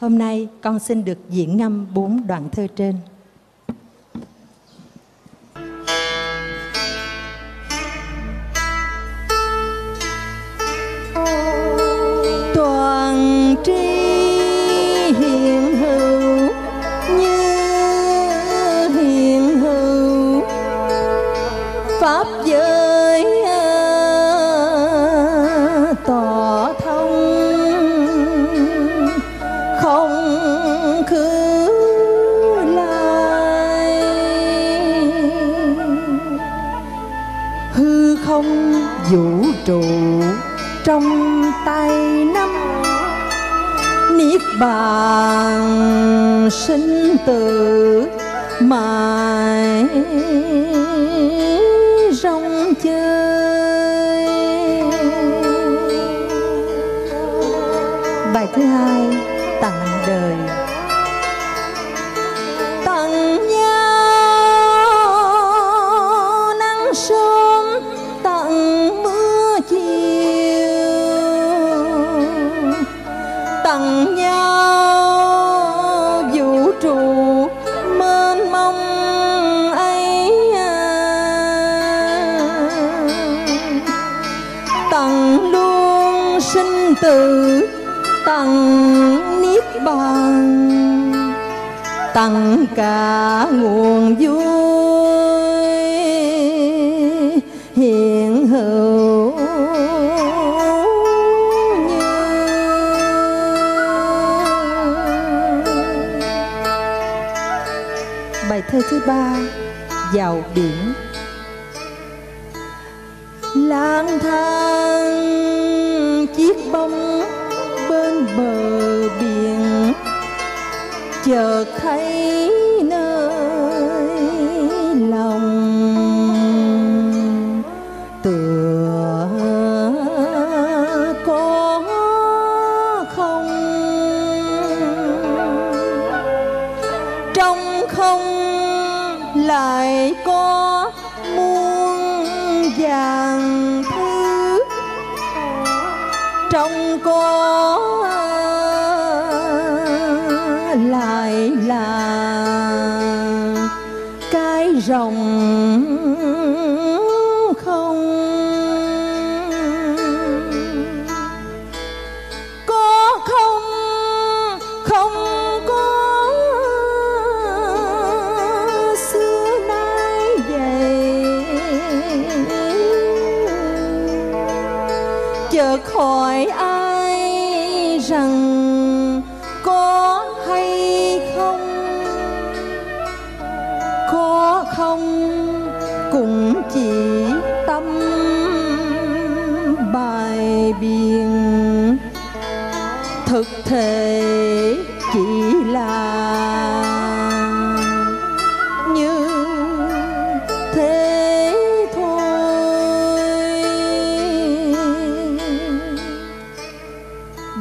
Hôm nay con xin được diễn ngâm 4 đoạn thơ trên. Toàn tri hiện hữu như hiện hữu, pháp giới tỏ thông không cứ là không vũ trụ trong tay nắm, niết bàn sinh tử mãi rong chơi. Bài thứ hai, tặng đời. Tặng nhau nắng sớm, tặng mưa chiều, tặng nhau vũ trụ mênh mông ấy, tặng luôn sinh tử, tặng niết bàn, tặng cả nguồn vui hiện hữu như. Bài thơ thứ ba, vào biển. Lang thang chiếc bóng bên bờ biển, chợt thấy nơi lòng tựa có không. Trong không lại có muôn vàng thứ, trong có lại là cái rồng không. Có không không có xưa nay vậy, chợt hỏi ai rằng không cũng chỉ tâm bài biện, thực thể chỉ là như thế thôi.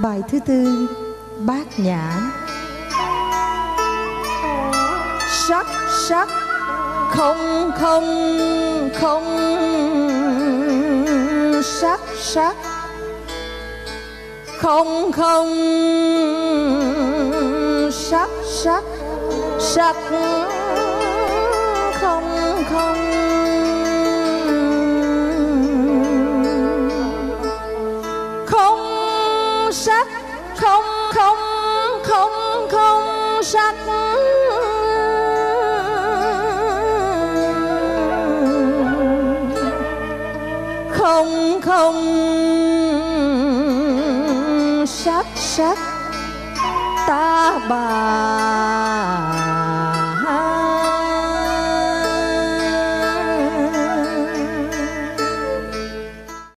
Bài thứ tư, Bát Nhã. Sắc sắc không không không sắc sắc, không không sắc sắc sắc, không không không sắc, không không không không sắc, không không sắc sắc ta bà